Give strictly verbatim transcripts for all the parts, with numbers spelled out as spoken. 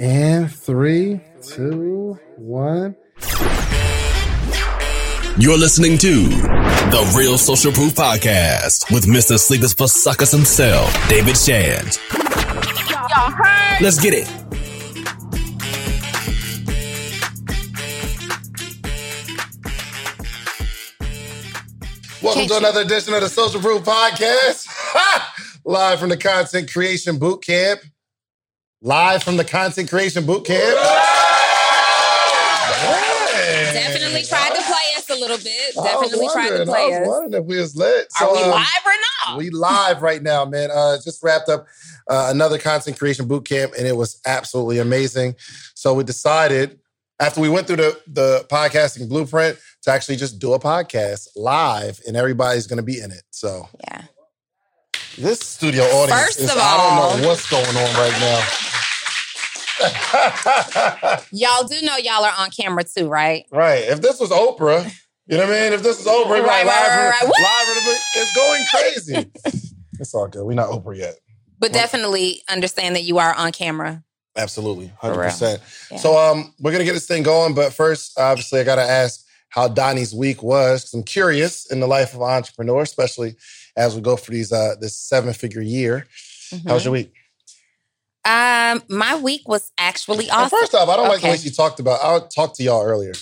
And three, two, one. You're listening to The Real Social Proof Podcast with Mister Sleepers for Suckers himself, David Shand. Y'all heard? Let's get it. Welcome Can't to you. another edition of The Social Proof Podcast. Live from the Content Creation Boot Camp. Live from the Content Creation Boot Camp. Hey. Definitely tried to play us a little bit. Definitely tried to play us. I was wondering if we was lit. So, are we um, live or not? We live right now, man. Uh, just wrapped up uh, another Content Creation Boot Camp, and it was absolutely amazing. So we decided, after we went through the, the podcasting blueprint, to actually just do a podcast live, and everybody's going to be in it. So yeah. This studio audience First is, of all, I don't know what's going on right now. Y'all do know y'all are on camera too, right? Right. If this was Oprah, you know what I mean? If this was Oprah, right, right, live, right, right. live it's going crazy. It's all good. We're not Oprah yet. But we're, definitely understand that you are on camera. Absolutely. one hundred percent. Yeah. So um, we're going to get this thing going. But first, obviously, I got to ask how Donnie's week was, because I'm curious in the life of an entrepreneur, especially as we go for these uh, this seven-figure year. Mm-hmm. How was your week? Um, my week was actually awesome. Well, first off, I don't okay. like the way she talked about. I talked to y'all earlier.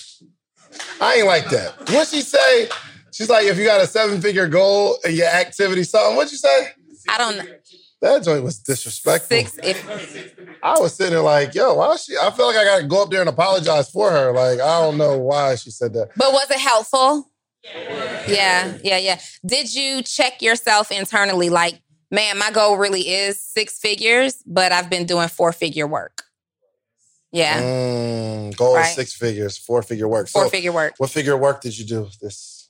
I ain't like that. What'd she say? She's like, if you got a seven-figure goal in your activity, something. What'd you say? I don't know. That joint was disrespectful. Six, if... I was sitting there like, yo, why is she? I feel like I got to go up there and apologize for her. Like, I don't know why she said that. But was it helpful? Yeah, yeah, yeah. Did you check yourself internally? Like, man, my goal really is six figures, but I've been doing four-figure work. Yeah. Mm, goal right? is six figures, four-figure work. Four-figure so, work. What figure of work did you do this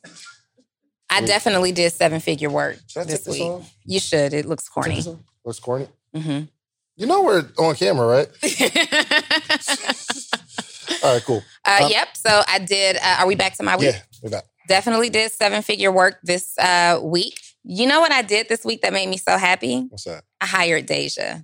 I week? Definitely did seven-figure work should I this, this week. Off? You should. It looks corny. Looks corny? Mm-hmm. You know we're on camera, right? All right, cool. Uh, um, yep. So I did. Uh, are we back to my week? Yeah, we're back. Definitely did seven-figure work this uh, week. You know what I did this week that made me so happy? What's that? I hired Deja,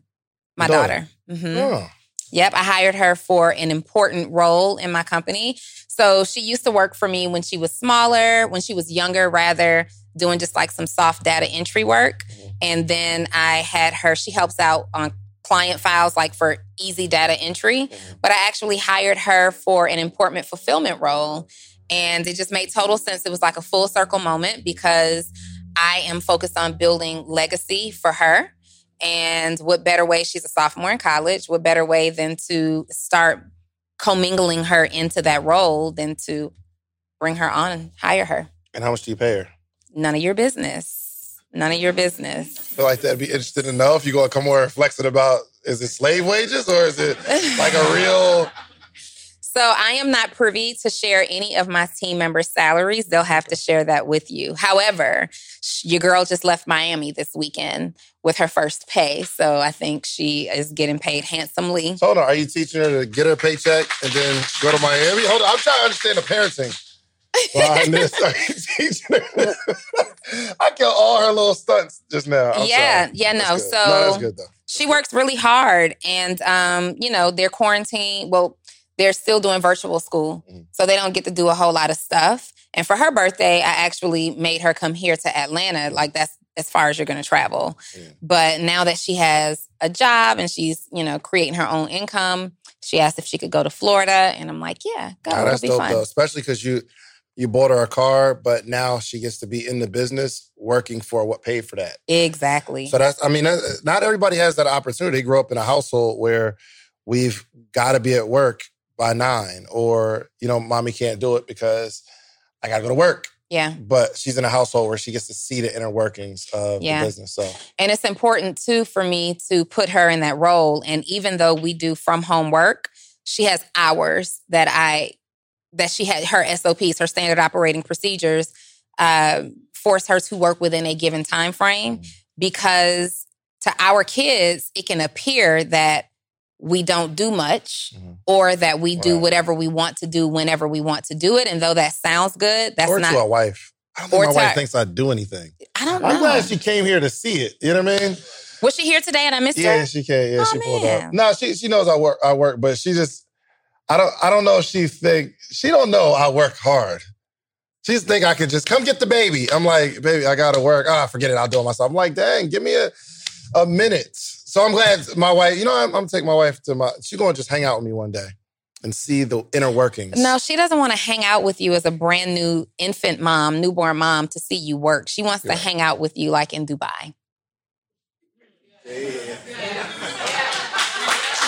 my daughter. daughter. Mm-hmm. Oh. Yep, I hired her for an important role in my company. So she used to work for me when she was smaller, when she was younger, rather, doing just like some soft data entry work. Mm-hmm. And then I had her, she helps out on client files like for easy data entry. Mm-hmm. But I actually hired her for an important fulfillment role. And it just made total sense. It was like a full circle moment because I am focused on building legacy for her. And what better way, she's a sophomore in college, what better way than to start commingling her into that role than to bring her on and hire her. And how much do you pay her? None of your business. None of your business. I feel like that'd be interesting to know if you're going to come more flexing about, is it slave wages or is it like a real... So I am not privy to share any of my team members' salaries. They'll have to share that with you. However, your girl just left Miami this weekend with her first pay. So I think she is getting paid handsomely. So hold on. Are you teaching her to get her paycheck and then go to Miami? Hold on. I'm trying to understand the parenting behind this. Are you teaching her? I killed all her little stunts just now. I'm yeah. Sorry. Yeah, no. So no, that's good, though. She works really hard. And, um, you know, they're quarantined. Well, they're still doing virtual school, so they don't get to do a whole lot of stuff. And for her birthday, I actually made her come here to Atlanta. Like, that's as far as you're going to travel. Yeah. But now that she has a job and she's, you know, creating her own income, she asked if she could go to Florida. And I'm like, yeah, go. Oh, that's dope, fun. Though, especially because you, you bought her a car, but now she gets to be in the business working for what paid for that. Exactly. So that's, I mean, that's, not everybody has that opportunity. They grow up in a household where we've got to be at work by nine, or, you know, mommy can't do it because I got to go to work. Yeah. But she's in a household where she gets to see the inner workings of yeah. the business. So, and it's important, too, for me to put her in that role. And even though we do from home work, she has hours that I, that she had her S O Ps, her standard operating procedures, uh, force her to work within a given time frame, mm-hmm. because to our kids, it can appear that we don't do much, mm-hmm. or that we wow. do whatever we want to do whenever we want to do it. And though that sounds good, that's or not... Or to a wife. I don't think my wife our... thinks I do anything. I don't know. I'm glad she came here to see it. You know what I mean? Was she here today and I missed yeah, her? Yeah, she came. Yeah, oh, she man. pulled up. No, she she knows I work. I work, but she just I don't I don't know if she think she don't know I work hard. She just think I could just come get the baby. I'm like, baby, I gotta work. Ah, oh, forget it. I'll do it myself. I'm like, dang, give me a a minute. So I'm glad my wife. You know, I'm, I'm gonna take my wife to my. She's gonna just hang out with me one day and see the inner workings. No, she doesn't want to hang out with you as a brand new infant mom, newborn mom, to see you work. She wants yeah. to hang out with you like in Dubai. Yeah. Yeah.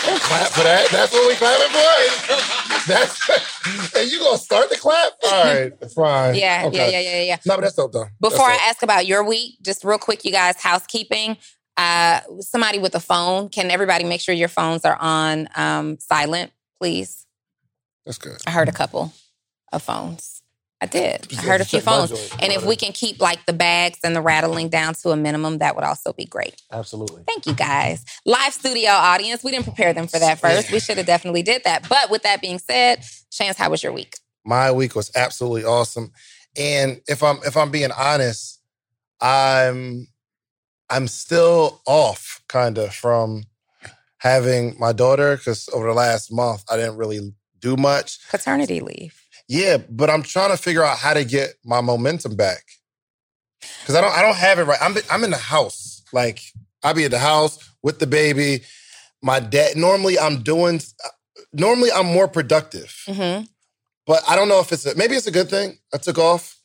Don't clap for that. That's what we clapping for. That's and you gonna start the clap? All right, fine. Yeah, okay. yeah, yeah, yeah, yeah. No, but that's dope though. Before that's I dope. ask about your week, just real quick, you guys, housekeeping. Uh, somebody with a phone. Can everybody make sure your phones are on um, silent, please? That's good. I heard a couple of phones. I did. I heard a few phones. And if we can keep like the bags and the rattling down to a minimum, that would also be great. Absolutely. Thank you, guys. Live studio audience. We didn't prepare them for that first. Yeah. We should have definitely did that. But with that being said, Shans, how was your week? My week was absolutely awesome. And if I'm if I'm being honest, I'm I'm still off kind of from having my daughter because over the last month, I didn't really do much. Paternity leave. Yeah, but I'm trying to figure out how to get my momentum back. Because I don't I don't have it right. I'm I'm in the house. Like, I'll be at the house with the baby. My dad, normally I'm doing, normally I'm more productive. Mm-hmm. But I don't know if it's, a, maybe it's a good thing. I took off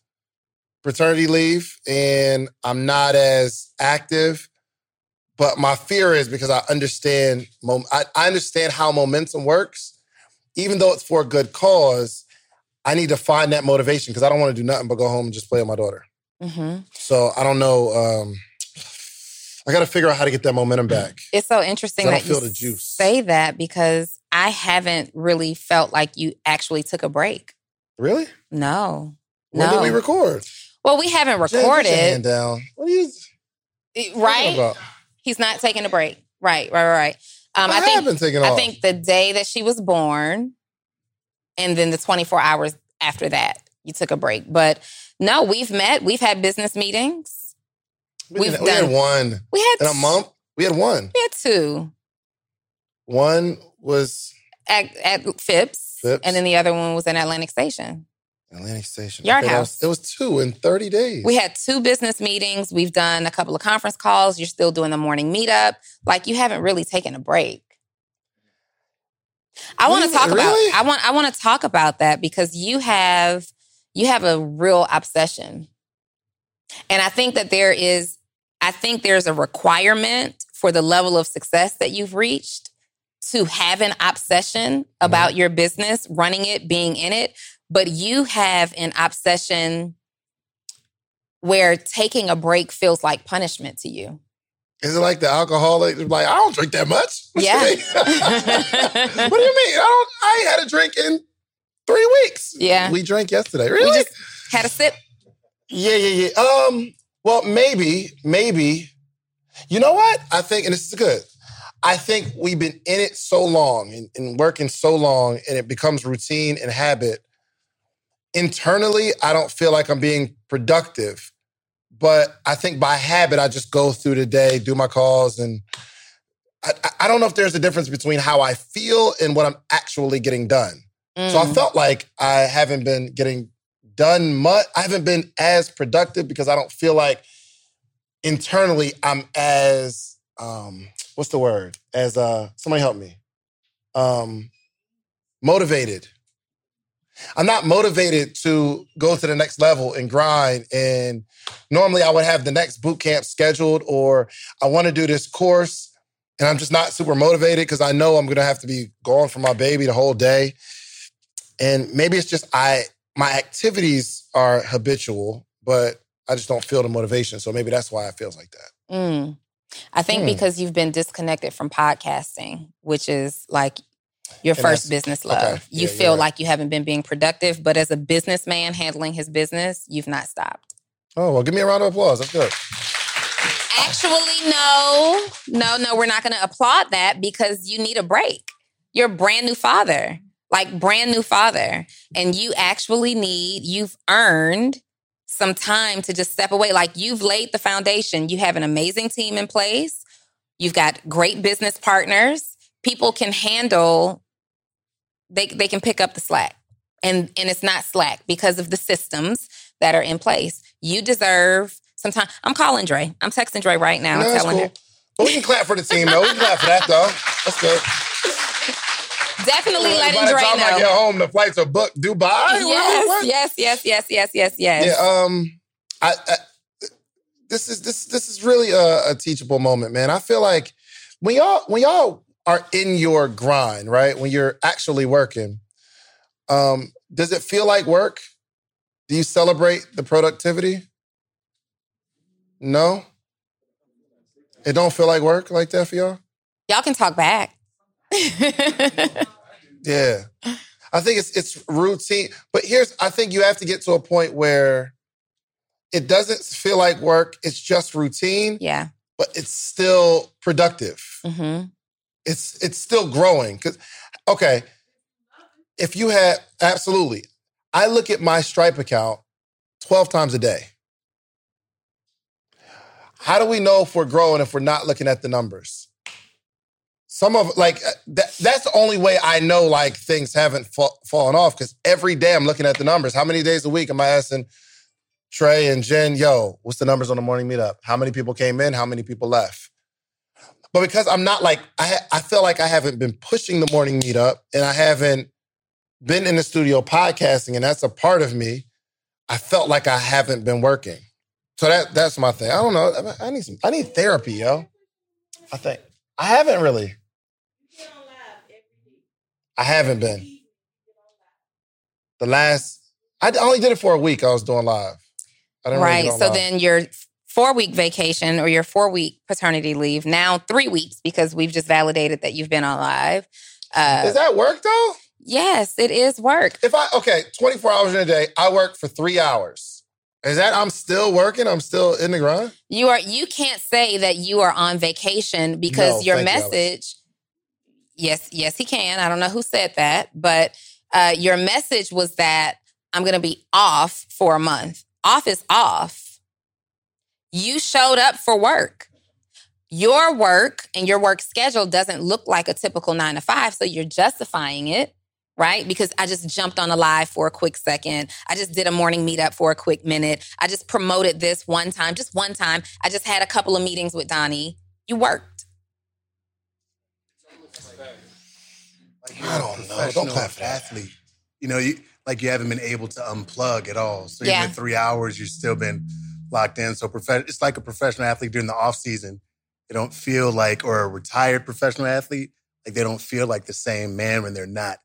paternity leave and I'm not as active. But my fear is because I understand, I, I understand how momentum works. Even though it's for a good cause, I need to find that motivation because I don't want to do nothing but go home and just play with my daughter. Mm-hmm. So I don't know. Um, I got to figure out how to get that momentum back. It's so interesting that you juice. say that because I haven't really felt like you actually took a break. Really? No. When no. did we record? Well, we haven't recorded. Jen, get your hand down. What are you Right? About? He's not taking a break. Right, right, right, right. Um, I, I think, been taking off. I think the day that she was born and then the twenty-four hours after that, you took a break. But no, we've met. We've had business meetings. We, we've done, we had one. We had In a month, we had one. We had two. One was... At, at Phipps, Phipps. And then the other one was in Atlantic Station. Atlantic Station. Yard House. It was two in thirty days. We had two business meetings. We've done a couple of conference calls. You're still doing the morning meetup. Like, you haven't really taken a break. I want to talk about I want I want to talk about that because you have you have a real obsession. And I think that there is I think there's a requirement for the level of success that you've reached to have an obsession about your business, running it, being in it. But you have an obsession where taking a break feels like punishment to you. Is it like the alcoholic? Like, I don't drink that much. What yeah. You what do you mean? I don't. I ain't had a drink in three weeks. Yeah. We drank yesterday. Really? We just had a sip. Yeah, yeah, yeah. Um. Well, maybe, maybe. You know what? I think, and this is good. I think we've been in it so long and, and working so long, and it becomes routine and habit. Internally, I don't feel like I'm being productive, but I think by habit, I just go through the day, do my calls, and I, I don't know if there's a difference between how I feel and what I'm actually getting done. Mm. So I felt like I haven't been getting done much. I haven't been as productive because I don't feel like internally I'm as, um, what's the word? As, uh, somebody help me, um, motivated. I'm not motivated to go to the next level and grind. And normally I would have the next boot camp scheduled or I want to do this course and I'm just not super motivated because I know I'm going to have to be gone for my baby the whole day. And maybe it's just I my activities are habitual, but I just don't feel the motivation. So maybe that's why it feels like that. Mm. I think mm. because you've been disconnected from podcasting, which is like... Your and first business love. Okay. You yeah, feel right. like you haven't been being productive, but as a businessman handling his business, you've not stopped. Oh, well, give me a round of applause. That's good. Actually, no. No, no, we're not going to applaud that because you need a break. You're a brand new father, like brand new father. And you actually need, you've earned some time to just step away. Like you've laid the foundation. You have an amazing team in place. You've got great business partners. People can handle, they they can pick up the slack. And and it's not slack because of the systems that are in place. You deserve some time. I'm calling Dre. I'm texting Dre right now. No, I'm telling cool. her. But we can clap for the team, though. We can clap for that, though. That's good. Definitely letting Dre know. By the time I get home, the flights are booked. Dubai? Yes, yes, yes, yes, yes, yes, yes. Yeah, um, I, I this is this this is really a, a teachable moment, man. I feel like when y'all when y'all are in your grind, right? When you're actually working, um, does it feel like work? Do you celebrate the productivity? No? It don't feel like work like that for y'all? Y'all can talk back. Yeah. I think it's it's routine. But here's, I think you have to get to a point where it doesn't feel like work. It's just routine. Yeah. But it's still productive. Mm-hmm. It's it's still growing. 'Cause, okay, if you had, absolutely. I look at my Stripe account twelve times a day. How do we know if we're growing if we're not looking at the numbers? Some of, like, th- that's the only way I know, like, things haven't fa- fallen off, because every day I'm looking at the numbers. How many days a week am I asking Trey and Jen, yo, what's the numbers on the morning meetup? How many people came in? How many people left? But because I'm not, like, I, ha- I feel like I haven't been pushing the morning meetup, and I haven't been in the studio podcasting, and that's a part of me. I felt like I haven't been working. So that that's my thing. I don't know. I need some. I need therapy, yo. I think I haven't really. I haven't been. The last, I only did it for a week. I was doing live. I didn't right. Really do it on so live. Then your four week vacation or your four week paternity leave now three weeks because we've just validated that you've been on live. Uh, Is that work though? Yes, it is work. If I okay, twenty-four hours in a day, I work for three hours. Is that I'm still working? I'm still in the grind? You are. You can't say that you are on vacation because no, your message... You, yes, yes, he can. I don't know who said that. But uh, your message was that I'm going to be off for a month. Off is off. You showed up for work. Your work and your work schedule doesn't look like a typical nine to five, so you're justifying it. Right? Because I just jumped on a live for a quick second. I just did a morning meetup for a quick minute. I just promoted this one time, just one time. I just had a couple of meetings with Donnie. You worked. I don't know. Don't clap for that. Athlete. You know, you, like you haven't been able to unplug at all. So even yeah. at three hours, you've still been locked in. So prof- it's like a professional athlete during the off season. They don't feel like, or a retired professional athlete, like they don't feel like the same man when they're not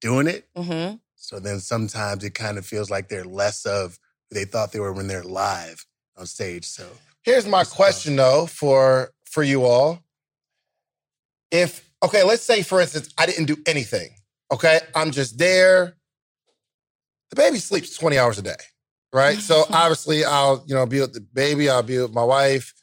doing it. Mm-hmm. So then sometimes it kind of feels like they're less of who they thought they were when they're live on stage. So here's my question though for for you all. If, okay, let's say for instance, I didn't do anything. Okay. I'm just there. The baby sleeps twenty hours a day. Right. So obviously I'll, you know, be with the baby. I'll be with my wife.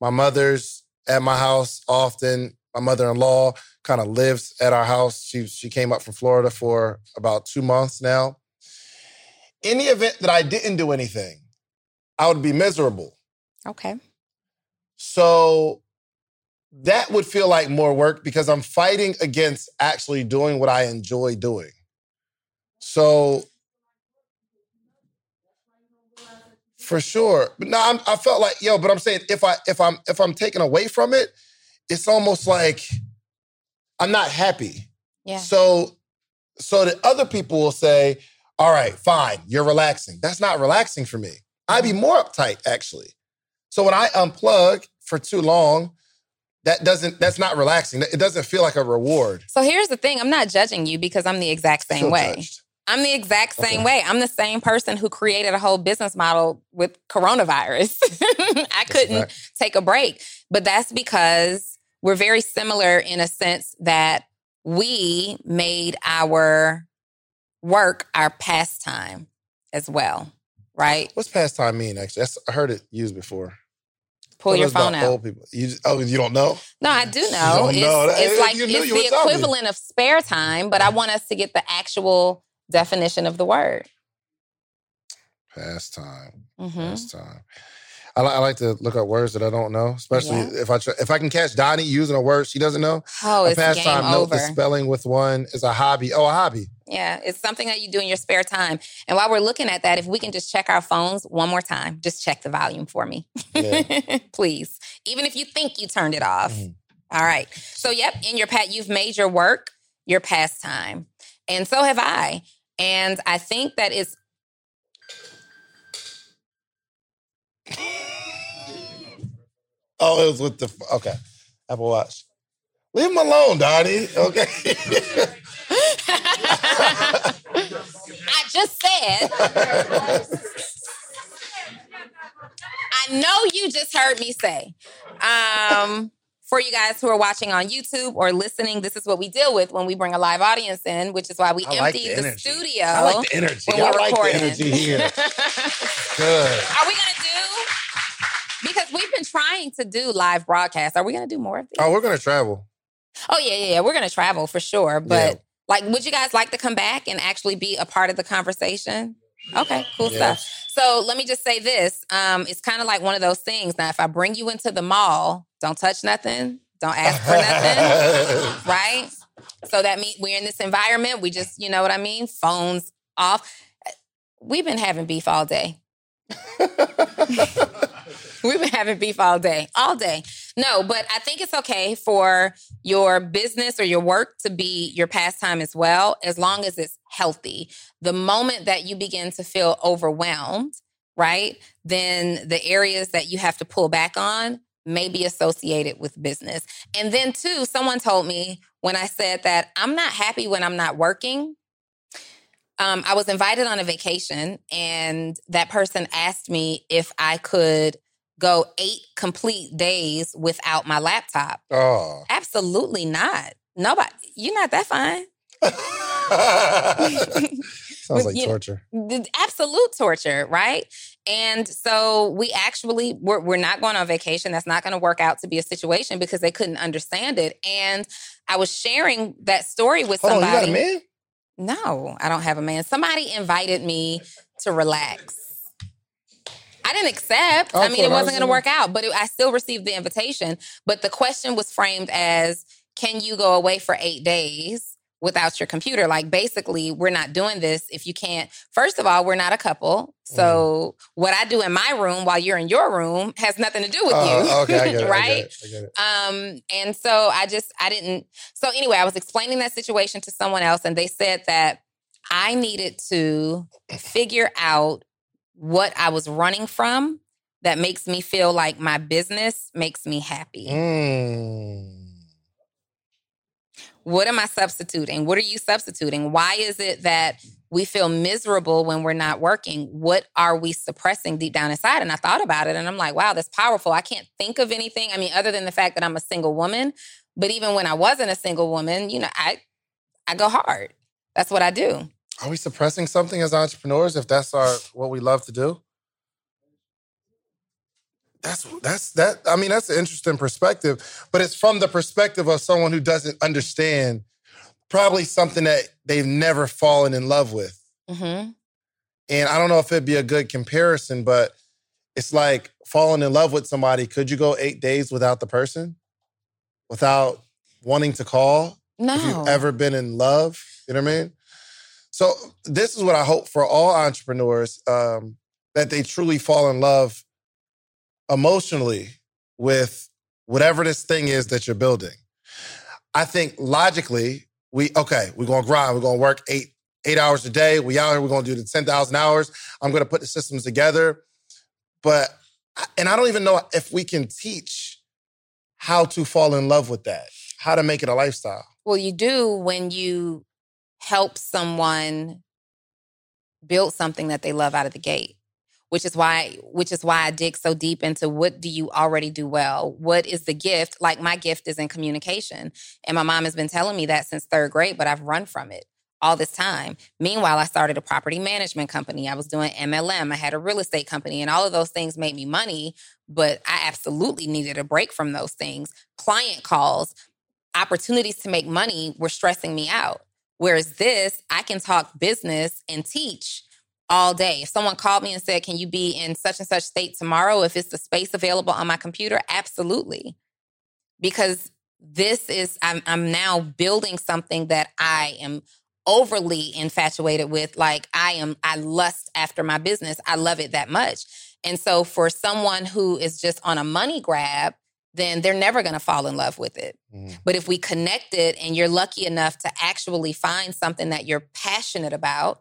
My mother's at my house often. My mother-in-law kind of lives at our house. She she came up from Florida for about two months now. In the event that I didn't do anything, I would be miserable. Okay. So that would feel like more work because I'm fighting against actually doing what I enjoy doing. So for sure. But no, I'm, I felt like, yo, but I'm saying if I if I'm if I'm taken away from it, it's almost like I'm not happy. Yeah. So, so that other people will say, all right, fine, you're relaxing. That's not relaxing for me. I'd be more uptight, actually. So when I unplug for too long, that doesn't, that's not relaxing. It doesn't feel like a reward. So here's the thing. I'm not judging you because I'm the exact same way. Judged. I'm the exact same okay. way. I'm the same person who created a whole business model with coronavirus. I couldn't right. take a break. But that's because we're very similar in a sense that we made our work our pastime as well, right? What's pastime mean, actually? That's, I heard it used before. Pull what your phone out. Old people. You just, oh, you don't know? No, I do know. It's, know. it's like you knew it's you the equivalent of spare time, but I want us to get the actual definition of the word. Pastime. Mm-hmm. Pastime. I, I like to look up words that I don't know, especially yeah. if I try, if I can catch Donnie using a word she doesn't know. Oh, it's game over. Note the spelling with one is a hobby. Oh, a hobby. Yeah, it's something that you do in your spare time. And while we're looking at that, if we can just check our phones one more time, just check the volume for me, yeah. please. Even if you think you turned it off. Mm-hmm. All right. So, yep, in your pat, you've made your work your pastime. And so have I. And I think that it's oh, it was with the... Okay. Apple Watch. Leave him alone, Donnie. Okay. I just said... I know you just heard me say. Um, for you guys who are watching on YouTube or listening, this is what we deal with when we bring a live audience in, which is why we I empty like the, the studio. I like the energy. I like recording. The energy here. Good. Are we going to do... Because we've been trying to do live broadcasts. Are we going to do more of these? Oh, we're going to travel. Oh, yeah, yeah, yeah. We're going to travel for sure. But, yeah. like, would you guys like to come back and actually be a part of the conversation? Okay, cool yes. stuff. So let me just say this. Um, it's kind of like one of those things. Now, if I bring you into the mall, don't touch nothing. Don't ask for nothing. Right? So that means we're in this environment. We just, you know what I mean? Phones off. We've been having beef all day. We've been having beef all day, all day. No, but I think it's okay for your business or your work to be your pastime as well, as long as it's healthy. The moment that you begin to feel overwhelmed, right, then the areas that you have to pull back on may be associated with business. And then, too, someone told me when I said that I'm not happy when I'm not working. Um, I was invited on a vacation, and that person asked me if I could go eight complete days without my laptop. Oh. Absolutely not. Nobody, you're not that fine. Sounds like you, torture. Absolute torture, right? And so we actually, we're, we're not going on vacation. That's not going to work out to be a situation because they couldn't understand it. And I was sharing that story with Hold somebody. Oh, you got a man? No, I don't have a man. Somebody invited me to relax. I didn't accept. Oh, I mean, it wasn't going to work out, but it, I still received the invitation. But the question was framed as, can you go away for eight days without your computer? Like, basically, we're not doing this if you can't. First of all, we're not a couple. So mm. what I do in my room while you're in your room has nothing to do with uh, you. Okay, I get it, right? I get it, I get it. Um, and so I just, I didn't. So anyway, I was explaining that situation to someone else, and they said that I needed to figure out what I was running from that makes me feel like my business makes me happy. Mm. What am I substituting? What are you substituting? Why is it that we feel miserable when we're not working? What are we suppressing deep down inside? And I thought about it, and I'm like, wow, that's powerful. I can't think of anything. I mean, other than the fact that I'm a single woman, but even when I wasn't a single woman, you know, I I go hard. That's what I do. Are we suppressing something as entrepreneurs if that's our what we love to do? That's that's that. I mean, that's an interesting perspective, but it's from the perspective of someone who doesn't understand probably something that they've never fallen in love with. Mm-hmm. And I don't know if it'd be a good comparison, but it's like falling in love with somebody. Could you go eight days without the person, without wanting to call? No. If you've ever been in love, you know what I mean? So this is what I hope for all entrepreneurs, um, that they truly fall in love emotionally with whatever this thing is that you're building. I think logically, we, okay, we're going to grind. We're going to work eight eight hours a day. We out here, we're going to do the ten thousand hours. I'm going to put the systems together. But, and I don't even know if we can teach how to fall in love with that, how to make it a lifestyle. Well, you do when you help someone build something that they love out of the gate, which is why which is why I dig so deep into what do you already do well? What is the gift? Like, my gift is in communication. And my mom has been telling me that since third grade, but I've run from it all this time. Meanwhile, I started a property management company. I was doing M L M. I had a real estate company, and all of those things made me money, but I absolutely needed a break from those things. Client calls, opportunities to make money were stressing me out. Whereas this, I can talk business and teach all day. If someone called me and said, can you be in such and such state tomorrow? If it's the space available on my computer, absolutely. Because this is, I'm, I'm now building something that I am overly infatuated with. Like I am, I lust after my business. I love it that much. And so for someone who is just on a money grab, then they're never going to fall in love with it. Mm. But if we connect it and you're lucky enough to actually find something that you're passionate about,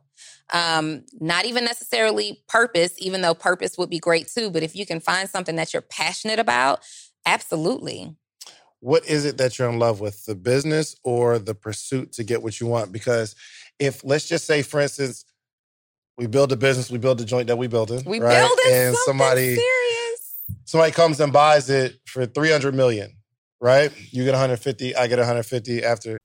um, not even necessarily purpose, even though purpose would be great too, but if you can find something that you're passionate about, absolutely. What is it that you're in love with? The business or the pursuit to get what you want? Because if, let's just say, for instance, we build a business, we build a joint that we build in. We right? build it, and somebody serious. Somebody comes and buys it for three hundred million dollars, right? You get one hundred fifty, I get one hundred fifty after.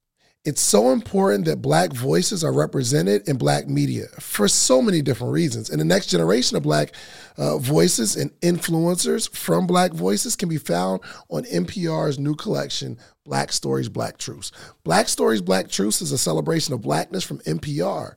It's so important that Black voices are represented in Black media for so many different reasons. And the next generation of Black uh, voices and influencers from Black voices can be found on N P R's new collection, Black Stories, Black Truths. Black Stories, Black Truths is a celebration of Blackness from N P R.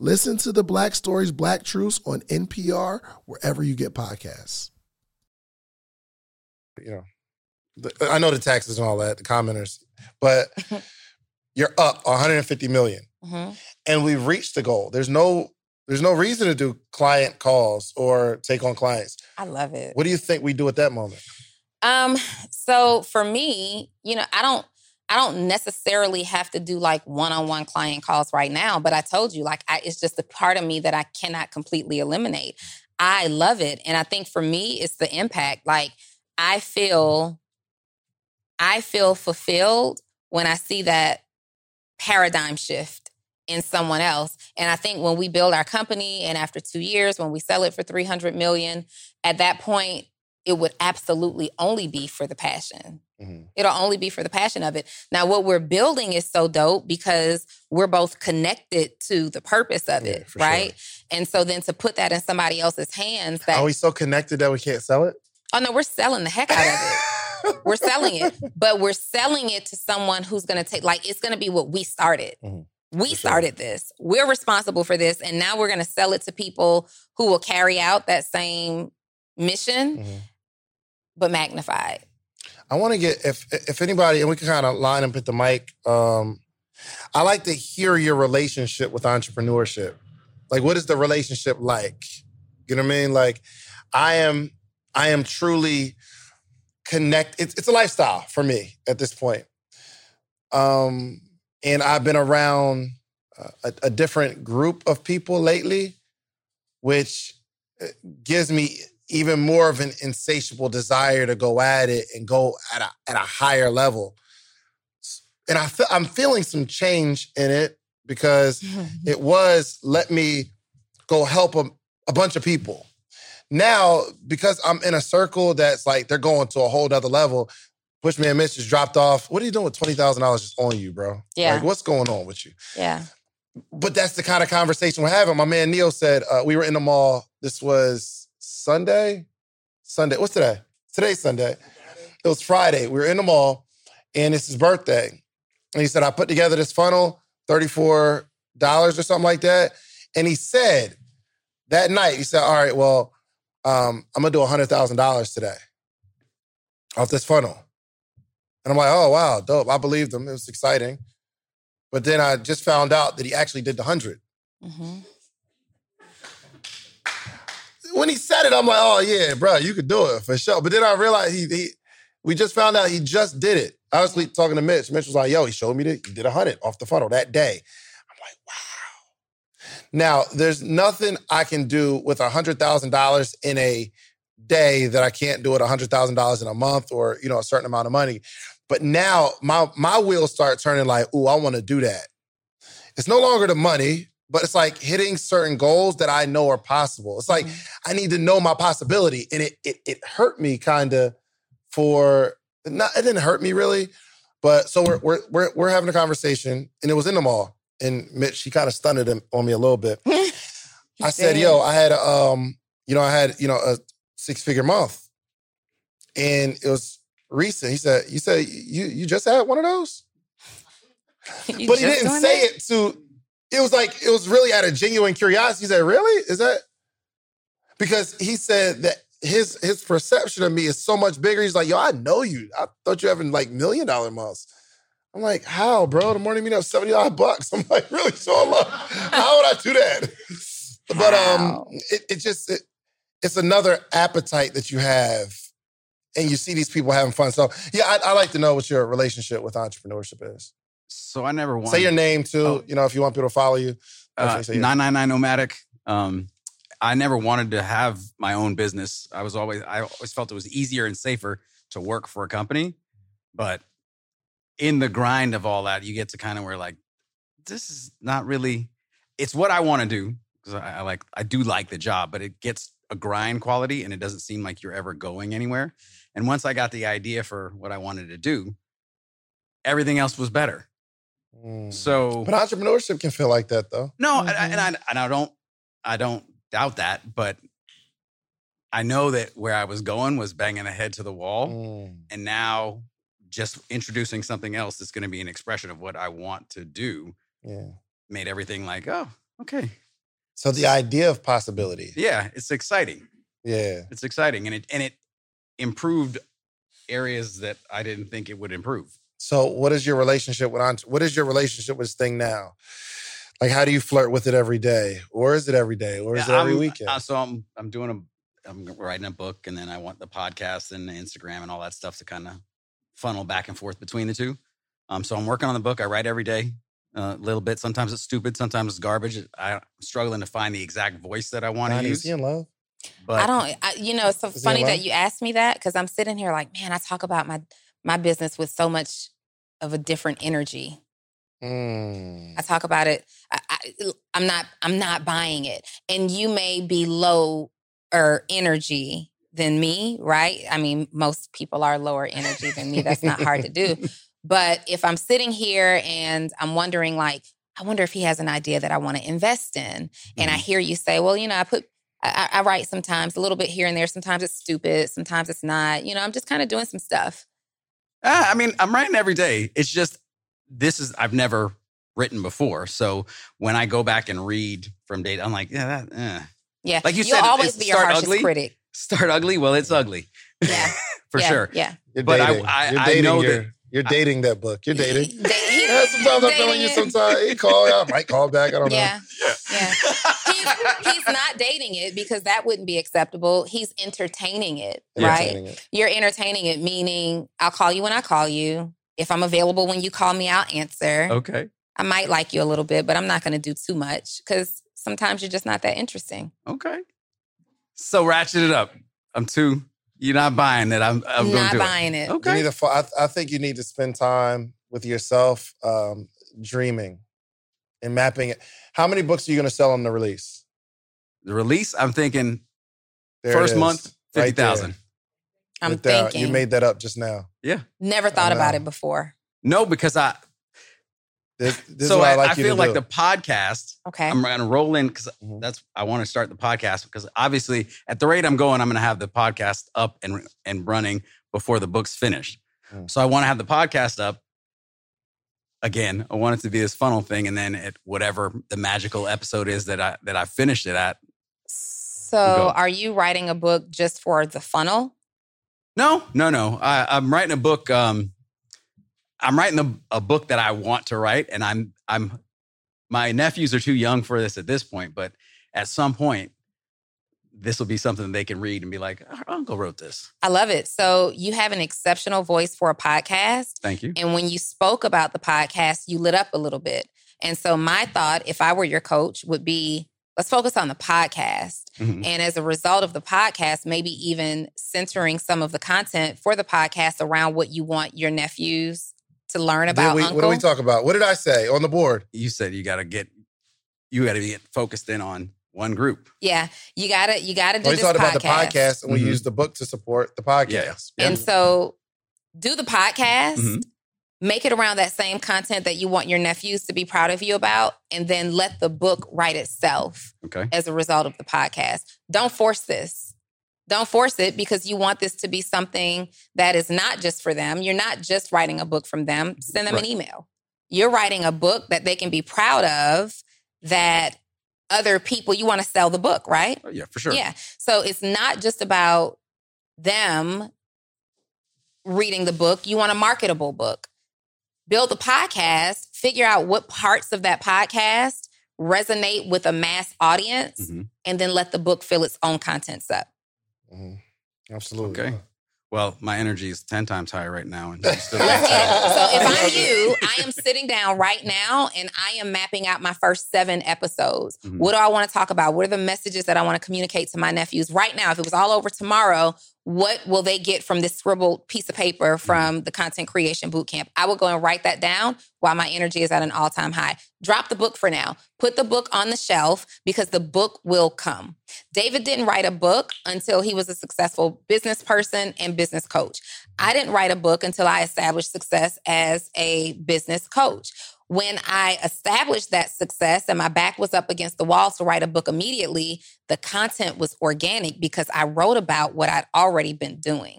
Listen to the Black Stories, Black Truths on N P R, wherever you get podcasts. You know, the, I know the taxes and all that, the commenters, but you're up one hundred fifty million dollars. Mm-hmm. And we've reached the goal. There's no, there's no reason to do client calls or take on clients. I love it. What do you think we do at that moment? Um. So for me, you know, I don't, I don't necessarily have to do like one-on-one client calls right now, but I told you, like, I, it's just a part of me that I cannot completely eliminate. I love it. And I think for me, it's the impact. Like I feel, I feel fulfilled when I see that paradigm shift in someone else. And I think when we build our company and after two years, when we sell it for three hundred million dollars, at that point, it would absolutely only be for the passion. Mm-hmm. It'll only be for the passion of it. Now, what we're building is so dope because we're both connected to the purpose of yeah, it, right? Sure. And so then to put that in somebody else's hands. That, are we so connected that we can't sell it? Oh, no, we're selling the heck out of it. We're selling it. But we're selling it to someone who's going to take, like, it's going to be what we started. Mm-hmm. We started this. We're responsible for this. And now we're going to sell it to people who will carry out that same mission, mm-hmm. but magnified. I want to get, if if anybody, and we can kind of line up at the mic, um, I like to hear your relationship with entrepreneurship. Like, what is the relationship like? You know what I mean? Like, I am I am truly connected. It's, it's a lifestyle for me at this point. Um, and I've been around a, a different group of people lately, which gives me even more of an insatiable desire to go at it and go at a, at a higher level. And I fe- I'm feeling some change in it because it was, let me go help a, a bunch of people. Now, because I'm in a circle that's like, they're going to a whole nother level. Push Me and Mitch just dropped off. What are you doing with twenty thousand dollars just on you, bro? Yeah. Like, what's going on with you? Yeah. But that's the kind of conversation we're having. My man Neil said, uh, we were in the mall. This was Sunday? Sunday. What's today? Today's Sunday. It was Friday. We were in the mall, and it's his birthday. And he said, I put together this funnel, thirty-four dollars or something like that. And he said that night, he said, all right, well, um, I'm going to do one hundred thousand dollars today off this funnel. And I'm like, oh, wow, dope. I believed him. It was exciting. But then I just found out that he actually did the one hundred. Mm-hmm. When he said it, I'm like, oh, yeah, bro, you could do it for sure. But then I realized he, he we just found out he just did it. I was talking to Mitch. Mitch was like, yo, he showed me that he did one hundred off the funnel that day. I'm like, wow. Now, there's nothing I can do with one hundred thousand dollars in a day that I can't do it one hundred thousand dollars in a month or, you know, a certain amount of money. But now my my wheels start turning like, ooh, I want to do that. It's no longer the money, but it's like hitting certain goals that I know are possible. It's like, mm-hmm. I need to know my possibility. And it it, it hurt me kind of for, not, it didn't hurt me really. But so we're, we're, we're, we're having a conversation and it was in the mall. And Mitch, he kind of stunned him on me a little bit. I said, yo, I had, a, um, you know, I had, you know, a six figure month and it was recent. He said, you said, you, you just had one of those? But he didn't say it to... It was like, it was really out of genuine curiosity. He said, really? Is that? Because he said that his his perception of me is so much bigger. He's like, yo, I know you. I thought you were having like million dollar months. I'm like, how, bro? The morning meetup, seventy-nine bucks. I'm like, really? So I love, how would I do that? But wow. um, it, it just, it, it's another appetite that you have and you see these people having fun. So yeah, I, I like to know what your relationship with entrepreneurship is. So I never wanted... Say your name, too, oh, you know, if you want people to follow you. Uh, nine ninety-nine Nomadic. Um, I never wanted to have my own business. I was always... I always felt it was easier and safer to work for a company. But in the grind of all that, you get to kind of where, like, this is not really... It's what I want to do, because I, I like... I do like the job, but it gets a grind quality, and it doesn't seem like you're ever going anywhere. And once I got the idea for what I wanted to do, everything else was better. So, but entrepreneurship can feel like that, though. No, mm-hmm. I, and I and I don't, I don't doubt that. But I know that where I was going was banging a head to the wall, mm. and now just introducing something else that's going to be an expression of what I want to do. Yeah, made everything like, oh, okay. So the idea of possibility. Yeah, it's exciting. Yeah, it's exciting, and it and it improved areas that I didn't think it would improve. So what is your relationship with what is your relationship with this thing now? Like, how do you flirt with it every day? Or is it every day? Or is yeah, it every I'm, weekend? Uh, so I'm I'm doing a I'm writing a book, and then I want the podcast and the Instagram and all that stuff to kind of funnel back and forth between the two. Um, so I'm working on the book. I write every day a uh, little bit. Sometimes it's stupid. Sometimes it's garbage. I'm struggling to find the exact voice that I want to use. Is he in love? But, I don't. I, you know, it's so funny that you asked me that, because I'm sitting here like, man, I talk about my. my business with so much of a different energy. Mm. I talk about it. I, I, I'm not, I'm not buying it. And you may be lower energy than me, right? I mean, most people are lower energy than me. That's not hard to do. But if I'm sitting here and I'm wondering, like, I wonder if he has an idea that I want to invest in. Mm. And I hear you say, well, you know, I put, I, I write sometimes a little bit here and there. Sometimes it's stupid. Sometimes it's not, you know, I'm just kind of doing some stuff. Ah, I mean, I'm writing every day. It's just, this is, I've never written before. So when I go back and read from data, I'm like, yeah, that, eh. Yeah. Like you You'll said, always be your harshest ugly, critic. Start ugly. Well, it's ugly. Yeah. For yeah. sure. Yeah. You're but dating. I, I, you're dating I know your, that. You're dating that book. You're dating. He, he, yeah, sometimes I'm telling you, sometimes he call, I might call back. I don't yeah. know. Yeah. Yeah. He's, he's not dating it, because that wouldn't be acceptable. He's entertaining it, entertaining right? It. You're entertaining it, meaning I'll call you when I call you. If I'm available when you call me, I'll answer. Okay. I might like you a little bit, but I'm not going to do too much, because sometimes you're just not that interesting. Okay. So ratchet it up. I'm too... You're not buying it. I'm, I'm going to do it. Not buying it. Okay. You need to, I, I think you need to spend time with yourself, um, dreaming and mapping it. How many books are you going to sell on the release? The release, I'm thinking there first month, fifty thousand. Right I'm Without, thinking. You made that up just now. Yeah. Never thought about it before. No, because I... This, this so is I, I, like I feel like do. The podcast, okay. I'm going to roll in because mm-hmm. that's I want to start the podcast, because obviously at the rate I'm going, I'm going to have the podcast up and and running before the book's finished. Mm. So I want to have the podcast up again, I want it to be this funnel thing. And then at whatever the magical episode is that I that I finished it at. So are you writing a book just for the funnel? No, no, no. I, I'm writing a book. Um, I'm writing a, a book that I want to write. And I'm, I'm, my nephews are too young for this at this point, but at some point, this will be something they can read and be like, our uncle wrote this. I love it. So you have an exceptional voice for a podcast. Thank you. And when you spoke about the podcast, you lit up a little bit. And so my thought, if I were your coach, would be, let's focus on the podcast. Mm-hmm. And as a result of the podcast, maybe even centering some of the content for the podcast around what you want your nephews to learn about. We, uncle. What do we talk about? What did I say on the board? You said you got to get, you got to get focused in on one group. Yeah. You gotta, you gotta do well, this podcast. We talked about the podcast and we mm-hmm. used the book to support the podcast. Yes. And yeah. so do the podcast, mm-hmm. make it around that same content that you want your nephews to be proud of you about, and then let the book write itself okay. as a result of the podcast. Don't force this. Don't force it because you want this to be something that is not just for them. You're not just writing a book from them. Send them right. an email. You're writing a book that they can be proud of that other people, you want to sell the book, right? Yeah, for sure. Yeah. So it's not just about them reading the book. You want a marketable book. Build the podcast, figure out what parts of that podcast resonate with a mass audience, mm-hmm. and then let the book fill its own contents up. Mm-hmm. Absolutely. Okay. Well, my energy is ten times higher right now. And I'm still yeah. So if I'm you, I am sitting down right now and I am mapping out my first seven episodes. Mm-hmm. What do I want to talk about? What are the messages that I want to communicate to my nephews right now? If it was all over tomorrow, what will they get from this scribbled piece of paper from mm-hmm. the Content Creation Bootcamp? I would go and write that down while my energy is at an all-time high. Drop the book for now. Put the book on the shelf because the book will come. David didn't write a book until he was a successful business person and business coach. I didn't write a book until I established success as a business coach. When I established that success and my back was up against the wall to write a book immediately, the content was organic because I wrote about what I'd already been doing.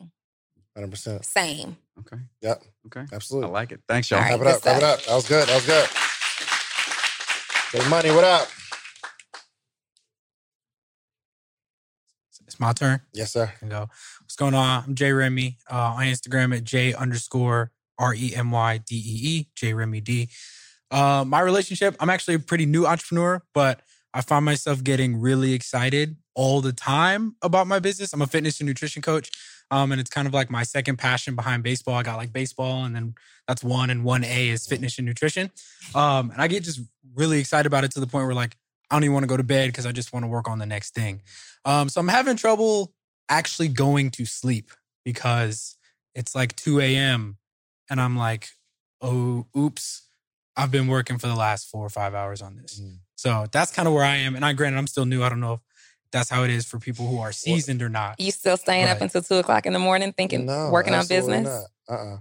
one hundred percent. Same. Okay. Yep. Okay. Absolutely. I like it. Thanks, y'all. All right, clap it up. Clap it up. That was good. That was good. Big Money, what up? It's my turn. Yes, sir. You know, what's going on? I'm J Remy uh, on Instagram at J underscore R E M Y D E E, J Remy D. Uh, my relationship, I'm actually a pretty new entrepreneur, but I find myself getting really excited all the time about my business. I'm a fitness and nutrition coach, um, and it's kind of like my second passion behind baseball. I got like baseball, and then that's one, and one A is fitness and nutrition. Um, and I get just really excited about it to the point where like, I don't even want to go to bed because I just want to work on the next thing. Um, so I'm having trouble actually going to sleep because it's like two a.m., and I'm like, oh, oops, I've been working for the last four or five hours on this. Mm. So that's kind of where I am. And I granted, I'm still new. I don't know if that's how it is for people who are seasoned or not. You still staying right. up until two o'clock in the morning thinking, no, working on business? Not. Uh-uh.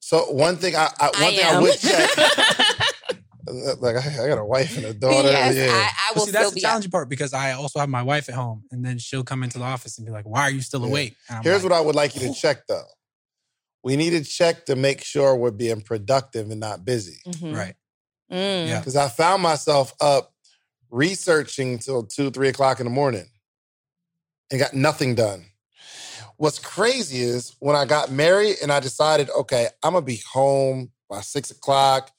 So one thing I, I, one I, thing I would say, like I got a wife and a daughter. Yes, yeah. I, I will see, that's still the be challenging up. Part because I also have my wife at home and then she'll come into the office and be like, why are you still yeah. awake? Here's like, what I would like you to check though. We need to check to make sure we're being productive and not busy. Mm-hmm. Right. Mm. Because I found myself up researching till two, three o'clock in the morning and got nothing done. What's crazy is when I got married and I decided, okay, I'm going to be home by six o'clock.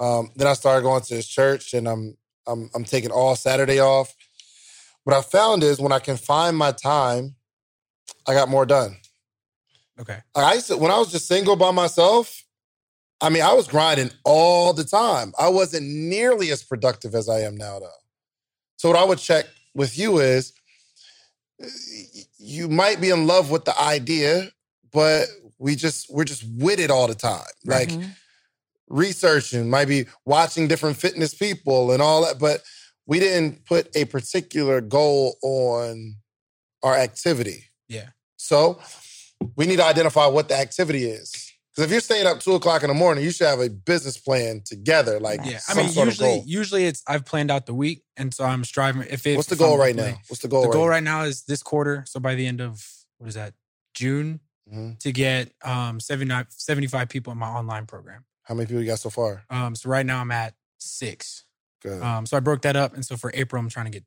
Um, then I started going to this church and I'm, I'm, I'm taking all Saturday off. What I found is when I confined my time, I got more done. Okay. I used to, when I was just single by myself, I mean, I was grinding all the time. I wasn't nearly as productive as I am now, though. So what I would check with you is, you might be in love with the idea, but we just we're just with it all the time, like mm-hmm. researching, might be watching different fitness people and all that. But we didn't put a particular goal on our activity. Yeah. So. We need to identify what the activity is. Because if you're staying up two o'clock in the morning, you should have a business plan together. Like, yeah, some I mean, sort usually, of goal. usually it's I've planned out the week, and so I'm striving. If it, what's the goal I'm right playing, now? What's the goal? The right goal right now is this quarter. So by the end of what is that June mm-hmm. to get um, seventy-five people in my online program. How many people you got so far? Um, so right now I'm at six. Good. Um, so I broke that up. And so for April, I'm trying to get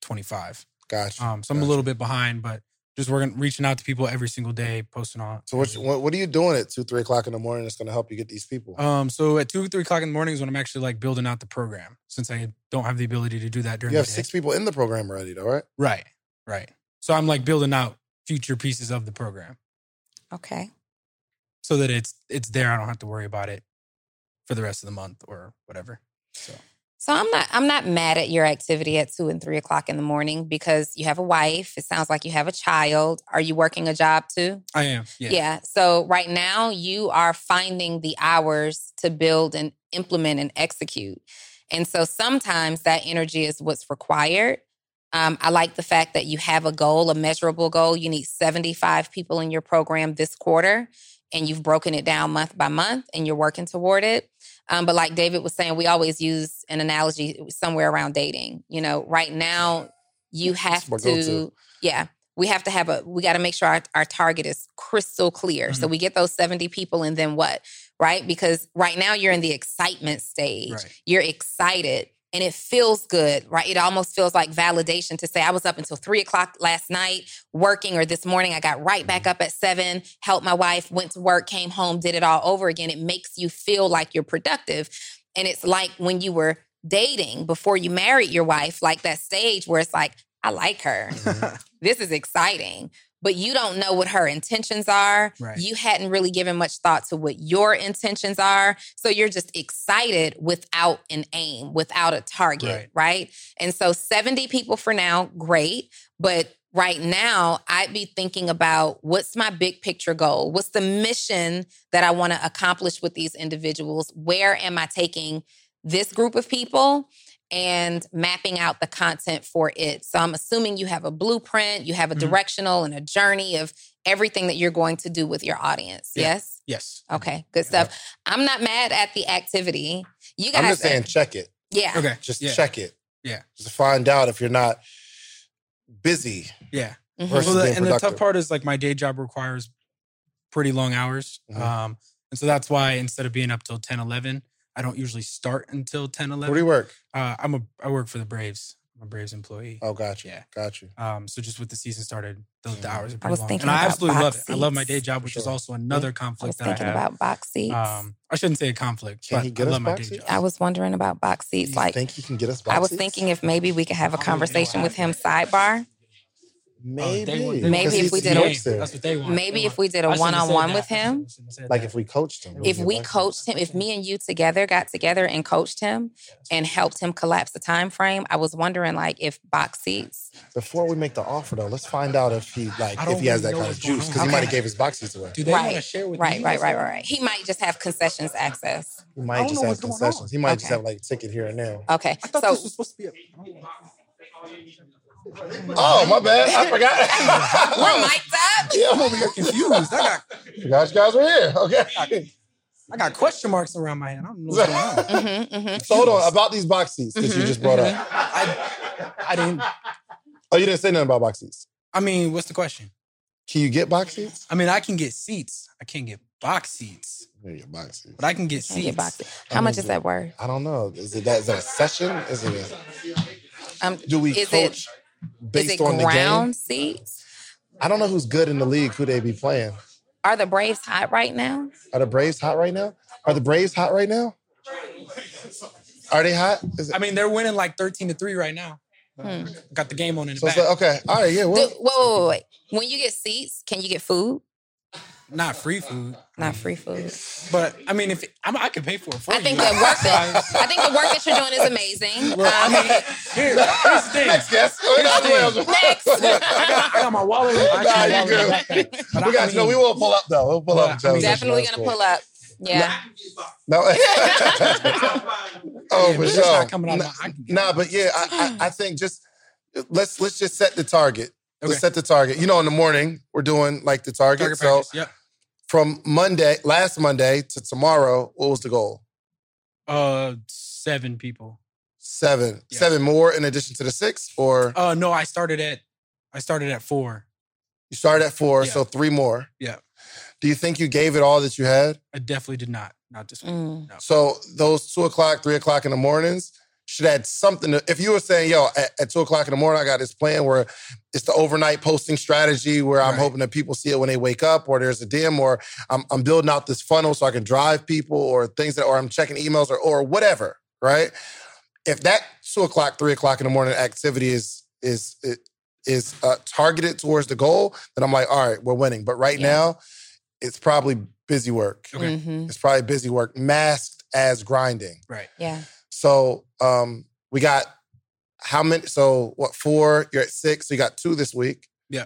twenty-five. Gotcha. Um, so I'm gotcha. a little bit behind, but just working, reaching out to people every single day, posting on. So what, what, what are you doing at two, three o'clock in the morning that's going to help you get these people? Um, so at two, three o'clock in the morning is when I'm actually like building out the program, since I don't have the ability to do that during the day. You have six people in the program already though, right? Right, right. So I'm like building out future pieces of the program. Okay. So that it's it's there. I don't have to worry about it for the rest of the month or whatever. So, so I'm not I'm not mad at your activity at two and three o'clock in the morning, because you have a wife. It sounds like you have a child. Are you working a job too? I am. Yeah. Yeah. So right now you are finding the hours to build and implement and execute. And so sometimes that energy is what's required. Um, I like the fact that you have a goal, a measurable goal. You need seventy-five people in your program this quarter. And you've broken it down month by month and you're working toward it. Um, but like David was saying, we always use an analogy somewhere around dating. You know, right now you have to, go-to. yeah, we have to have a, we got to make sure our, our target is crystal clear. Mm-hmm. So we get those seventy people and then what, right? Because right now you're in the excitement stage. Right. You're excited and it feels good, right? It almost feels like validation to say, I was up until three o'clock last night working, or this morning I got right back up at seven, helped my wife, went to work, came home, did it all over again. It makes you feel like you're productive. And it's like when you were dating before you married your wife, like that stage where it's like, I like her. Mm-hmm. This is exciting. But you don't know what her intentions are. Right. You hadn't really given much thought to what your intentions are. So you're just excited without an aim, without a target, right? right? And so seventy people for now, great. But right now, I'd be thinking about, what's my big picture goal? What's the mission that I want to accomplish with these individuals? Where am I taking this group of people? And mapping out the content for it. So I'm assuming you have a blueprint, you have a mm-hmm. directional and a journey of everything that you're going to do with your audience. Yeah. Yes? Yes. Okay, good stuff. Yeah. I'm not mad at the activity. You guys, I'm just saying, check it. Yeah. Okay. Just yeah. check it. Yeah. Just to find out if you're not busy. Yeah. Mm-hmm. Well, the, and the tough part is, like, my day job requires pretty long hours. Mm-hmm. Um, and so that's why instead of being up till ten, eleven, I don't usually start until ten, eleven. Where do you work? Uh, I'm a, I work for the Braves. I'm a Braves employee. Oh, gotcha. Yeah. Gotcha. Um, so just with the season started, the, the hours are pretty I was long. Thinking and about I absolutely box love seats. It. I love my day job, which sure. is also another yeah. conflict I was that I have. Thinking about box seats. Um, I shouldn't say a conflict, can but he get I love us box my day seats? Job. I was wondering about box seats. Like, you think he can get us box seats? I was thinking if maybe we could have a conversation oh, with him sidebar. Maybe. Oh, they, maybe if we did a, that's what they want. Maybe they want. If we did a one-on-one with him. Like if we coached him. If we coached him, if me and you together got together and coached him yeah, and helped him collapse the time frame, I was wondering, like, if box seats. Before we make the offer though, let's find out if he like if he has that kind of juice, because okay. he might have gave his box seats away. Do they right. want to share with right, right, right, right, right. He might just have concessions access. He might just have concessions. He might okay. just have like a ticket here and there. Okay. I thought so, this was supposed to be a Oh, my bad. I forgot. We're mic'd up. Yeah, I'm over here confused. I got... You guys, guys are here. Okay. I got question marks around my head. I don't know what's going on. Mm-hmm, mm-hmm. So hold on. About these box seats that mm-hmm, you just brought mm-hmm. up. I, I didn't... Oh, you didn't say nothing about box seats? I mean, what's the question? Can you get box seats? I mean, I can get seats. I can't get box seats. You get box seats. But I can get seats. Get box seats. How I mean, much is that worth? I don't know. Is it that? Is that a session? Is it a... Um, Do we is coach it, based is it on the ground game? Seats? I don't know who's good in the league, who they be playing. Are the Braves hot right now? Are the Braves hot right now? Are the Braves hot right now? Are they hot? Is it- I mean, they're winning like thirteen to three right now. Hmm. Got the game on in the so back. It's like, okay, all right, yeah. Well. Dude, whoa, whoa, wait. When you get seats, can you get food? Not free food. Not free food. But I mean, if it, I'm, I could pay for it for I you. Think that worth it. I think the work that you're doing is amazing. Well, um, I mean, here, here's the thing. Next guest. Next. I got my wallet. Nah, you good. But we got I mean, no. We will pull up though. We'll pull yeah, up. I'm definitely gonna cool. pull up. Yeah. No. no. oh, yeah, for sure. Nah, nah, but yeah, I, I, I think just let's let's just set the target. Okay. Let's set the target. You know, in the morning we're doing like the target. target so. Practice, yep. From Monday, last Monday to tomorrow, what was the goal? Uh, seven people. Seven, yeah. seven more in addition to the six, or? Uh, no, I started at, I started at four. You started at four, yeah. so three more. Yeah. Do you think you gave it all that you had? I definitely did not. Not this week. Mm. No. So those two o'clock, three o'clock in the mornings should add something. To, if you were saying, yo, at, at two o'clock in the morning, I got this plan where it's the overnight posting strategy where I'm right. hoping that people see it when they wake up, or there's a D M, or I'm, I'm building out this funnel so I can drive people, or things that, or I'm checking emails, or or whatever, right? If that two o'clock, three o'clock in the morning activity is is is uh, targeted towards the goal, then I'm like, all right, we're winning. But right yeah. now, it's probably busy work. Okay. Mm-hmm. It's probably busy work masked as grinding. Right. Yeah. So um, we got how many? So what? Four. You're at six. So you got two this week. Yeah.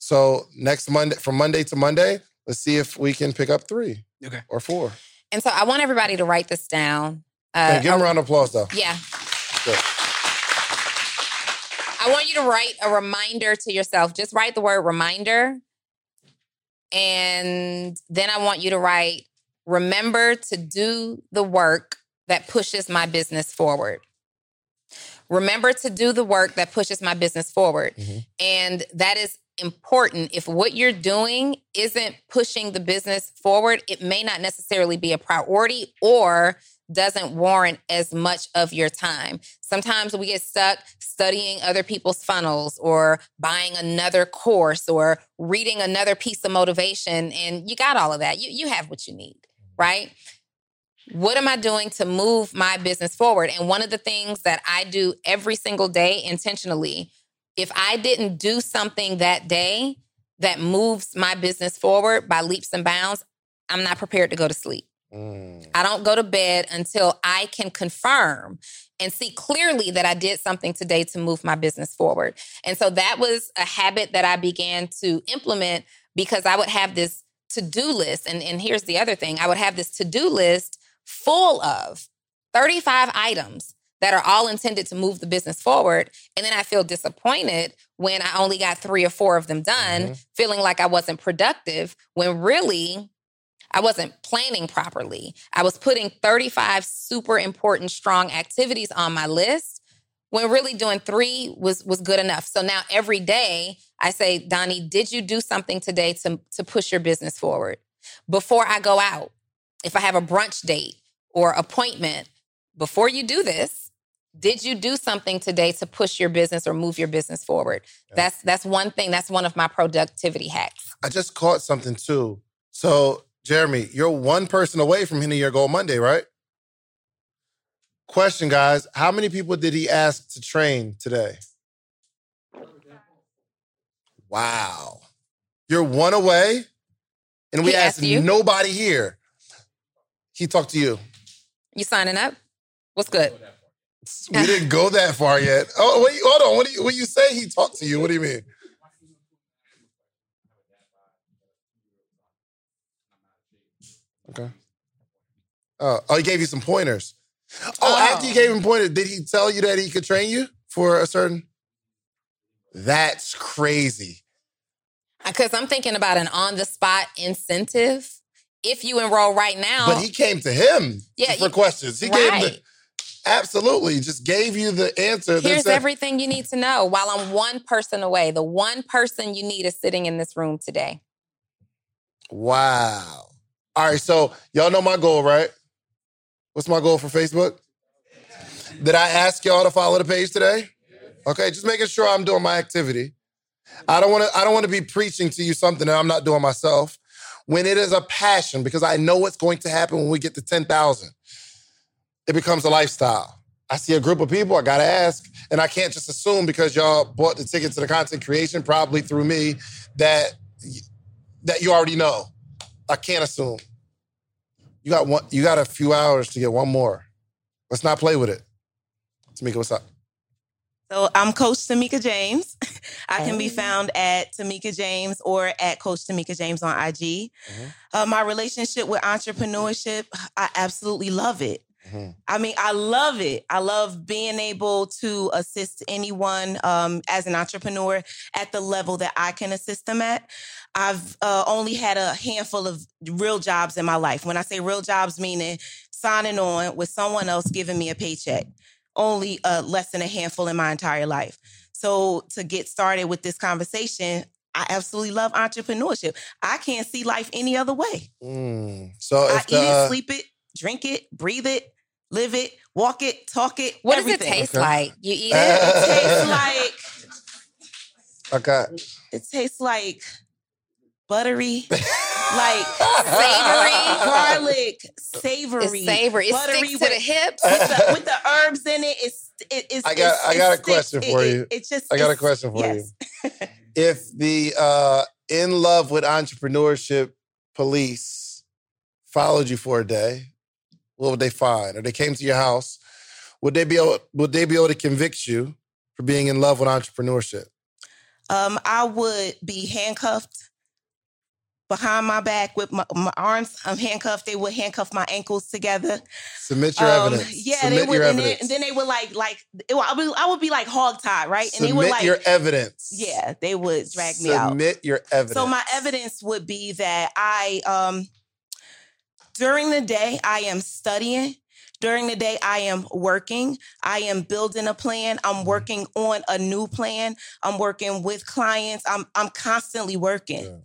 So next Monday, from Monday to Monday, let's see if we can pick up three. Okay. Or four. And so I want everybody to write this down. Uh, give them a round of applause, though. Yeah. Good. I want you to write a reminder to yourself. Just write the word reminder. And then I want you to write, remember to do the work that pushes my business forward. Remember to do the work that pushes my business forward. Mm-hmm. And that is important. If what you're doing isn't pushing the business forward, it may not necessarily be a priority or doesn't warrant as much of your time. Sometimes we get stuck studying other people's funnels or buying another course or reading another piece of motivation. And you got all of that. You, you have what you need, right? What am I doing to move my business forward? And one of the things that I do every single day intentionally, if I didn't do something that day that moves my business forward by leaps and bounds, I'm not prepared to go to sleep. I don't go to bed until I can confirm and see clearly that I did something today to move my business forward. And so that was a habit that I began to implement because I would have this to-do list. And, and here's the other thing. I would have this to-do list full of thirty-five items that are all intended to move the business forward. And then I feel disappointed when I only got three or four of them done, mm-hmm. feeling like I wasn't productive when really I wasn't planning properly. I was putting thirty-five super important, strong activities on my list when really doing three was was good enough. So now every day I say, Donnie, did you do something today to, to push your business forward? Before I go out, if I have a brunch date or appointment, before you do this, did you do something today to push your business or move your business forward? Yeah. That's, that's one thing. That's one of my productivity hacks. I just caught something too. So Jeremy, you're one person away from hitting your goal Monday, right? Question, guys. How many people did he ask to train today? Wow. You're one away, and we he asked, asked you? Nobody here. He talked to you. You signing up? What's good? We didn't go that far yet. Oh, wait, hold on. What do you, what you say he talked to you? What do you mean? Okay. Oh, oh, he gave you some pointers. Oh, oh, after you gave him pointers, did he tell you that he could train you for a certain? That's crazy. Because I'm thinking about an on-the-spot incentive. If you enroll right now. But he came to him yeah, for you, questions. He right. gave him the, absolutely, just gave you the answer. Here's said, everything you need to know while I'm one person away. The one person you need is sitting in this room today. Wow. All right, so y'all know my goal, right? What's my goal for Facebook? Did I ask y'all to follow the page today? Okay, just making sure I'm doing my activity. I don't want to. I don't want to be preaching to you something that I'm not doing myself. When it is a passion, because I know what's going to happen when we get to ten thousand, it becomes a lifestyle. I see a group of people, I got to ask, and I can't just assume because y'all bought the ticket to the content creation probably through me that that you already know. I can't assume. You got one. You got a few hours to get one more. Let's not play with it. Tamika, what's up? So I'm Coach Tamika James. I can be found at Tamika James or at Coach Tamika James on I G. Mm-hmm. Uh, my relationship with entrepreneurship, I absolutely love it. Mm-hmm. I mean, I love it. I love being able to assist anyone um, as an entrepreneur at the level that I can assist them at. I've uh, only had a handful of real jobs in my life. When I say real jobs, meaning signing on with someone else giving me a paycheck. Only uh, less than a handful in my entire life. So to get started with this conversation, I absolutely love entrepreneurship. I can't see life any other way. Mm, so I the, eat it, sleep it, drink it, breathe it, live it, walk it, talk it. What everything. does it taste okay. like? You eat it? It tastes like... Okay. It tastes like buttery, like savory, garlic, savory. It's savory. It sticks to with, the hips. With the, with the herbs in it, it's... It, it's I got, it's, I got a question for it, you. It, it just, I got a question for yes. you. If the uh, In Love with Entrepreneurship police followed you for a day, what would they find? Or they came to your house, would they be able, would they be able to convict you for being in love with entrepreneurship? Um, I would be handcuffed behind my back with my, my arms. I'm handcuffed. They would handcuff my ankles together. Submit your um, evidence. Yeah, Submit they would. And then, and then they would like, like it, I, would, I would be like hog tied, right? And Submit they would like your evidence. Yeah, they would drag Submit me out. Submit your evidence. So my evidence would be that I, um, during the day, I am studying. During the day, I am working. I am building a plan. I'm working on a new plan. I'm working with clients. I'm I'm constantly working. Yeah.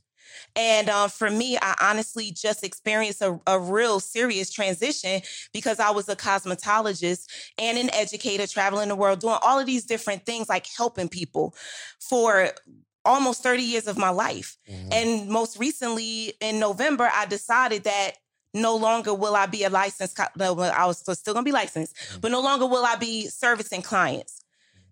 And uh, for me, I honestly just experienced a, a real serious transition because I was a cosmetologist and an educator traveling the world, doing all of these different things, like helping people for almost thirty years of my life. Mm-hmm. And most recently in November, I decided that no longer will I be a licensed, co- I was still going to be licensed, mm-hmm. but no longer will I be servicing clients.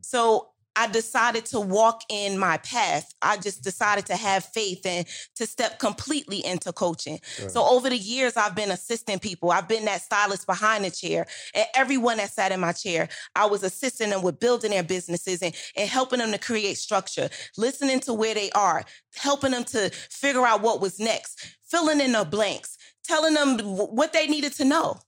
So I decided to walk in my path. I just decided to have faith and to step completely into coaching. Sure. So over the years, I've been assisting people. I've been that stylist behind the chair. And everyone that sat in my chair, I was assisting them with building their businesses and, and helping them to create structure, listening to where they are, helping them to figure out what was next, filling in the blanks, telling them what they needed to know.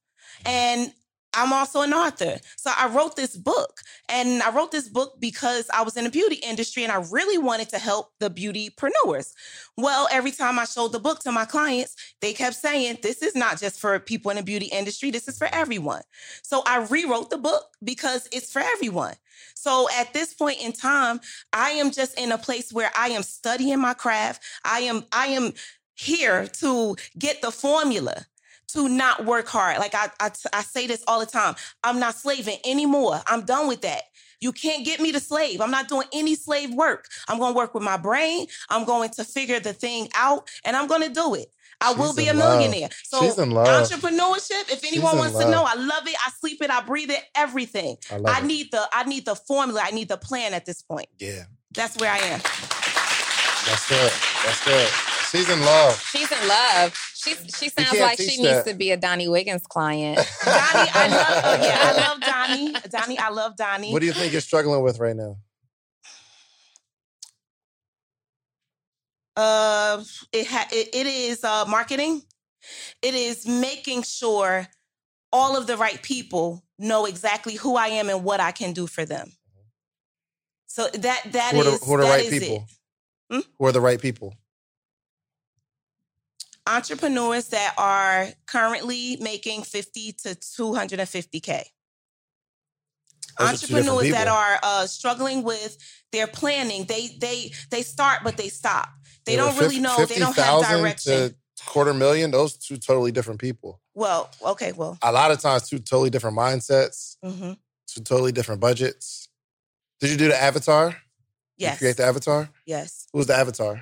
And I'm also an author. So I wrote this book. And I wrote this book because I was in the beauty industry and I really wanted to help the beautypreneurs. Well, every time I showed the book to my clients, they kept saying, this is not just for people in the beauty industry. This is for everyone. So I rewrote the book because it's for everyone. So at this point in time, I am just in a place where I am studying my craft. I am, I am here to get the formula to not work hard. Like I, I, I say this all the time. I'm not slaving anymore. I'm done with that. You can't get me to slave. I'm not doing any slave work. I'm going to work with my brain. I'm going to figure the thing out and I'm going to do it. I She's will be a millionaire. So entrepreneurship, if anyone wants love. to know, I love it. I sleep it. I breathe it. Everything. I, I need it. the, I need the formula. I need the plan at this point. Yeah. That's where I am. That's it. That's it. She's in love. She's in love. She she sounds like she that. needs to be a Donnie Wiggins client. Donnie, I love oh yeah, I love Donnie. Donnie, I love Donnie. What do you think you're struggling with right now? Uh, it ha- it, it is uh, marketing. It is making sure all of the right people know exactly who I am and what I can do for them. So that that who are the, is who are the that right is people? It. Hmm? Who are the right people? Entrepreneurs that are currently making fifty to two hundred fifty K. Entrepreneurs that are uh, struggling with their planning. They they they start, but they stop. They don't really know. They don't have direction. Quarter million, those two totally different people. Well, okay, well. A lot of times, two totally different mindsets, mm-hmm. two totally different budgets. Did you do the avatar? Yes. Did you create the avatar? Yes. Who's the avatar?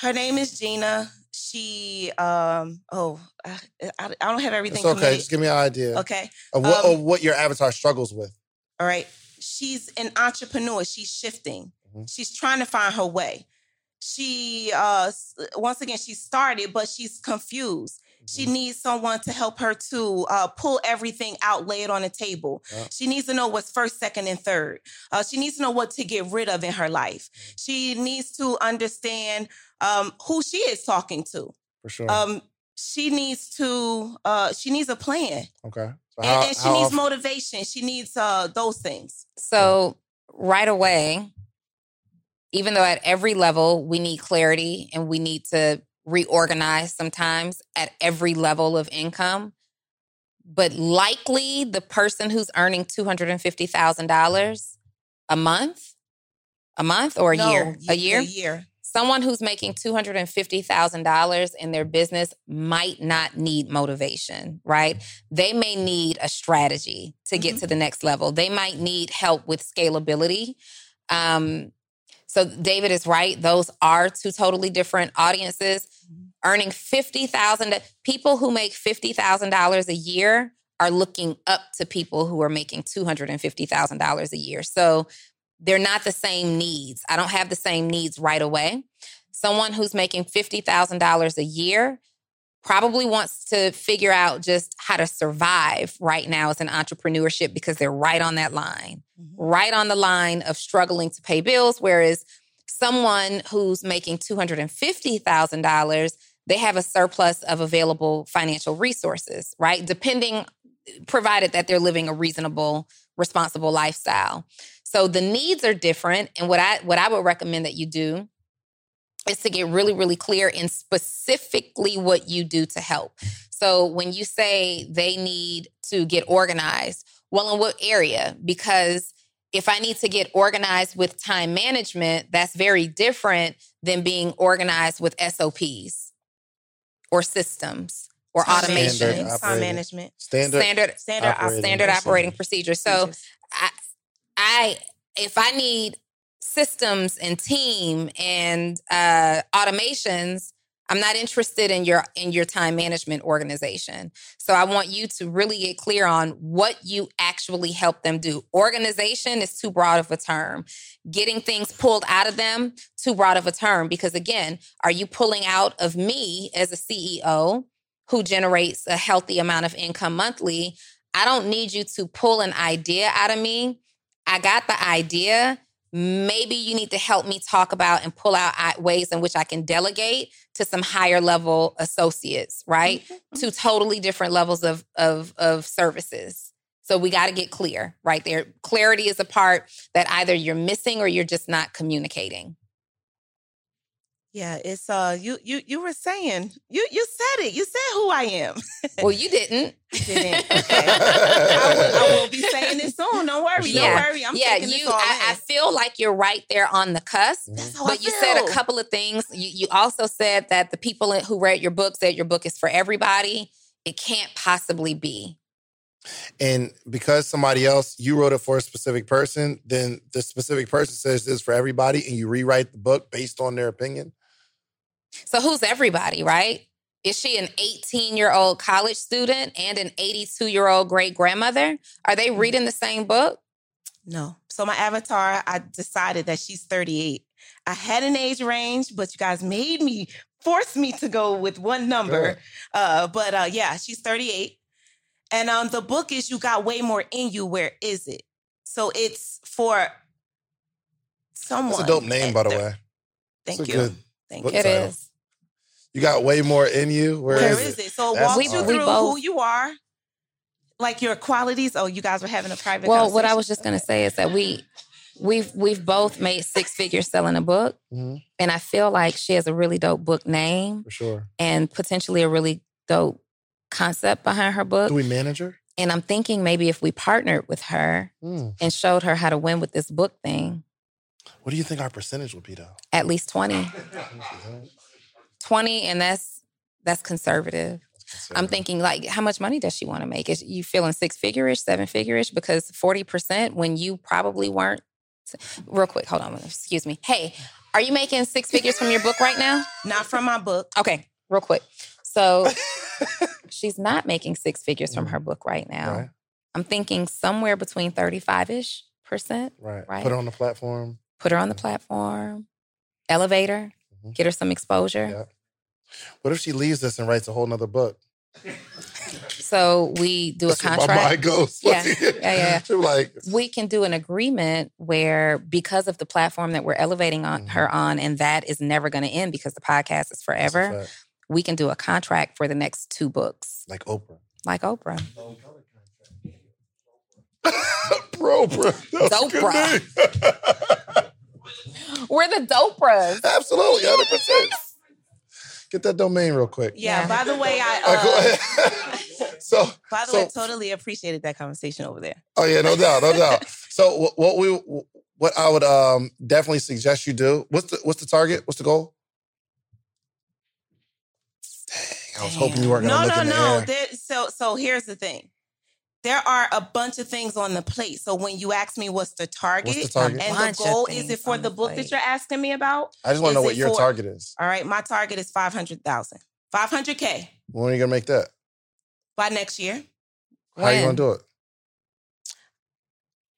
Her name is Gina. She, um, oh, I, I, I don't have everything. It's okay. Committed. Just give me an idea. Okay. Of what, um, of what your avatar struggles with. All right. She's an entrepreneur. She's shifting. Mm-hmm. She's trying to find her way. She, uh, once again, she started, but she's confused. She needs someone to help her to uh, pull everything out, lay it on the table. Yeah. She needs to know what's first, second, and third. Uh, she needs to know what to get rid of in her life. She needs to understand um, who she is talking to. For sure. Um, she needs to, uh, she needs a plan. Okay. So how, and, and she needs often? motivation. She needs uh, those things. So right away, even though at every level, we need clarity and we need to reorganize sometimes at every level of income. But likely the person who's earning two hundred fifty thousand dollars a month, a month or a no, year, a year, a year. Someone who's making two hundred fifty thousand dollars in their business might not need motivation, right? They may need a strategy to get mm-hmm. to the next level. They might need help with scalability. Um, so David is right. Those are two totally different audiences. Mm-hmm. Earning fifty thousand dollars, people who make fifty thousand dollars a year are looking up to people who are making two hundred fifty thousand dollars a year. So they're not the same needs. I don't have the same needs right away. Someone who's making fifty thousand dollars a year probably wants to figure out just how to survive right now as an entrepreneurship because they're right on that line, mm-hmm. right on the line of struggling to pay bills. Whereas someone who's making two hundred fifty thousand dollars, they have a surplus of available financial resources, right? Depending, provided that they're living a reasonable, responsible lifestyle. So the needs are different. And what I what I would recommend that you do is to get really, really clear in specifically what you do to help. So when you say they need to get organized, well, in what area? Because if I need to get organized with time management, that's very different than being organized with S O Ps or systems. Or automation, time management, standard, standard, standard operating, standard operating procedure. So, I, I, if I need systems and team and uh, automations, I'm not interested in your in your time management organization. So, I want you to really get clear on what you actually help them do. Organization is too broad of a term. Getting things pulled out of them, too broad of a term. Because again, are you pulling out of me as a C E O? Who generates a healthy amount of income monthly? I don't need you to pull an idea out of me. I got the idea. Maybe you need to help me talk about and pull out ways in which I can delegate to some higher level associates, right? Mm-hmm. Two totally different levels of, of, of services. So we got to get clear right there. Clarity is a part that either you're missing or you're just not communicating. Yeah, it's uh, you you you were saying you you said it. You said who I am. Well, you didn't. I didn't. Okay. I, will, I will be saying it soon. Don't worry. Yeah. Don't worry. I'm yeah. You. This all I, I feel like you're right there on the cusp. That's how but I you feel. Said a couple of things. You you also said that the people who read your book said your book is for everybody. It can't possibly be. And because somebody else, you wrote it for a specific person, then the specific person says this for everybody, and you rewrite the book based on their opinion. So who's everybody, right? Is she an eighteen-year-old college student and an eighty-two-year-old great-grandmother? Are they reading the same book? No. So my avatar, I decided that she's thirty-eight. I had an age range, but you guys made me, forced me to go with one number. Sure. Uh, but uh, yeah, she's thirty-eight. And um, the book is You Got Way More In You, Where Is It? So it's for someone. That's a dope name, by the way. Thank That's you. A good Thank you. It title. Is. You got way more in you. Where, Where is, is it? it? So it walks you through who you are, like your qualities. Oh, you guys were having a private Well, what I was just going to say is that we, we've, we've both made six figures selling a book. Mm-hmm. And I feel like she has a really dope book name. For sure. And potentially a really dope concept behind her book. Do we manage her? And I'm thinking maybe if we partnered with her mm. and showed her how to win with this book thing. What do you think our percentage would be, though? At least twenty. twenty, and that's that's conservative. that's conservative. I'm thinking, like, how much money does she want to make? Is you feeling six-figure-ish, seven-figure-ish? Because forty percent when you probably weren't... Real quick, hold on. Excuse me. Hey, are you making six figures from your book right now? Not from my book. Okay, real quick. So... She's not making six figures from her book right now. Right. I'm thinking somewhere between thirty-five-ish percent. Right. right. Put her on the platform. Put her on the platform. Elevate her. Mm-hmm. Get her some exposure. Yeah. What if she leaves us and writes a whole nother book? So we do That's a contract. Where my mind goes. Yeah. yeah, yeah, yeah. Like, we can do an agreement where because of the platform that we're elevating on, mm-hmm. her on, and that is never going to end because the podcast is forever. We can do a contract for the next two books. Like Oprah. Like Oprah. Oprah. Dopra. We're the Dopras. Absolutely, one hundred percent. Get that domain real quick. Yeah, yeah. By the way, I... Uh, go ahead. so, by the so, way, totally appreciated that conversation over there. Oh, yeah, no doubt, no doubt. So what we... what I would um, definitely suggest you do. What's the what's the target? What's the goal? Dang, I was Damn. hoping you weren't going to no, look no, in no. the air. There, so, so here's the thing. There are a bunch of things on the plate. So when you ask me what's the target, what's the target? And the goal, is it for the book plate. that you're asking me about? I just want to know what your for, target is. All right. My target is five hundred thousand. five hundred K. When are you going to make that? By next year. How when? are you going to do it?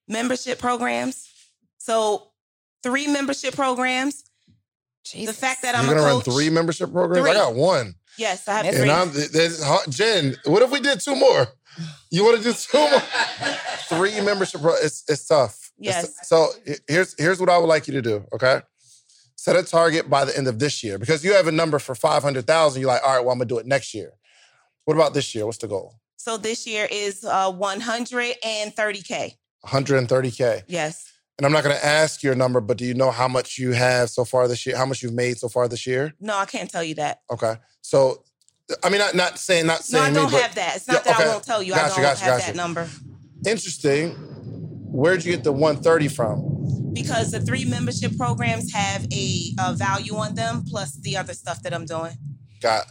Membership programs. So three membership programs. Jesus. The fact that I'm You're gonna a coach. You're going to run three membership programs? Three. I got one. Yes, I have and three. I'm, there's, Jen, what if we did two more? You want to do two more? Three membership programs. It's, it's tough. Yes. It's, so here's, here's what I would like you to do, okay? Set a target by the end of this year. Because you have a number for five hundred thousand. You're like, all right, well, I'm going to do it next year. What about this year? What's the goal? So this year is uh, one hundred thirty K. one hundred thirty K. Yes. And I'm not going to ask your number, but do you know how much you have so far this year? How much you've made so far this year? No, I can't tell you that. Okay. So, I mean, not, not saying, not saying No, I don't me, have but, that. It's not yeah, that okay. I won't tell you. Gotcha, I don't gotcha, have gotcha. that number. Interesting. Where'd you get the one thirty from? Because the three membership programs have a, a value on them, plus the other stuff that I'm doing. Got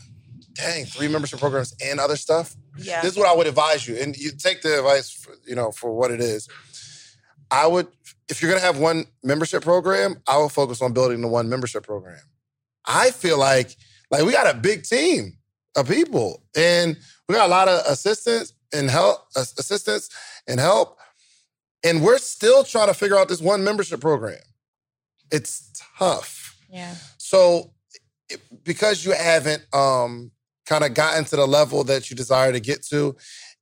Dang, three membership programs and other stuff? Yeah. This is what I would advise you. And you take the advice, for, you know, for what it is. I would, if you're going to have one membership program, I would focus on building the one membership program. I feel like, like we got a big team of people and we got a lot of assistance and help, assistance and help. And we're still trying to figure out this one membership program. It's tough. Yeah. So because you haven't, um, kind of gotten to the level that you desire to get to.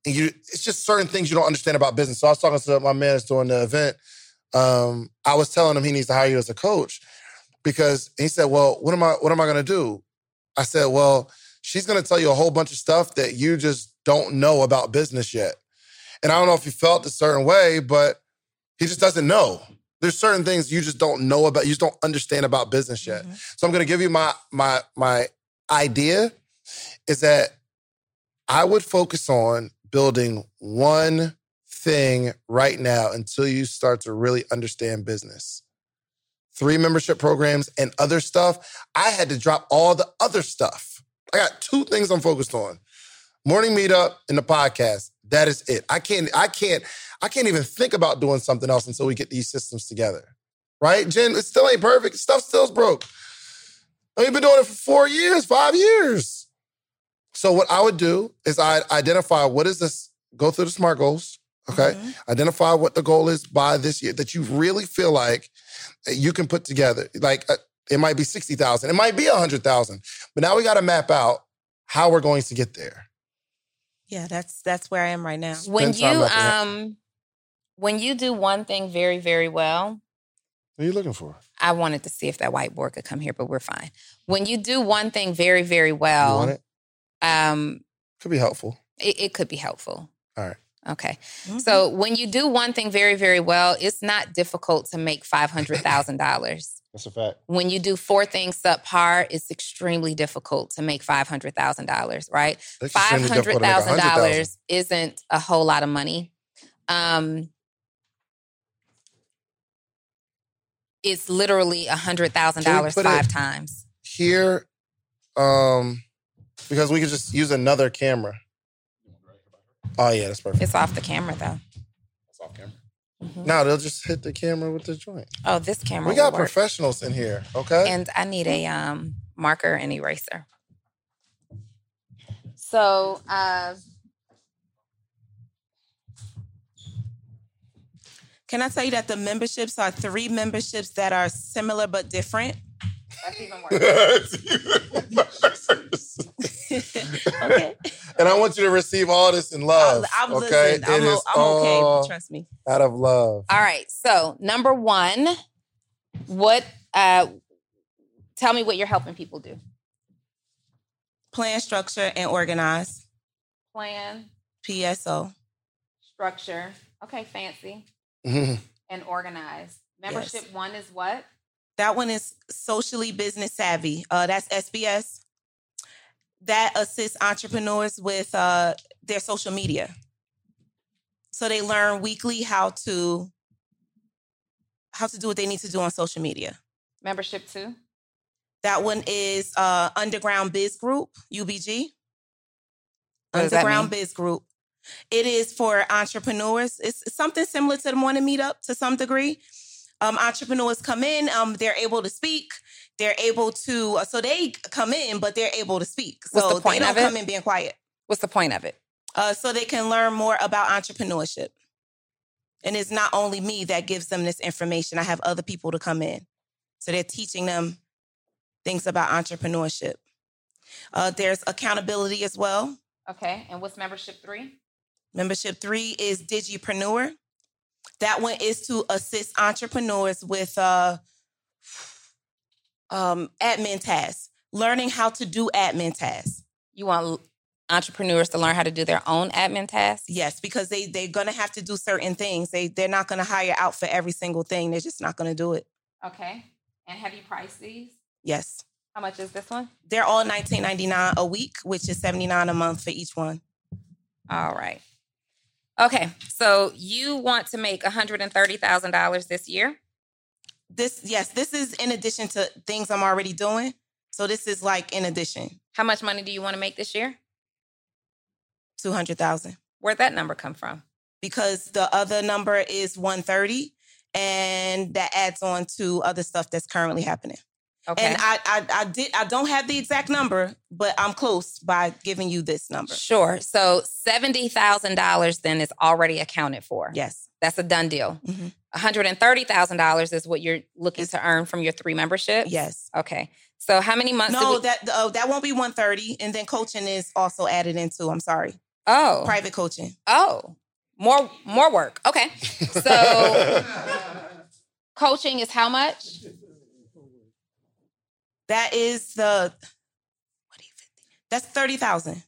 And you, it's just certain things you don't understand about business. So I was talking to my man that's doing the event. Um, I was telling him he needs to hire you as a coach because he said, well, what am I, what am I going to do? I said, well, she's going to tell you a whole bunch of stuff that you just don't know about business yet. And I don't know if you felt a certain way, but he just doesn't know. There's certain things you just don't know about. You just don't understand about business yet. Mm-hmm. So I'm going to give you my, my, my idea. Is that I would focus on building one thing right now until you start to really understand business. Three membership programs and other stuff. I had to drop all the other stuff. I got two things I'm focused on. Morning meetup and the podcast. That is it. I can't, I can't, I can't even think about doing something else until we get these systems together. Right, Jen? It still ain't perfect. Stuff still's broke. I mean, you've been doing it for four years, five years. So what I would do is I identify what is this, go through the SMART goals, okay? Mm-hmm. Identify what the goal is by this year that you really feel like you can put together. Like uh, it might be sixty thousand, it might be one hundred thousand, but now we got to map out how we're going to get there. Yeah, that's that's where I am right now. When you um, when you do one thing very, very well. What are you looking for? I wanted to see if that whiteboard could come here, but we're fine. When you do one thing very, very well. You want it? Um, could be helpful. It, it could be helpful. All right. Okay. Mm-hmm. So when you do one thing very, very well, it's not difficult to make five hundred thousand dollars. That's a fact. When you do four things subpar, it's extremely difficult to make five hundred thousand dollars, right? five hundred thousand dollars isn't a whole lot of money. Um, it's literally one hundred thousand dollars five times. Here, um... Because we could just use another camera. Oh, yeah, that's perfect. It's off the camera, though. It's off camera? Mm-hmm. No, they'll just hit the camera with the joint. Oh, this camera. We got professionals in here, okay? And I need a um, marker and eraser. So, uh... can I tell you that the memberships are three memberships that are similar but different? That's even worse. Okay. And I want you to receive all this in love. I'll, I'll okay, listen. I'm, o- I'm okay. Trust me. Out of love. All right. So number one, what? Uh, tell me what you're helping people do. Plan, structure, and organize. Plan. P S O. Structure. Okay, fancy. Mm-hmm. And organize. Membership yes. One is what? That one is socially business savvy. Uh, that's S B S. That assists entrepreneurs with uh, their social media. So they learn weekly how to how to do what they need to do on social media. Membership two. That one is uh, Underground Biz Group, U B G. What Underground Biz Group. It is for entrepreneurs. It's something similar to the Morning Meetup to some degree. Um, entrepreneurs come in, um, they're able to speak. They're able to, so they come in, but they're able to speak. So What's the point they don't of it? come in being quiet. What's the point of it? Uh, so they can learn more about entrepreneurship. And it's not only me that gives them this information. I have other people to come in. So they're teaching them things about entrepreneurship. Uh, there's accountability as well. Okay. And what's membership three? Membership three is Digipreneur. That one is to assist entrepreneurs with uh, um, admin tasks, learning how to do admin tasks. You want entrepreneurs to learn how to do their own admin tasks? Yes, because they, they're going to have to do certain things. They, they're not going to hire out for every single thing. They're just not going to do it. Okay. And have you priced these? Yes. How much is this one? They're all nineteen ninety-nine dollars a week, which is seventy-nine dollars a month for each one. All right. Okay. So you want to make one hundred thirty thousand dollars this year? This, yes. This is in addition to things I'm already doing. So this is like in addition. How much money do you want to make this year? two hundred thousand dollars. Where'd that number come from? Because the other number is one hundred thirty thousand dollars and that adds on to other stuff that's currently happening. Okay. And I, I, I did. I don't have the exact number, but I'm close by giving you this number. Sure. So seventy thousand dollars then is already accounted for. Yes. That's a done deal. Mm-hmm. one hundred thirty thousand dollars is what you're looking it's, to earn from your three memberships? Yes. Okay. So how many months? No, we... that uh, that won't be one hundred thirty. And then coaching is also added in too. I'm sorry. Oh. Private coaching. Oh. More, more work. Okay. So coaching is how much? That is the, what do you think? That's thirty thousand dollars.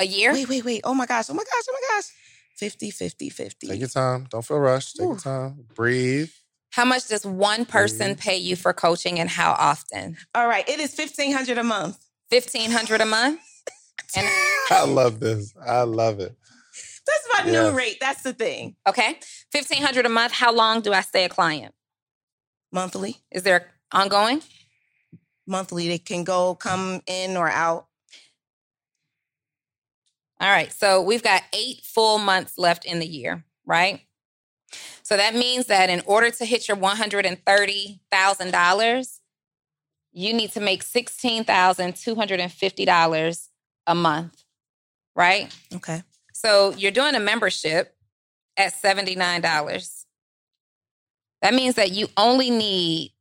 A year? Wait, wait, wait. Oh my gosh. Oh my gosh. Oh my gosh. fifty, fifty, fifty. Take your time. Don't feel rushed. Take Ooh. your time. Breathe. How much does one person Breathe. pay you for coaching and how often? All right. It is fifteen hundred dollars a month. fifteen hundred dollars a month? And I love this. I love it. That's my yes. new rate. That's the thing. Okay. fifteen hundred dollars a month. How long do I stay a client? Monthly. Is there ongoing? Monthly. They can go, come in or out. All right. So we've got eight full months left in the year, right? So that means that in order to hit your one hundred thirty thousand dollars, you need to make sixteen thousand two hundred fifty dollars a month, right? Okay. So you're doing a membership at seventy-nine dollars. That means that you only need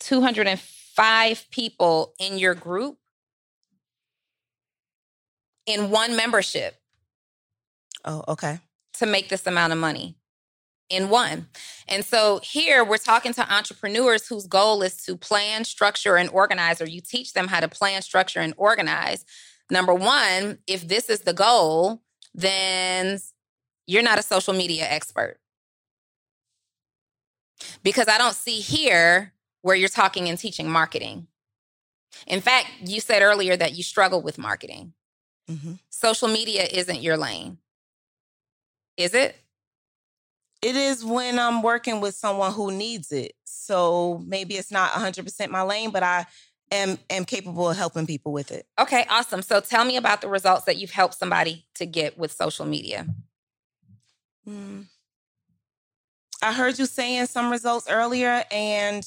two hundred five people in your group in one membership. Oh, okay. To make this amount of money in one. And so here we're talking to entrepreneurs whose goal is to plan, structure, and organize, or you teach them how to plan, structure, and organize. Number one, if this is the goal, then you're not a social media expert. Because I don't see here where you're talking and teaching marketing. In fact, you said earlier that you struggle with marketing. Mm-hmm. Social media isn't your lane. Is it? It is when I'm working with someone who needs it. So maybe it's not one hundred percent my lane, but I am, am capable of helping people with it. Okay, awesome. So tell me about the results that you've helped somebody to get with social media. Mm. I heard you saying some results earlier, and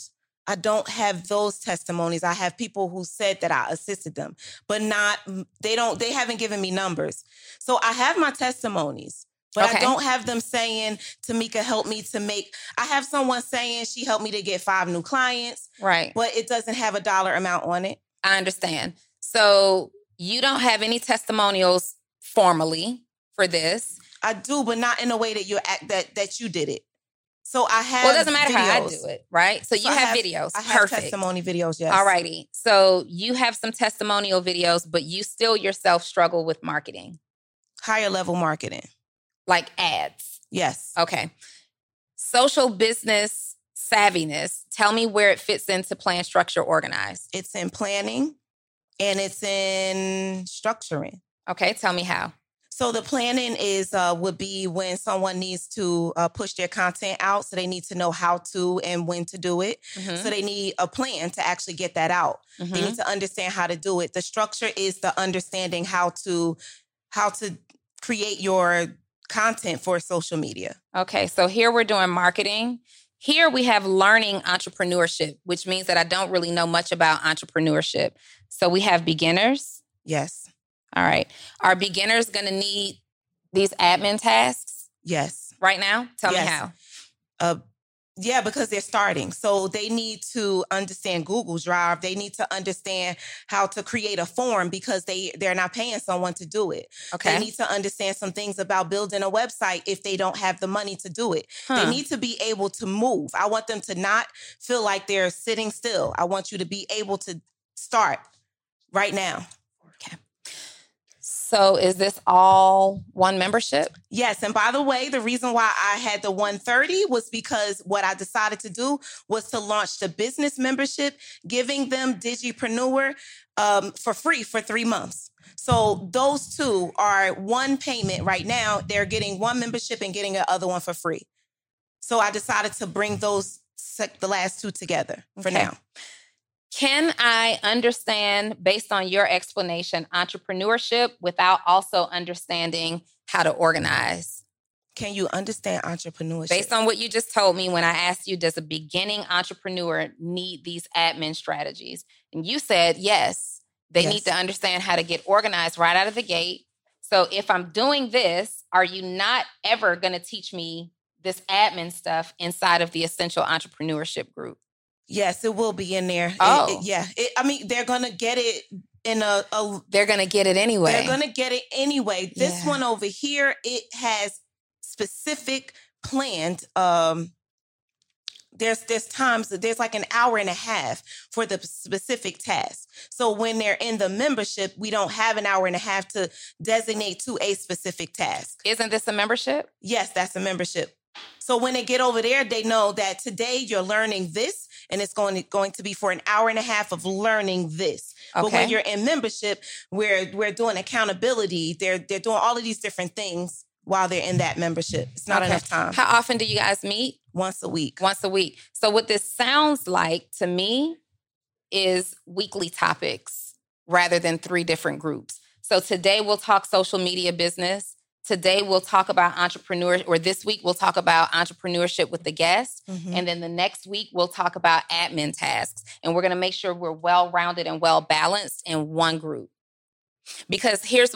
I don't have those testimonies. I have people who said that I assisted them, but not, they don't, they haven't given me numbers. So I have my testimonies, but okay. I don't have them saying, Tamika helped me to make, I have someone saying she helped me to get five new clients. Right. But it doesn't have a dollar amount on it. I understand. So you don't have any testimonials formally for this. I do, but not in a way that you act that, that you did it. So I have Well, it doesn't matter videos. How I do it, right? So you so have, have videos. I have Perfect. testimony videos, yes. All righty. So you have some testimonial videos, but you still yourself struggle with marketing. Higher level marketing. Like ads. Yes. Okay. Social business savviness. Tell me where it fits into plan, structure, organize. It's in planning and it's in structuring. Okay. Tell me how. So the planning is uh, would be when someone needs to uh, push their content out. So they need to know how to and when to do it. Mm-hmm. So they need a plan to actually get that out. Mm-hmm. They need to understand how to do it. The structure is the understanding how to how to create your content for social media. Okay, so here we're doing marketing. Here we have learning entrepreneurship, which means that I don't really know much about entrepreneurship. So we have beginners. Yes. All right. Are beginners going to need these admin tasks? Yes. Right now? Tell yes. me how. Uh, yeah, because they're starting. So they need to understand Google Drive. They need to understand how to create a form because they, they're not paying someone to do it. Okay. They need to understand some things about building a website if they don't have the money to do it. Huh. They need to be able to move. I want them to not feel like they're sitting still. I want you to be able to start right now. Okay. So is this all one membership? Yes. And by the way, the reason why I had the one thirty was because what I decided to do was to launch the business membership, giving them Digipreneur um, for free for three months. So those two are one payment right now. They're getting one membership and getting the other one for free. So I decided to bring those, the last two together for okay. now. Can I understand, based on your explanation, entrepreneurship without also understanding how to organize? Can you understand entrepreneurship? Based on what you just told me when I asked you, does a beginning entrepreneur need these admin strategies? And you said, yes, they yes. need to understand how to get organized right out of the gate. So if I'm doing this, are you not ever going to teach me this admin stuff inside of the Essential Entrepreneurship group? Yes, it will be in there. Oh, it, it, yeah. It, I mean, they're going to get it in a, a... They're going to get it anyway. They're going to get it anyway. This yeah. one over here, it has specific planned... Um, There's there's times that there's like an hour and a half for the specific task. So when they're in the membership, we don't have an hour and a half to designate to a specific task. Isn't this a membership? Yes, that's a membership. So when they get over there, they know that today you're learning this and it's going to, going to be for an hour and a half of learning this. Okay. But when you're in membership, we're we're doing accountability. They're they're doing all of these different things while they're in that membership. It's not okay. enough time. How often do you guys meet? Once a week. Once a week. So what this sounds like to me is weekly topics rather than three different groups. So today we'll talk social media business. Today we'll talk about entrepreneurs, or this week we'll talk about entrepreneurship with the guest. Mm-hmm. And then the next week we'll talk about admin tasks. And we're going to make sure we're well-rounded and well-balanced in one group. Because here's...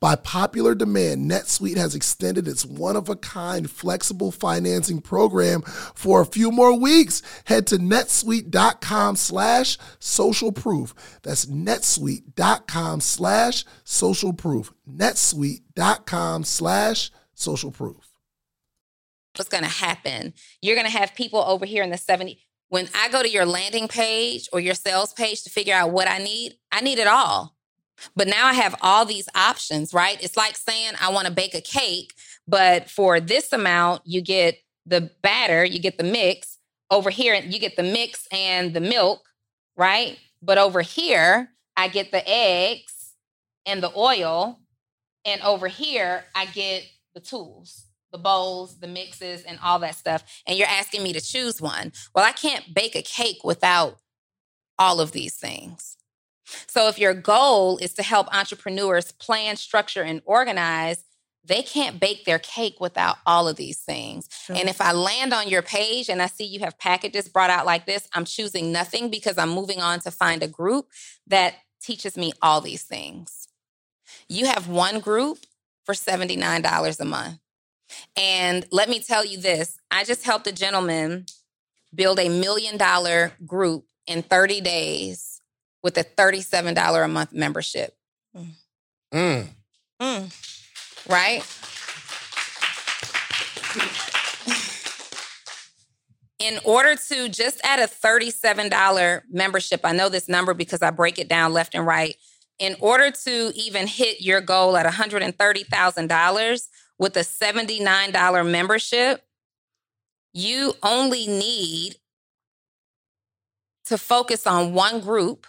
By popular demand, NetSuite has extended its one-of-a-kind flexible financing program for a few more weeks. Head to netsuite.com slash social proof. That's netsuite.com slash social proof. netsuite.com slash social proof. What's going to happen? You're going to have people over here in the seventies. When I go to your landing page or your sales page to figure out what I need, I need it all. But now I have all these options, right? It's like saying I want to bake a cake, but for this amount, you get the batter, you get the mix, over here and you get the mix and the milk, right? But over here, I get the eggs and the oil. And over here, I get the tools, the bowls, the mixes, and all that stuff. And you're asking me to choose one. Well, I can't bake a cake without all of these things. So if your goal is to help entrepreneurs plan, structure, and organize, they can't bake their cake without all of these things. Sure. And if I land on your page and I see you have packages brought out like this, I'm choosing nothing because I'm moving on to find a group that teaches me all these things. You have one group for seventy-nine dollars a month. And let me tell you this, I just helped a gentleman build a million dollar group in thirty days with a thirty-seven dollars a month membership. Mm. Mm. Mm. Right? In order to just add a thirty-seven dollars membership, I know this number because I break it down left and right. In order to even hit your goal at one hundred thirty thousand dollars with a seventy-nine dollars membership, you only need to focus on one group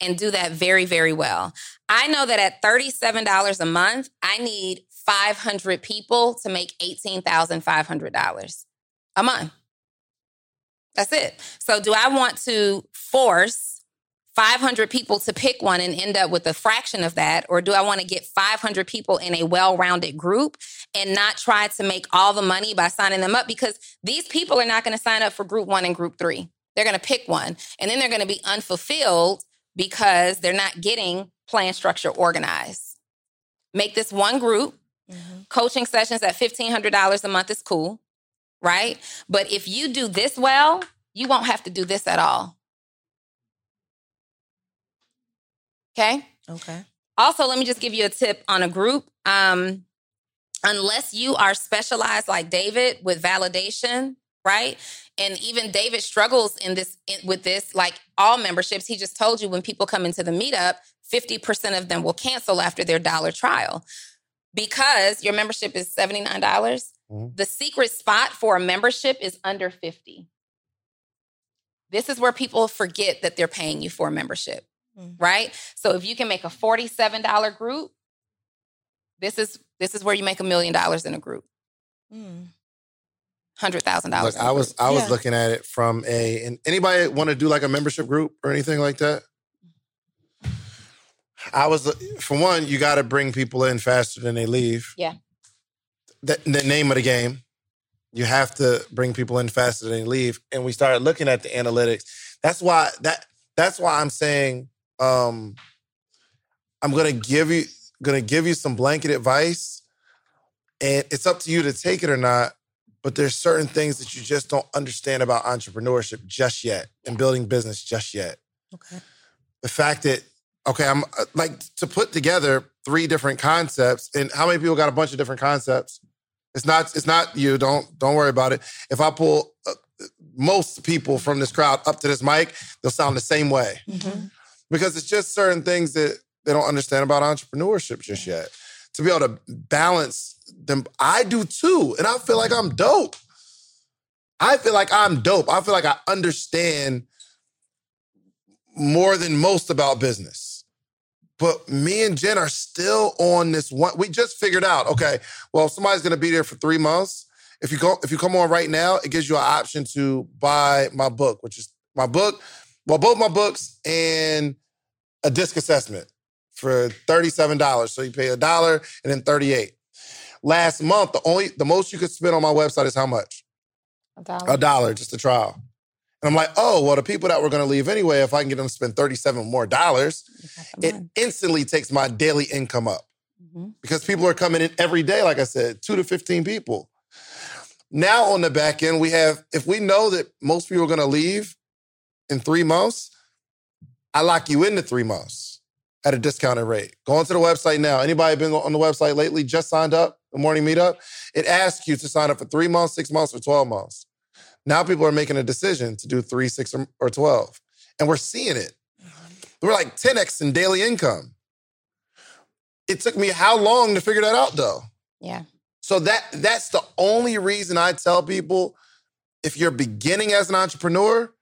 and do that very, very well. I know that at thirty-seven dollars a month, I need five hundred people to make eighteen thousand five hundred dollars a month. That's it. So do I want to force five hundred people to pick one and end up with a fraction of that? Or do I want to get five hundred people in a well-rounded group and not try to make all the money by signing them up? Because these people are not going to sign up for group one and group three. They're going to pick one. And then they're going to be unfulfilled because they're not getting plan, structure, organized. Make this one group. Mm-hmm. Coaching sessions at fifteen hundred dollars a month is cool, right? But if you do this well, you won't have to do this at all. Okay? Okay. Also, let me just give you a tip on a group. Um, unless you are specialized like David with validation, right? And even David struggles in this in, with this, like all memberships. He just told you when people come into the meetup, fifty percent of them will cancel after their dollar trial because your membership is seventy-nine dollars. Mm-hmm. The secret spot for a membership is under fifty. This is where people forget that they're paying you for a membership, mm-hmm. right? So if you can make a forty-seven dollars group, this is this is where you make a million dollars in a group. Mm. one hundred thousand dollars. Look, I was I was yeah. looking at it from a, and anybody want to do like a membership group or anything like that? I was, for one, you got to bring people in faster than they leave. Yeah. The, the name of the game, you have to bring people in faster than they leave. And we started looking at the analytics. That's why that that's why I'm saying um, I'm gonna give you gonna give you some blanket advice, and it's up to you to take it or not. But there's certain things that you just don't understand about entrepreneurship just yet and building business just yet. Okay. The fact that, okay, I'm like to put together three different concepts, and how many people got a bunch of different concepts? It's not, it's not you. Don't, don't worry about it. If I pull uh, most people from this crowd up to this mic, they'll sound the same way mm-hmm. because it's just certain things that they don't understand about entrepreneurship just yet. To be able to balance them. I do too. And I feel like I'm dope. I feel like I'm dope. I feel like I understand more than most about business. But me and Jen are still on this one. We just figured out, okay, well, somebody's going to be there for three months. If you go, if you come on right now, it gives you an option to buy my book, which is my book, well, both my books and a disc assessment. For thirty-seven dollars. So you pay a dollar and then thirty-eight. Last month, the only the most you could spend on my website is how much? A dollar. A dollar, just a trial. And I'm like, oh, well, the people that were going to leave anyway, if I can get them to spend thirty-seven more dollars, it on. instantly takes my daily income up. Mm-hmm. Because people are coming in every day, like I said, two to fifteen people. Now on the back end, we have, if we know that most people are going to leave in three months, I lock you into three months. At a discounted rate. Go onto the website now. Anybody been on the website lately, just signed up, The Morning Meetup? It asks you to sign up for three months, six months, or twelve months. Now people are making a decision to do three, six, or, or twelve. And we're seeing it. We're like ten x in daily income. It took me how long to figure that out, though? Yeah. So that that's the only reason I tell people if you're beginning as an entrepreneur,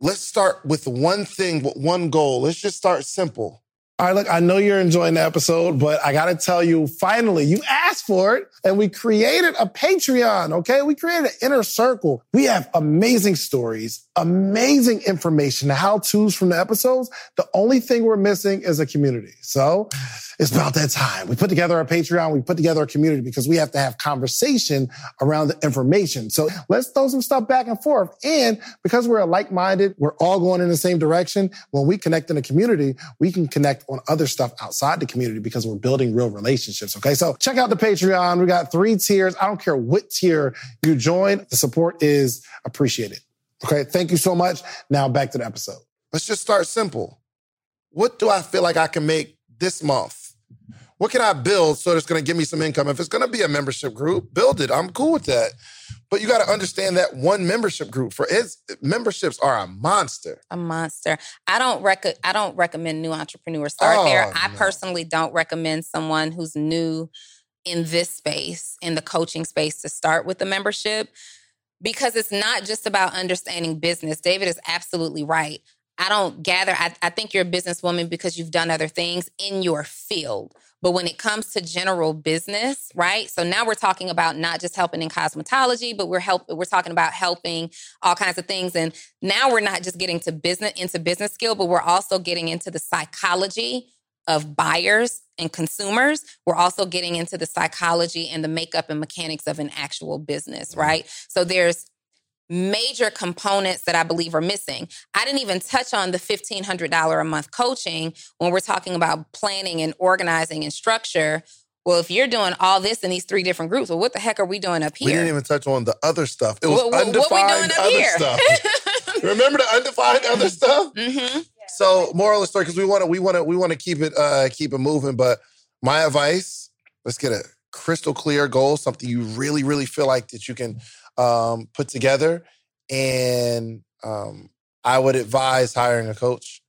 let's start with one thing, with one goal. Let's just start simple. All right, look, I know you're enjoying the episode, but I got to tell you, finally, you asked for it and we created a Patreon, okay? We created an inner circle. We have amazing stories, amazing information, the how-tos from the episodes. The only thing we're missing is a community. So it's about that time. We put together our Patreon, we put together a community because we have to have conversation around the information. So let's throw some stuff back and forth. And because we're like-minded, we're all going in the same direction. When we connect in a community, we can connect on other stuff outside the community because we're building real relationships. Okay. So check out the Patreon. We got three tiers. I don't care what tier you join. The support is appreciated. Okay. Thank you so much. Now back to the episode. Let's just start simple. What do I feel like I can make this month? What can I build so it's going to give me some income? If it's going to be a membership group, build it. I'm cool with that. But you got to understand that one membership group for is memberships are a monster. A monster. I don't rec- I don't recommend new entrepreneurs start oh, there. I no. personally don't recommend someone who's new in this space, in the coaching space, to start with a membership because it's not just about understanding business. David is absolutely right. I don't gather. I, I think you're a businesswoman because you've done other things in your field. But when it comes to general business, right? So now we're talking about not just helping in cosmetology, but we're help we're talking about helping all kinds of things. And now we're not just getting to business into business skill, but we're also getting into the psychology of buyers and consumers. We're also getting into the psychology and the makeup and mechanics of an actual business, right? So there's major components that I believe are missing. I didn't even touch on the fifteen hundred dollars a month coaching when we're talking about planning and organizing and structure. Well, if you're doing all this in these three different groups, well, what the heck are we doing up here? We didn't even touch on the other stuff. It was what, what, undefined what we doing up other here? Stuff. Remember the undefined other stuff? Mm-hmm. So, moral of the story, because we want to, we want to, we want to keep it, uh, keep it moving. But my advice: let's get a crystal clear goal, something you really, really feel like that you can. Um, put together. And um, I would advise hiring a coach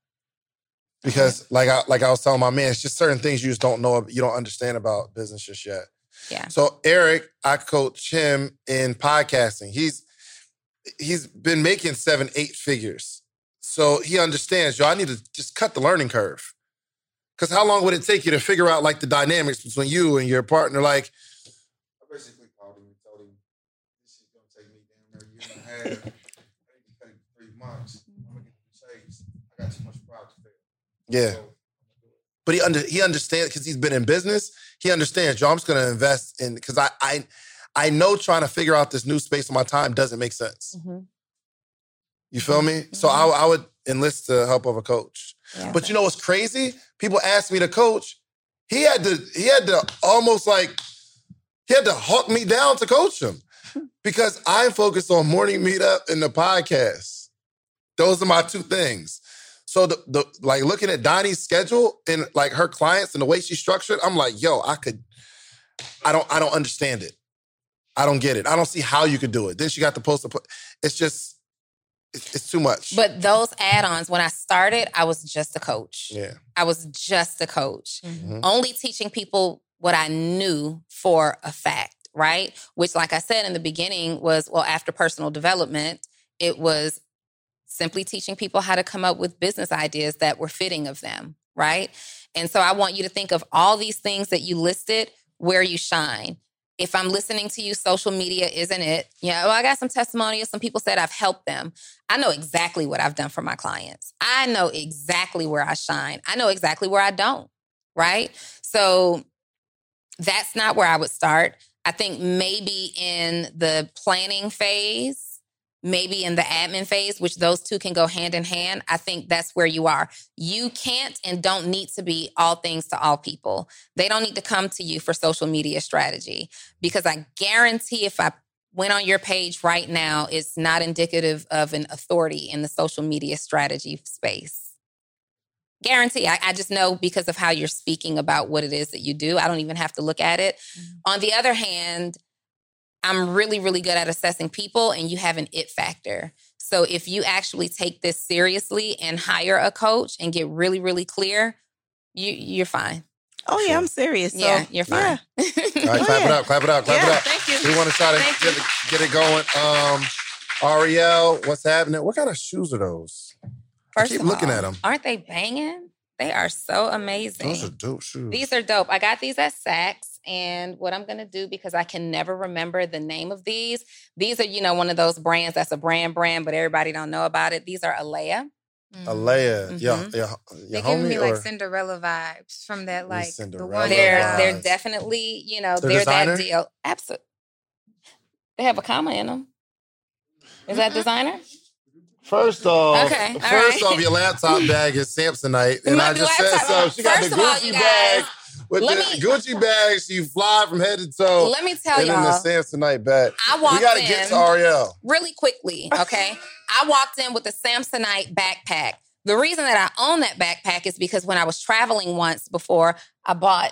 because like I, like I was telling my man, it's just certain things you just don't know, you don't understand about business just yet. Yeah. So Eric, I coach him in podcasting. He's, he's been making seven, eight figures. So he understands, yo, I need to just cut the learning curve. Because how long would it take you to figure out like the dynamics between you and your partner? Like, I need to take three months. I'm gonna get the chase. I got too much pride to fail. Yeah, so, but he under he understands because he's been in business. He understands. Yo, I'm just gonna invest in because I I I know trying to figure out this new space on my time doesn't make sense. Mm-hmm. You feel me? Mm-hmm. So I I would enlist the help of a coach. Yeah, but you know what's crazy? People asked me to coach. He had to he had to almost like he had to hawk me down to coach him. Because I'm focused on morning meetup and the podcast. Those are my two things. So the, the like looking at Donnie's schedule and like her clients and the way she's structured, I'm like, yo, I could, I don't, I don't understand it. I don't get it. I don't see how you could do it. Then she got the post to put, it's just, it's, it's too much. But those add-ons, when I started, I was just a coach. Yeah. I was just a coach. Mm-hmm. Only teaching people what I knew for a fact. Right? Which, like I said in the beginning, was, well, after personal development, it was simply teaching people how to come up with business ideas that were fitting of them. Right? And so I want you to think of all these things that you listed, where you shine. If I'm listening to you, social media isn't it. Yeah. Well, I got some testimonials. Some people said I've helped them. I know exactly what I've done for my clients. I know exactly where I shine. I know exactly where I don't. Right? So that's not where I would start. I think maybe in the planning phase, maybe in the admin phase, which those two can go hand in hand, I think that's where you are. You can't and don't need to be all things to all people. They don't need to come to you for social media strategy because I guarantee if I went on your page right now, it's not indicative of an authority in the social media strategy space. Guarantee. I, I just know because of how you're speaking about what it is that you do. I don't even have to look at it. Mm-hmm. On the other hand, I'm really, really good at assessing people and you have an it factor. So if you actually take this seriously and hire a coach and get really, really clear, you, you're fine. Oh, yeah, I'm serious. So. Yeah, you're fine. Yeah. All right, clap oh, yeah. it up, clap it up, clap yeah, it up. Thank you. We want to try to get it, get it going. Um, Ariel, what's happening? What kind of shoes are those? First I keep of looking all, at them. Aren't they banging? They are so amazing. Those are dope shoes. These are dope. I got these at Saks. And what I'm going to do, because I can never remember the name of these, these are, you know, one of those brands that's a brand brand, but everybody don't know about it. These are Aaliyah. Mm-hmm. Aaliyah. Yeah, mm-hmm. yeah. They're giving me like or? Cinderella vibes from that, like, Cinderella the one. They're, vibes. They're definitely, you know, they're, they're that deal. Absolutely. They have a comma in them. Is that designer? First off, okay, first right. off, your laptop bag is Samsonite, and I just said so. She got the Gucci bag. With let the me, Gucci bags, you fly from head to toe. Let me tell you, and y'all, then the Samsonite bag. I walked in. We got to get to Ariel really quickly, okay? I walked in with the Samsonite backpack. The reason that I own that backpack is because when I was traveling once before, I bought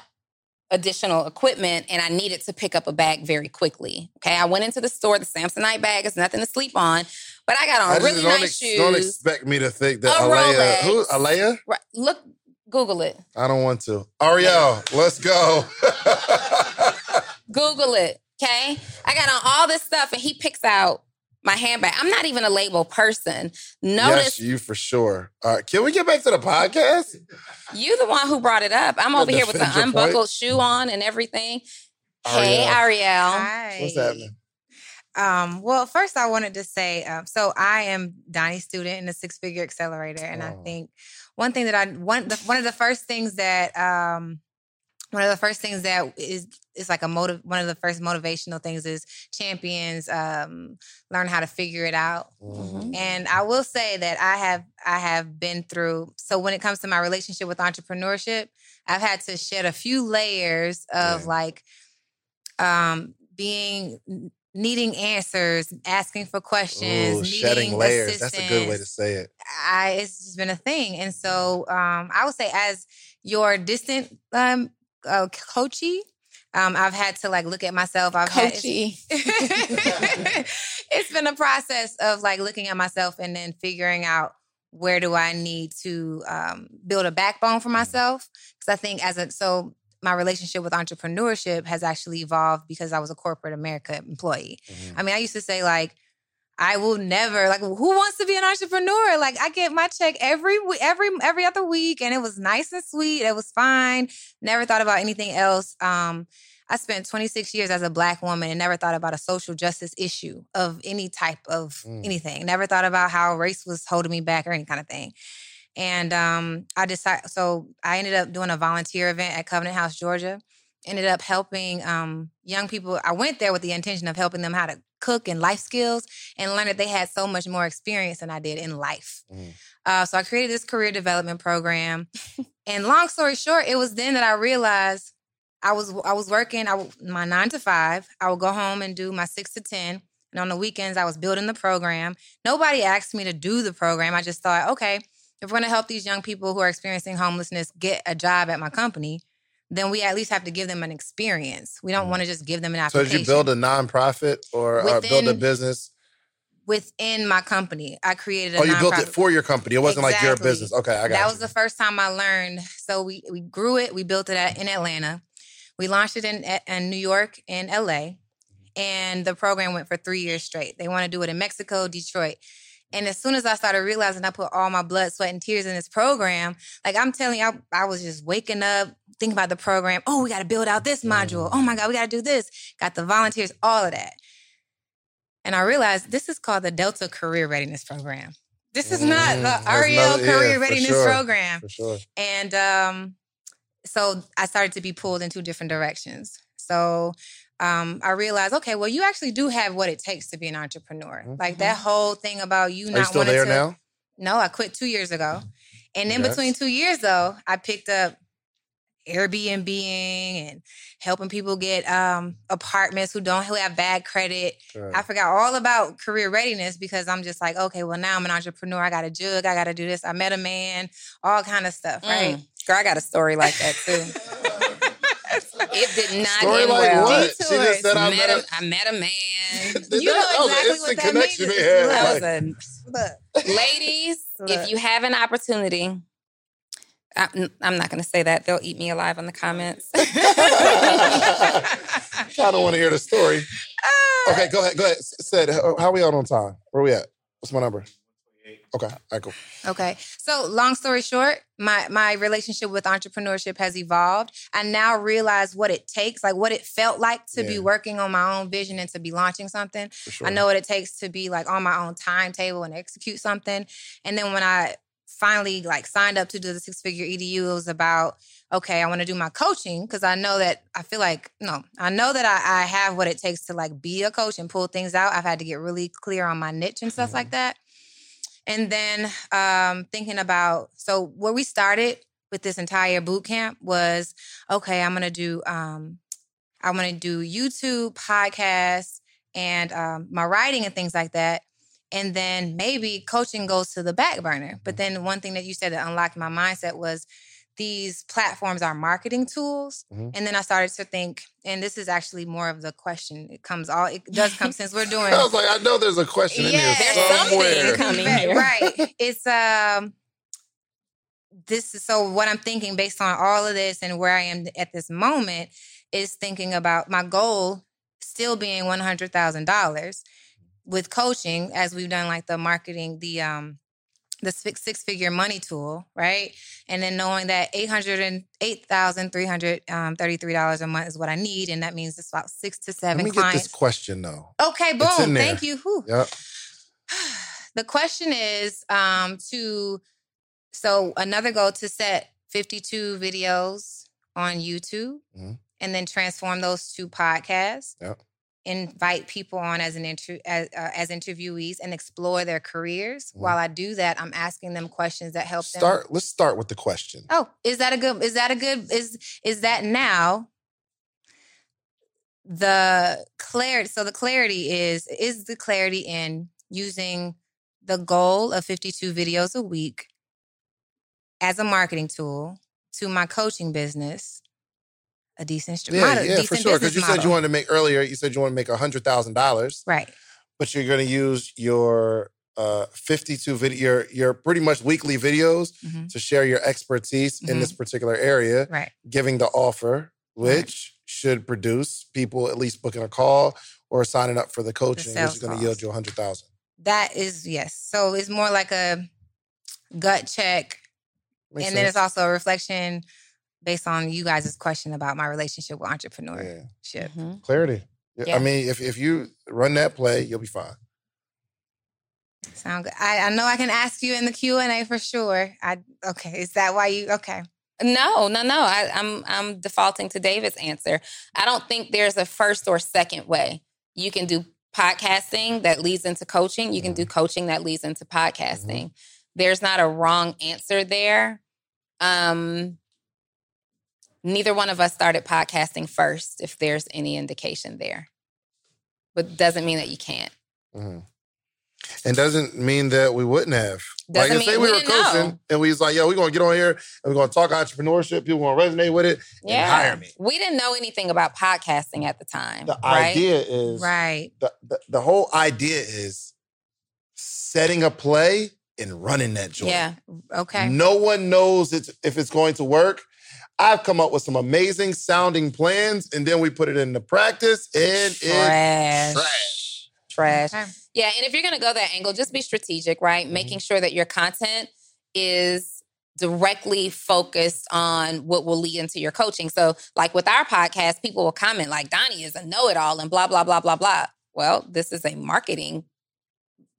additional equipment and I needed to pick up a bag very quickly. Okay, I went into the store. The Samsonite bag is nothing to sleep on, but I got on I really nice ex- shoes. Don't expect me to think that Aaliyah. Who Aaliyah? Right, look. Google it. I don't want to. Ariel, let's go. Google it, okay? I got on all this stuff, and he picks out my handbag. I'm not even a label person. Notice yes, you for sure. All right, can we get back to the podcast? You the one who brought it up. I'm over here with an unbuckled point. Shoe on and everything. Ariel. Hey, Ariel. Hi. What's happening? Um, well, first I wanted to say, um, so I am Donnie's student in the Six Figure Accelerator. And oh. I think one thing that I, one, the, one of the first things that, um, one of the first things that is, is like a motive, one of the first motivational things is champions, um, learn how to figure it out. Mm-hmm. And I will say that I have, I have been through, so when it comes to my relationship with entrepreneurship, I've had to shed a few layers of yeah. like, um, being, needing answers, asking for questions, Ooh, needing shedding layers. Assistance. That's a good way to say it. I, it's just been a thing. And so um, I would say as your distant um, uh, coachee, um, I've had to like look at myself. I've coachee. Had, it's, it's been a process of like looking at myself and then figuring out where do I need to um, build a backbone for myself. Because I think as a... so. My relationship with entrepreneurship has actually evolved because I was a corporate America employee. Mm-hmm. I mean, I used to say like, I will never, like, who wants to be an entrepreneur? Like, I get my check every every every other week, and it was nice and sweet. It was fine. Never thought about anything else. Um, I spent twenty-six years as a Black woman and never thought about a social justice issue of any type of mm. anything. Never thought about how race was holding me back or any kind of thing. And um, I decided, so I ended up doing a volunteer event at Covenant House Georgia. Ended up helping um, young people. I went there with the intention of helping them how to cook and life skills, and learned that they had so much more experience than I did in life. Mm. Uh, so I created this career development program. And long story short, it was then that I realized I was I was working I w- my nine to five. I would go home and do my six to ten. And on the weekends, I was building the program. Nobody asked me to do the program. I just thought, okay, if we're going to help these young people who are experiencing homelessness get a job at my company, then we at least have to give them an experience. We don't mm-hmm. want to just give them an application. So did you build a nonprofit or within, uh, build a business? Within my company, I created a nonprofit. Oh, you nonprofit. built it for your company. It wasn't exactly. like your business. Okay, I got That you. was the first time I learned. So we, we grew it. We built it at, in Atlanta. We launched it in, in New York and L A. And the program went for three years straight. They want to do it in Mexico, Detroit. And as soon as I started realizing I put all my blood, sweat, and tears in this program, like I'm telling you, I, I was just waking up, thinking about the program. Oh, we got to build out this module. Oh my God, we got to do this. Got the volunteers, all of that. And I realized this is called the Delta Career Readiness Program. This is not the Ariel Career Readiness Program. For sure. And um, so I started to be pulled in two different directions. So... Um, I realized, okay, well, you actually do have what it takes to be an entrepreneur. Mm-hmm. Like that whole thing about you Are not you still wanting there to... now? No, I quit two years ago. And in yes. between two years, though, I picked up Airbnb-ing and helping people get um, apartments who don't who have bad credit. Sure. I forgot all about career readiness because I'm just like, okay, well, now I'm an entrepreneur. I got a jug. I got to do this. I met a man, all kind of stuff, mm. right? Girl, I got a story like that, too. It did not Story end like well. What? She just said I met, met a, I met a man. You know exactly what that means. That was a, ladies, look. If you have an opportunity, I, I'm not going to say that. They'll eat me alive in the comments. I don't want to hear the story. Okay, go ahead. Go ahead. Said, how are we out on time? Where are we at? What's my number? Okay, all right, cool. Okay, so long story short, my my relationship with entrepreneurship has evolved. I now realize what it takes, like what it felt like to yeah. be working on my own vision and to be launching something. For sure. I know what it takes to be like on my own timetable and execute something. And then when I finally like signed up to do the Six Figure E D U, it was about, okay, I want to do my coaching because I know that I feel like, no, I know that I, I have what it takes to like be a coach and pull things out. I've had to get really clear on my niche and stuff mm-hmm. like that. And then um, thinking about, so where we started with this entire boot camp was, okay, I'm going to do, um, I want to do YouTube, podcasts, and um, my writing and things like that. And then maybe coaching goes to the back burner. But then one thing that you said that unlocked my mindset was these platforms are marketing tools. Mm-hmm. And then I started to think, and this is actually more of the question. It comes all, it does come since we're doing. I was like, I know there's a question yeah, in here somewhere. Coming here. Right. It's, um, this is, so what I'm thinking based on all of this and where I am at this moment is thinking about my goal still being one hundred thousand dollars with coaching as we've done like the marketing, the, um, the six-figure money tool, right? And then knowing that eight hundred eight thousand three hundred thirty-three dollars a month is what I need, and that means it's about six to seven clients. Let me clients. Get this question, though. Okay, boom. Thank you. Yep. The question is um, to, so another goal to set fifty-two videos on YouTube mm-hmm. and then transform those to podcasts. Yep. Invite people on as an inter- as, uh, as interviewees and explore their careers. Mm-hmm. While I do that, I'm asking them questions that help them. Start. Let's start with the question. Oh, is that a good? Is that a good? Is is that now? The clarity. So the clarity is is the clarity in using the goal of fifty-two videos a week as a marketing tool to my coaching business. A decent model. Yeah, yeah, decent for sure. Because you model. said you wanted to make earlier, you said you want to make one hundred thousand dollars. Right. But you're going to use your uh, fifty-two video, your, your pretty much weekly videos mm-hmm. to share your expertise mm-hmm. in this particular area. Right. Giving the offer, which right. should produce people at least booking a call or signing up for the coaching, the which is going to yield you one hundred thousand dollars. That is, yes. So it's more like a gut check. Makes and sense. Then it's also a reflection based on you guys' question about my relationship with entrepreneurship. Yeah. Mm-hmm. Clarity. Yeah. I mean, if, if you run that play, you'll be fine. Sound good. I, I know I can ask you in the Q and A for sure. I Okay. Is that why you... Okay. No, no, no. I, I'm I'm defaulting to David's answer. I don't think there's a first or second way. You can do podcasting that leads into coaching. You can mm-hmm. do coaching that leads into podcasting. Mm-hmm. There's not a wrong answer there. Um... Neither one of us started podcasting first, if there's any indication there. But doesn't mean that you can't. Mm-hmm. And doesn't mean that we wouldn't have. Doesn't like, mean say we, we were coaching know. And we was like, yo, we're going to get on here and we're going to talk entrepreneurship. People are going to resonate with it and yeah. hire me. We didn't know anything about podcasting at the time. The right? idea is... Right. The, the, the whole idea is setting a play and running that joint. Yeah, okay. No one knows it's, if it's going to work. I've come up with some amazing sounding plans, and then we put it into practice, and trash. it's trash. Trash. Okay. Yeah, and if you're going to go that angle, just be strategic, right? Mm-hmm. Making sure that your content is directly focused on what will lead into your coaching. So, like with our podcast, people will comment, like, Donnie is a know-it-all and blah, blah, blah, blah, blah. Well, this is a marketing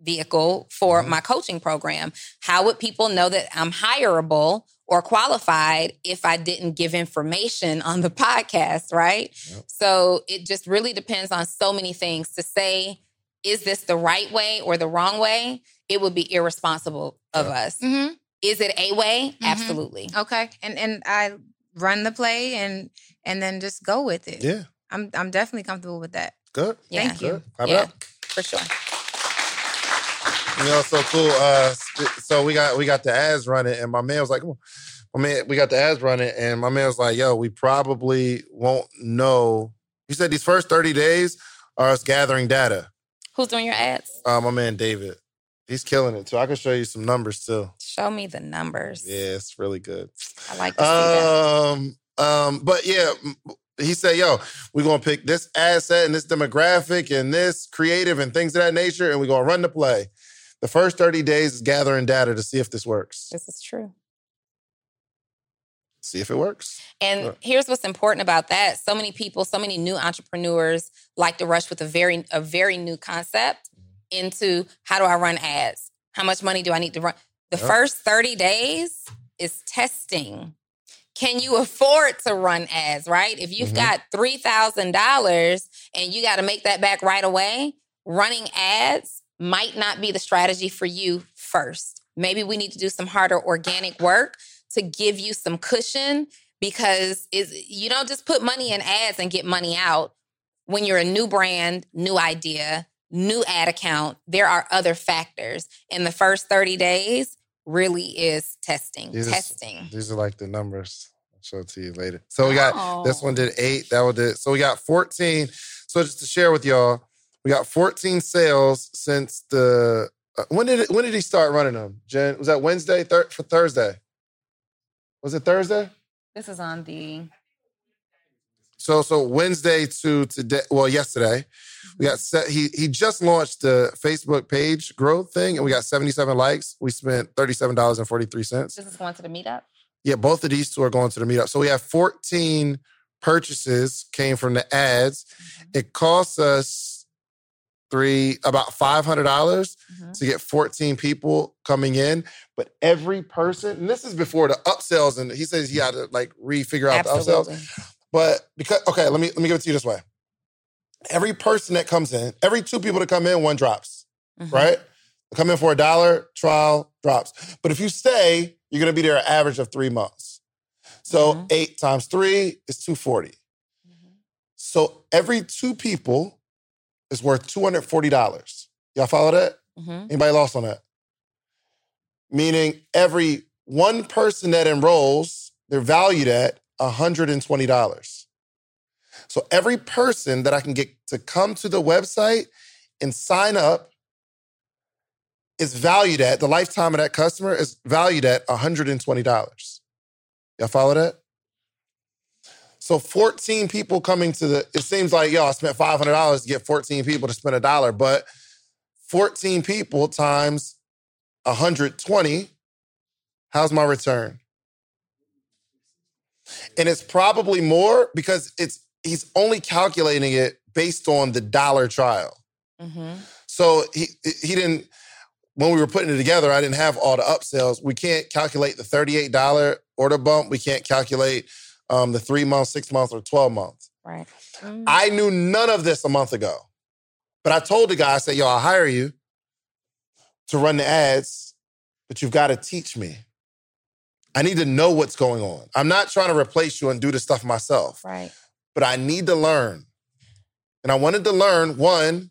vehicle for mm-hmm. my coaching program. How would people know that I'm hireable or qualified if I didn't give information on the podcast, right? Yep. So it just really depends on so many things. To say, is this the right way or the wrong way? It would be irresponsible of yep. us. Mm-hmm. Is it a way? Mm-hmm. Absolutely. Okay. And and I run the play and and then just go with it. Yeah. I'm I'm definitely comfortable with that. Good. Yeah. Thank Good. you. Yeah, for sure. You know, so cool. Uh, so we got we got the ads running, and my man was like, oh. "My man, we got the ads running," and my man was like, "Yo, we probably won't know." He said these first thirty days are us gathering data. Who's doing your ads? Uh, my man David. He's killing it too. I can show you some numbers too. Show me the numbers. Yeah, it's really good. I like to see um, that. Um, but yeah, He said, yo, we're going to pick this asset and this demographic and this creative and things of that nature, and we're going to run the play. The first thirty days is gathering data to see if this works. This is true. See if it works. And yeah. Here's what's important about that. So many people, so many new entrepreneurs like to rush with a very, a very new concept into how do I run ads? How much money do I need to run? The yeah. first thirty days is testing. Can you afford to run ads, right? If you've mm-hmm. got three thousand dollars and you got to make that back right away, running ads might not be the strategy for you first. Maybe we need to do some harder organic work to give you some cushion, because it's, you don't just put money in ads and get money out. When you're a new brand, new idea, new ad account, there are other factors. In the first thirty days, really is testing, these testing. Are, these are like the numbers. I'll show it to you later. So we got, oh. this one did eight, that one did, so we got fourteen. So just to share with y'all, we got fourteen sales since the, uh, when did it, when did he start running them? Jen, was that Wednesday, thir- for Thursday? Was it Thursday? This is on the... So so Wednesday to today, well, yesterday, we got set, he he just launched the Facebook page growth thing, and we got seventy-seven likes. We spent thirty-seven dollars and forty-three cents. This is going to the meetup? Yeah, both of these two are going to the meetup. So we have fourteen purchases came from the ads. Mm-hmm. It costs us three about five hundred dollars mm-hmm. to get fourteen people coming in. But every person, and this is before the upsells, and he says he had to like refigure out Absolutely. the upsells. But because, okay, let me let me give it to you this way. Every person that comes in, every two people that come in, one drops, mm-hmm. right? They come in for a dollar, trial, drops. But if you stay, you're going to be there an average of three months. So mm-hmm. eight times three is two hundred forty dollars. Mm-hmm. So every two people is worth two hundred forty dollars. Y'all follow that? Mm-hmm. Anybody lost on that? Meaning every one person that enrolls, they're valued at one hundred twenty dollars. So every person that I can get to come to the website and sign up is valued at, the lifetime of that customer is valued at one hundred twenty dollars. Y'all follow that? So fourteen people coming to the, it seems like, y'all spent five hundred dollars to get fourteen people to spend a dollar, but fourteen people times one hundred twenty, how's my return? And it's probably more because it's he's only calculating it based on the dollar trial. Mm-hmm. So he he didn't, when we were putting it together, I didn't have all the upsells. We can't calculate the thirty-eight dollars order bump. We can't calculate um, the three month, six month, or twelve month. Right. Mm-hmm. I knew none of this a month ago. But I told the guy, I said, yo, I'll hire you to run the ads, but you've got to teach me. I need to know what's going on. I'm not trying to replace you and do the stuff myself. Right. But I need to learn. And I wanted to learn, one...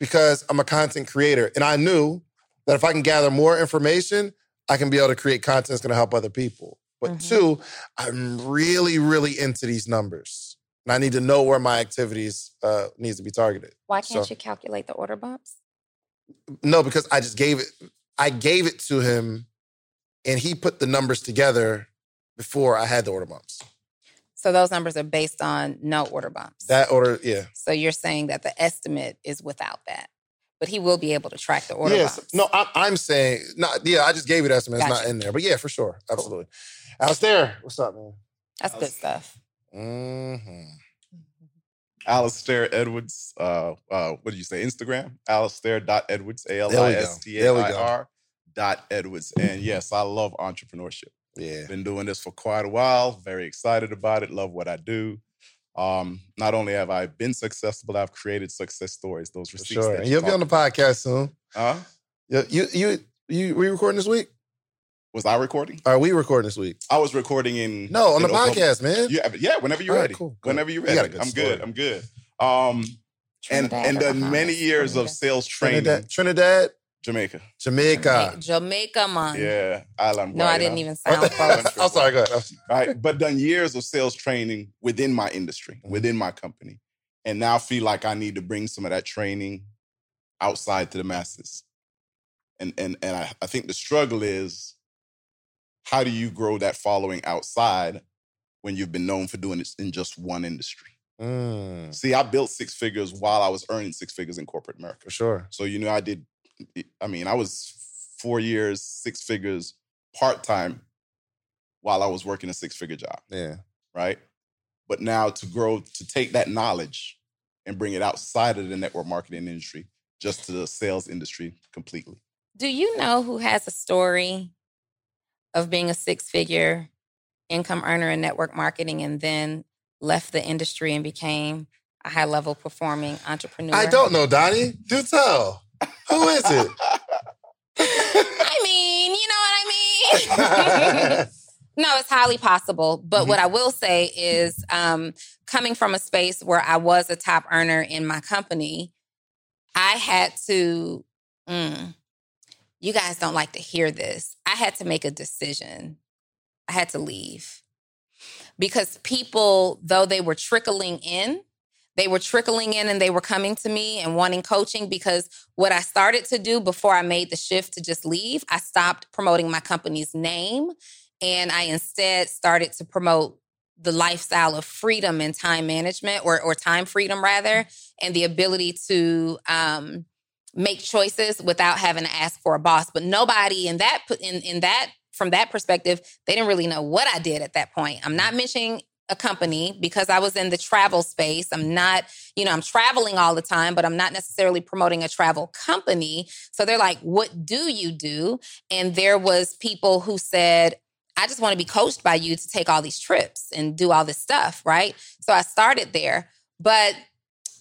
Because I'm a content creator. And I knew that if I can gather more information, I can be able to create content that's going to help other people. But mm-hmm. two, I'm really, really into these numbers. And I need to know where my activities uh, needs to be targeted. Why can't so, you calculate the order bumps? No, because I just gave it, I gave it to him and he put the numbers together before I had the order bumps. So those numbers are based on no order bumps. That order, yeah. So you're saying that the estimate is without that. But he will be able to track the order yes. bumps. No, I, I'm saying, not, yeah, I just gave you the estimate. Gotcha. It's not in there. But yeah, for sure. Absolutely. Cool. Alistair, what's up, man? That's Alistair. Good stuff. Mm-hmm. Alistair Edwards, uh, uh, what did you say? Instagram? Alistair dot Edwards, A L I S T A I R dot Edwards. And yes, I love entrepreneurship. Yeah, been doing this for quite a while. Very excited about it. Love what I do. Um, not only have I been successful, I've created success stories. Those receipts. For sure. And you'll be on the podcast soon. Huh? You you you, you re-recording this week? Was I recording? Are we recording this week? I was recording in... No, on in the Oklahoma. Podcast, man. Yeah, yeah, whenever you're All ready. Right, cool, cool. Whenever you're ready. You good I'm story. good. I'm good. Um, and and the many years Trinidad. of sales training. Trinidad. Trinidad. Jamaica. Jamaica. Jamaica, man. Yeah. Island. No, right I didn't now. even sound close. I'm sorry, go ahead. All right, but done years of sales training within my industry, mm-hmm. within my company. And now feel like I need to bring some of that training outside to the masses. And, and, and I, I think the struggle is, how do you grow that following outside when you've been known for doing it in just one industry? Mm. See, I built six figures while I was earning six figures in corporate America. Sure. So, you know, I did, I mean, I was four years, six figures part-time while I was working a six-figure job. Yeah. Right? But now to grow, to take that knowledge and bring it outside of the network marketing industry, just to the sales industry completely. Do you know who has a story of being a six-figure income earner in network marketing and then left the industry and became a high-level performing entrepreneur? I don't know, Donnie. Do tell. Who is it? I mean, you know what I mean? No, it's highly possible. But mm-hmm. what I will say is um, coming from a space where I was a top earner in my company, I had to... Mm, you guys don't like to hear this. I had to make a decision. I had to leave. Because people, though they were trickling in, they were trickling in and they were coming to me and wanting coaching, because what I started to do before I made the shift to just leave, I stopped promoting my company's name and I instead started to promote the lifestyle of freedom and time management, or, or time freedom rather, and the ability to... Um, make choices without having to ask for a boss. But nobody in that, in, in that, from that perspective, they didn't really know what I did at that point. I'm not mentioning a company because I was in the travel space. I'm not, you know, I'm traveling all the time, but I'm not necessarily promoting a travel company. So they're like, what do you do? And there was people who said, I just want to be coached by you to take all these trips and do all this stuff, right? So I started there. But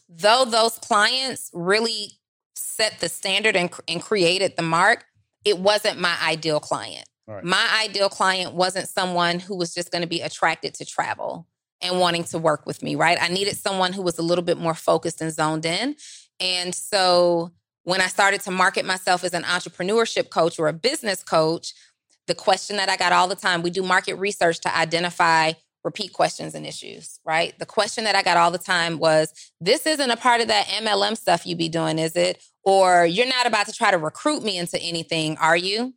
though those clients really set the standard and, and created the mark, it wasn't my ideal client. Right. My ideal client wasn't someone who was just going to be attracted to travel and wanting to work with me, right? I needed someone who was a little bit more focused and zoned in. And so when I started to market myself as an entrepreneurship coach or a business coach, the question that I got all the time, we do market research to identify repeat questions and issues, right? The question that I got all the time was, this isn't a part of that M L M stuff you be doing, is it? Or you're not about to try to recruit me into anything, are you?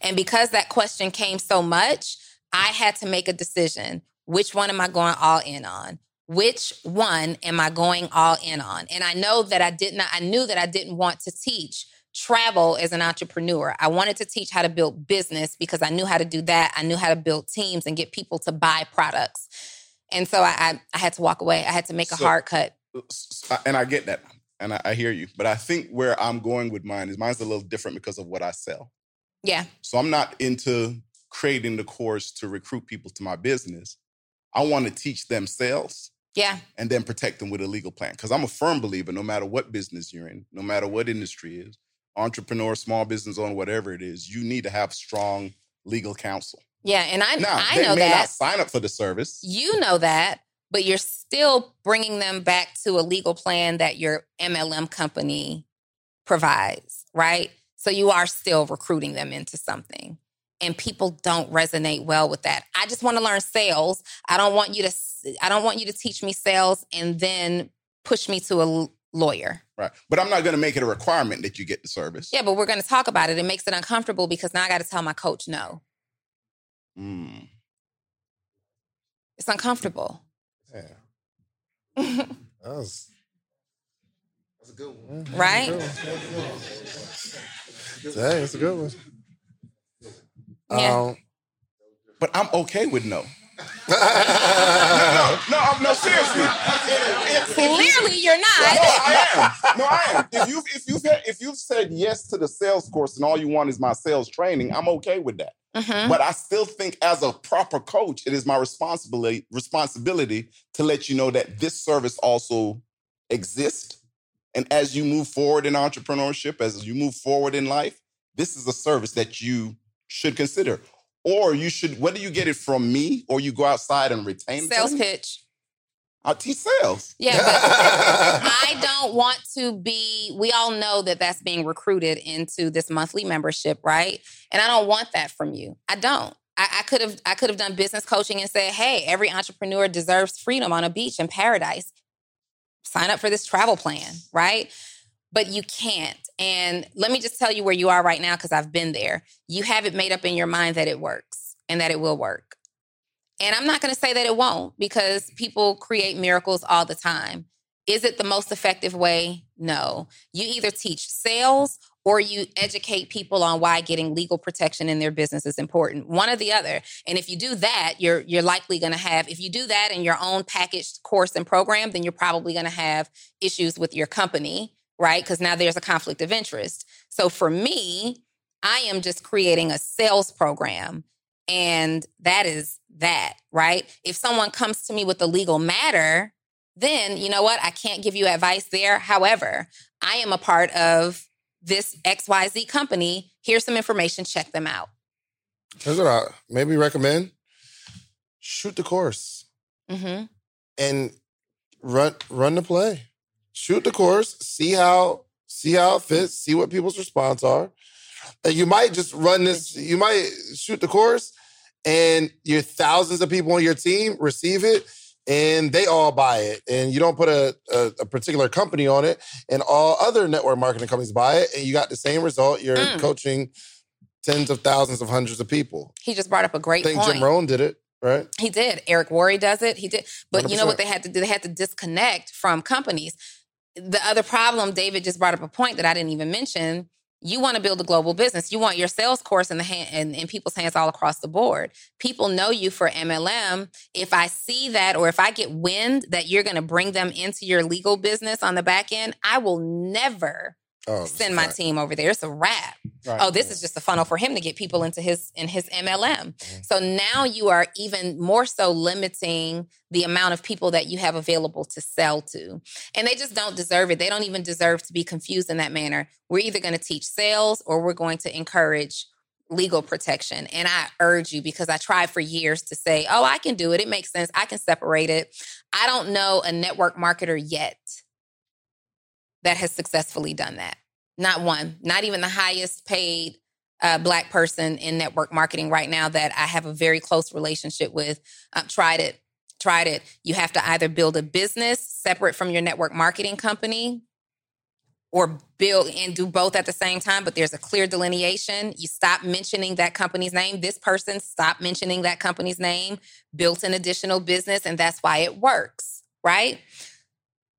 And because that question came so much, I had to make a decision. Which one am I going all in on? Which one am I going all in on? And I know that I did not, I knew that I didn't want to teach travel as an entrepreneur. I wanted to teach how to build business because I knew how to do that. I knew how to build teams and get people to buy products. And so I, I, I had to walk away. I had to make a so, hard cut. And I get that. And I, I hear you. But I think where I'm going with mine is mine's a little different because of what I sell. Yeah. So I'm not into creating the course to recruit people to my business. I want to teach them sales. Yeah. And then protect them with a legal plan. Because I'm a firm believer, no matter what business you're in, no matter what industry is, entrepreneur, small business owner, whatever it is, you need to have strong legal counsel. Yeah, and I, now, I know that. They may not sign up for the service. You know that, but you're still bringing them back to a legal plan that your M L M company provides, right? So you are still recruiting them into something. And people don't resonate well with that. I just want to learn sales. I don't want you to, I don't want you to teach me sales and then push me to a lawyer. Right. But I'm not going to make it a requirement that you get the service. Yeah, but we're going to talk about it. It makes it uncomfortable because now I got to tell my coach no. Mm. It's uncomfortable. Yeah. that was, that's a good one. Right? That's a good one. Yeah. Um, but I'm okay with no. no, no, no, no, seriously. If, if, Clearly, if you, you're not. No, I am. No, I am. If you've, if, you've had, if you've said yes to the sales course and all you want is my sales training, I'm okay with that. Mm-hmm. But I still think as a proper coach, it is my responsibility responsibility to let you know that this service also exists. And as you move forward in entrepreneurship, as you move forward in life, this is a service that you should consider. Or you should, whether you get it from me or you go outside and retain sales them, pitch. I teach sales. Yeah, but I don't want to be, we all know that that's being recruited into this monthly membership, right? And I don't want that from you. I don't. I could have I could have done business coaching and said, hey, every entrepreneur deserves freedom on a beach in paradise. Sign up for this travel plan, right? But you can't. And let me just tell you where you are right now, because I've been there. You have it made up in your mind that it works and that it will work. And I'm not going to say that it won't, because people create miracles all the time. Is it the most effective way? No. You either teach sales or you educate people on why getting legal protection in their business is important, one or the other. And if you do that, you're you're likely going to have, if you do that in your own packaged course and program, then you're probably going to have issues with your company, right? Because now there's a conflict of interest. So for me, I am just creating a sales program. And that is that, right? If someone comes to me with a legal matter, then you know what? I can't give you advice there. However, I am a part of this X Y Z company, here's some information, check them out. Here's what I maybe recommend. Shoot the course. Mm-hmm. And run run the play. Shoot the course, see how, see how it fits, see what people's response are. And you might just run this, you might shoot the course and your thousands of people on your team receive it and they all buy it. And you don't put a, a, a particular company on it and all other network marketing companies buy it and you got the same result. You're mm. coaching tens of thousands of hundreds of people. He just brought up a great point. I think point. Jim Rohn did it, right? He did. Eric Worre does it. He did. But one hundred percent. You know what they had to do? They had to disconnect from companies. The other problem, David just brought up a point that I didn't even mention. You want to build a global business. You want your sales course in the hand, in, in people's hands all across the board. People know you for M L M. If I see that, or if I get wind that you're going to bring them into your legal business on the back end, I will never oh, send my right. team over there. It's a wrap. Right. Oh, this yeah. is just a funnel for him to get people into his in his M L M. Mm-hmm. So now you are even more so limiting the amount of people that you have available to sell to. And they just don't deserve it. They don't even deserve to be confused in that manner. We're either going to teach sales or we're going to encourage legal protection. And I urge you, because I tried for years to say, oh, I can do it. It makes sense. I can separate it. I don't know a network marketer yet that has successfully done that. Not one, not even the highest paid uh, Black person in network marketing right now that I have a very close relationship with. I've tried it, tried it. You have to either build a business separate from your network marketing company or build and do both at the same time, but there's a clear delineation. You stop mentioning that company's name. This person stopped mentioning that company's name, built an additional business, and that's why it works, right?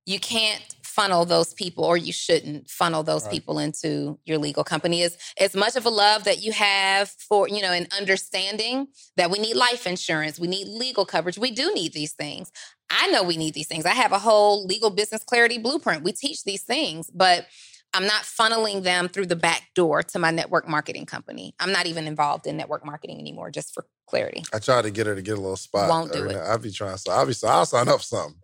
You can't funnel those people, or you shouldn't funnel those right. people into your legal company. As, as much of a love that you have for, you know, an understanding that we need life insurance, we need legal coverage, we do need these things. I know we need these things. I have a whole legal business clarity blueprint. We teach these things, but I'm not funneling them through the back door to my network marketing company. I'm not even involved in network marketing anymore, just for clarity. I tried to get her to get a little spot. Won't do it. I'll be trying. So obviously I'll sign up for something.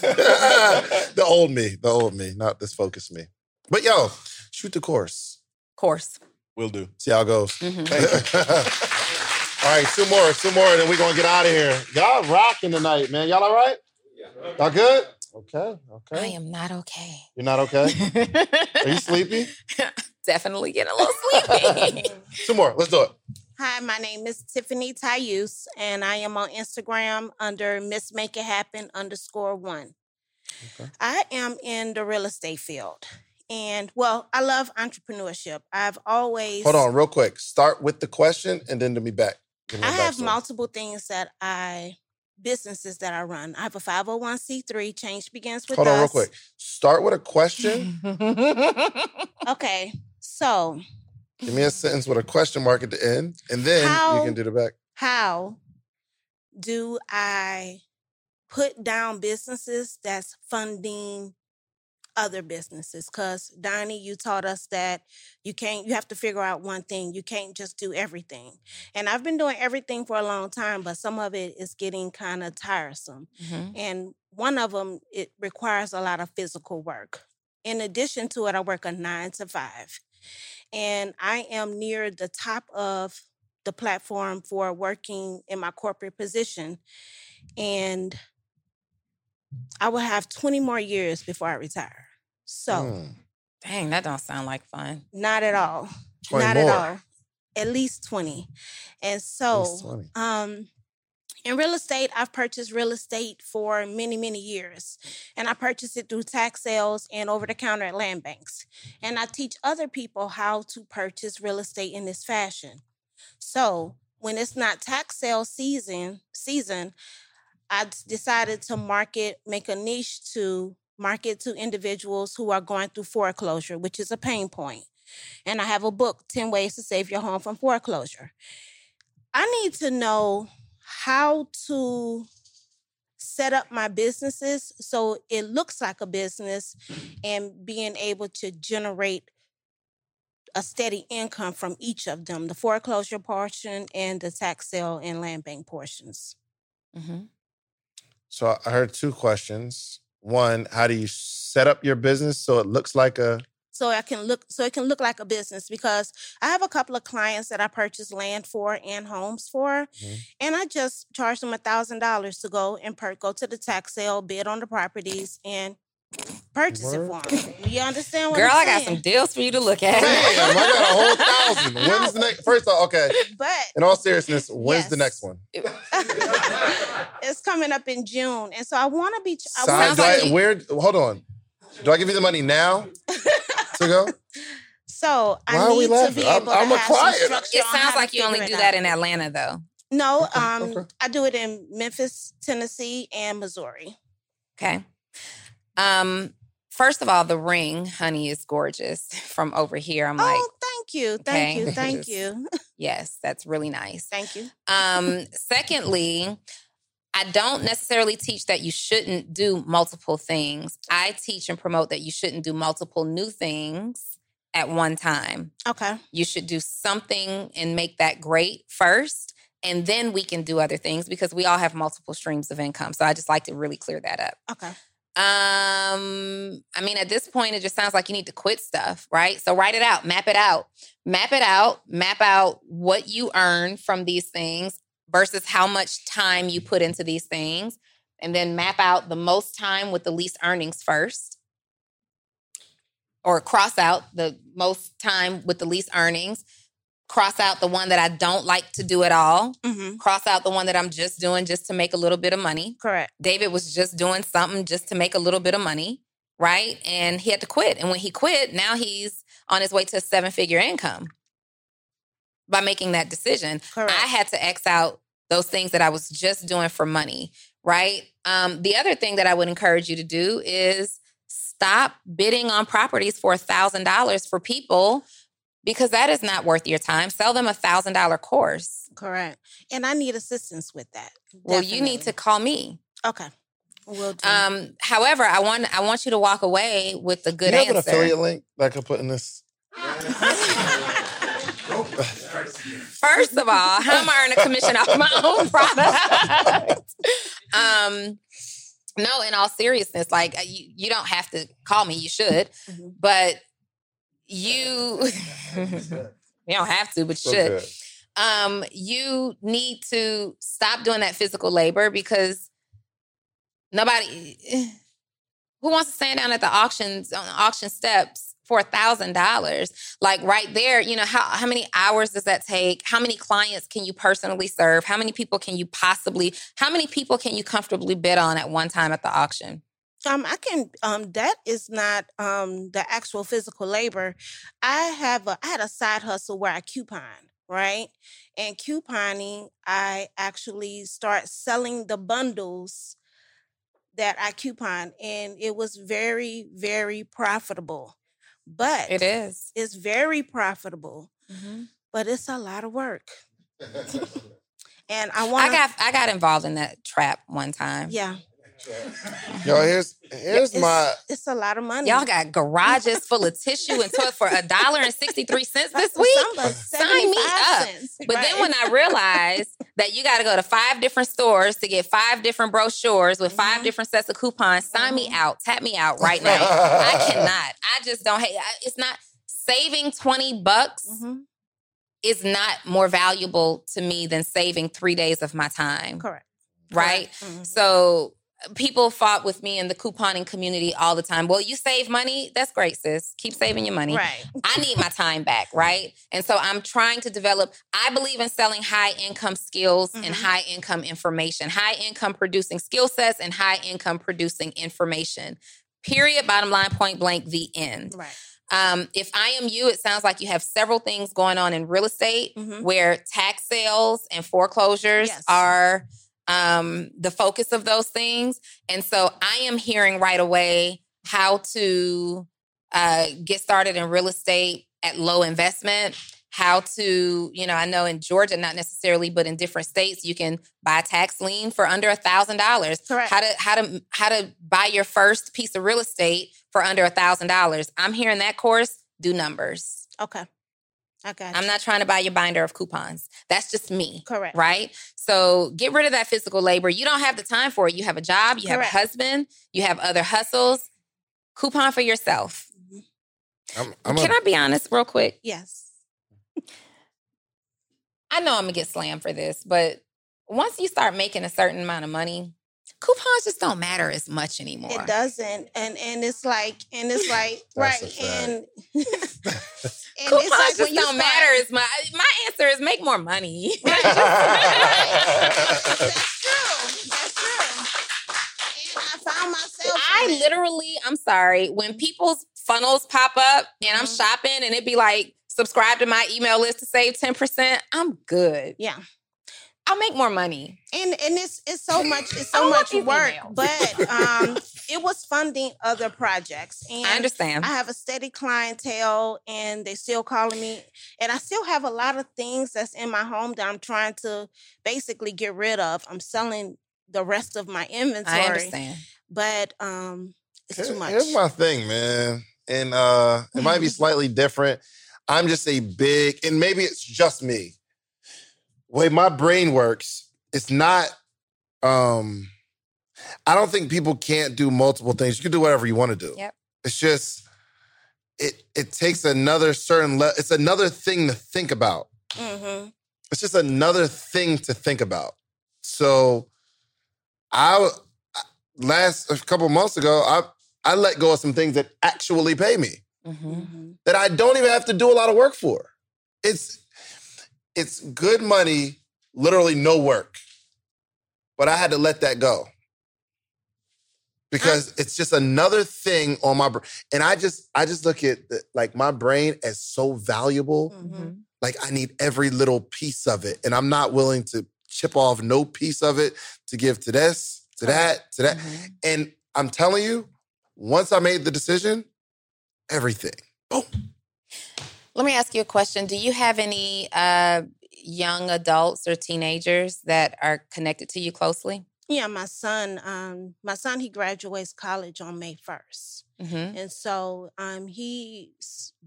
the old me, the old me, not this focused me. But yo, shoot the course. Course. Will do. See how it goes. Mm-hmm. Thank you. All right, two more, two more, and then we're going to get out of here. Y'all rocking tonight, man. Y'all all right? Yeah. Y'all good? Okay, okay. I am not okay. You're not okay? Are you sleepy? Definitely getting a little sleepy. Two more. Let's do it. Hi, my name is Tiffany Tayuse, and I am on Instagram under Miss Make It Happen underscore one. Okay. I am in the real estate field, and, well, I love entrepreneurship. I've always... Hold on, real quick. Start with the question, and then to me back. I back have story. multiple things that I... businesses that I run. I have a five oh one c three, Change Begins With Us. Hold on, us. real quick. Start with a question. Okay, so... Give me a sentence with a question mark at the end, and then how, you can do the back. How do I put down businesses that's funding other businesses? Because, Donnie, you taught us that you can't, you have to figure out one thing. You can't just do everything. And I've been doing everything for a long time, but some of it is getting kind of tiresome. Mm-hmm. And one of them, it requires a lot of physical work. In addition to it, I work a nine to five. And I am near the top of the platform for working in my corporate position. And I will have twenty more years before I retire. So. Mm. Dang, that don't sound like fun. Not at all. Not more. At all. At least twenty. And so, twenty. um, in real estate, I've purchased real estate for many, many years. And I purchased it through tax sales and over-the-counter at land banks. And I teach other people how to purchase real estate in this fashion. So when it's not tax sale season, season, I decided to market, make a niche to market to individuals who are going through foreclosure, which is a pain point. And I have a book, ten Ways to Save Your Home from Foreclosure. I need to know how to set up my businesses so it looks like a business and being able to generate a steady income from each of them, the foreclosure portion and the tax sale and land bank portions. Mm-hmm. So I heard two questions. One, how do you set up your business so it looks like a... So I can look, so it can look like a business, because I have a couple of clients that I purchased land for and homes for, mm-hmm. and I just charge them a thousand dollars to go and per- go to the tax sale, bid on the properties, and purchase it for them. You understand what Girl, I'm saying? Girl, I got some deals for you to look at. Damn, I got a whole thousand. When no. is the next? First off, okay. But in all seriousness, when's yes. the next one? It's coming up in June, and so I want to be. I Sounds like I, where? Hold on. Do I give you the money now? To go? So I Why need to be able I'm, to I'm a have client. Some structure. It sounds like you only do that out. in Atlanta, though. No, um, okay. I do it in Memphis, Tennessee, and Missouri. Okay. Um, first of all, the ring, honey, is gorgeous from over here. I'm oh, like, oh, thank you, thank okay. you, thank Just, you. Yes, that's really nice. Thank you. Um, secondly, I don't necessarily teach that you shouldn't do multiple things. I teach and promote that you shouldn't do multiple new things at one time. Okay. You should do something and make that great first, and then we can do other things, because we all have multiple streams of income. So I just like to really clear that up. Okay. Um, I mean, at this point, it just sounds like you need to quit stuff, right? So write it out, map it out, map it out, map out what you earn from these things versus how much time you put into these things, and then map out the most time with the least earnings first, or cross out the most time with the least earnings, cross out the one that I don't like to do at all, mm-hmm. cross out the one that I'm just doing just to make a little bit of money. Correct. David was just doing something just to make a little bit of money, right? And he had to quit. And when he quit, now he's on his way to a seven-figure income. By making that decision, Correct. I had to X out those things that I was just doing for money, right? Um, the other thing that I would encourage you to do is stop bidding on properties for one thousand dollars for people, because that is not worth your time. Sell them a one thousand dollars course. Correct. And I need assistance with that. Definitely. Well, you need to call me. Okay. Will do. Um, however, I want I want you to walk away with a good you answer. You have an affiliate link that I can put in this? First of all, how am I earning a commission off my own product? um, no, in all seriousness, like you, you don't have to call me. You should, mm-hmm. but you, you don't have to, but you should. So um, you need to stop doing that physical labor, because nobody, who wants to stand down at the auctions, on the auction steps for one thousand dollars, like right there, you know, how, how many hours does that take? How many clients can you personally serve? How many people can you possibly, how many people can you comfortably bid on at one time at the auction? Um, I can, um, that is not um, the actual physical labor. I have a, I had a side hustle where I coupon, right? And couponing, I actually start selling the bundles that I coupon, and it was very, very profitable. But it is. It's very profitable, mm-hmm. but it's a lot of work. And I want. I got. I got involved in that trap one time. Yeah. Yo, here's here's it's, my. It's a lot of money. Y'all got garages full of tissue and toilet for a dollar and sixty three cents this week. Sign me up. Cents, but right? Then when I realized that you got to go to five different stores to get five different brochures with five mm-hmm. different sets of coupons, sign mm-hmm. me out. Tap me out right now. I cannot. I just don't hate. It's not saving twenty bucks. Mm-hmm. is not more valuable to me than saving three days of my time. Correct. Right? Correct. Mm-hmm. So people fought with me in the couponing community all the time. Well, you save money. That's great, sis. Keep saving your money. Right. I need my time back. Right. And so I'm trying to develop. I believe in selling high income skills mm-hmm. and high income information, high income producing skill sets and high income producing information. Period. Bottom line, point blank, the end. Right. Um, if I am you, it sounds like you have several things going on in real estate mm-hmm. where tax sales and foreclosures yes. are um, the focus of those things. And so I am hearing right away how to uh, get started in real estate at low investment, how to, you know, I know in Georgia, not necessarily, but in different states, you can buy a tax lien for under a thousand dollars. Correct. How to, how to, how to buy your first piece of real estate for under a thousand dollars. I'm hearing that course, do numbers. Okay. Okay. I'm not trying to buy your binder of coupons. That's just me. Correct. Right? So get rid of that physical labor. You don't have the time for it. You have a job, you Correct. Have a husband, you have other hustles. Coupon for yourself. I'm, I'm Can a- I be honest real quick? Yes. I know I'm going to get slammed for this, but once you start making a certain amount of money, coupons just don't matter as much anymore. It doesn't. And and it's like, and it's like, right. And, and coupons it's like just don't start, matter as much. My answer is make more money. Right? That's true. That's true. And I found myself. I literally, I'm sorry, when people's funnels pop up and mm-hmm. I'm shopping and it'd be like, subscribe to my email list to save ten percent. I'm good. Yeah. I'll make more money. And and it's it's so much it's so much work, emails. But um, it was funding other projects. And I understand. I have a steady clientele, and they still calling me. And I still have a lot of things that's in my home that I'm trying to basically get rid of. I'm selling the rest of my inventory. I understand. But um, it's Here, too much. Here's my thing, man. And uh, it might be slightly different. I'm just a big, and maybe it's just me. Way my brain works, it's not, um, I don't think people can't do multiple things. You can do whatever you want to do. Yep. It's just, it it takes another certain, le- it's another thing to think about. Mm-hmm. It's just another thing to think about. So I, last, a couple months ago, I, I let go of some things that actually pay me. Mm-hmm. That I don't even have to do a lot of work for. It's it's good money, literally no work. But I had to let that go. Because I, it's just another thing on my brain. And I just I just look at the, like my brain as so valuable. Mm-hmm. Like I need every little piece of it. And I'm not willing to chip off no piece of it to give to this, to that, to that. Mm-hmm. And I'm telling you, once I made the decision, everything. Boom. Let me ask you a question. Do you have any uh, young adults or teenagers that are connected to you closely? Yeah, my son. Um, my son, he graduates college on May first. Mm-hmm. And so um, he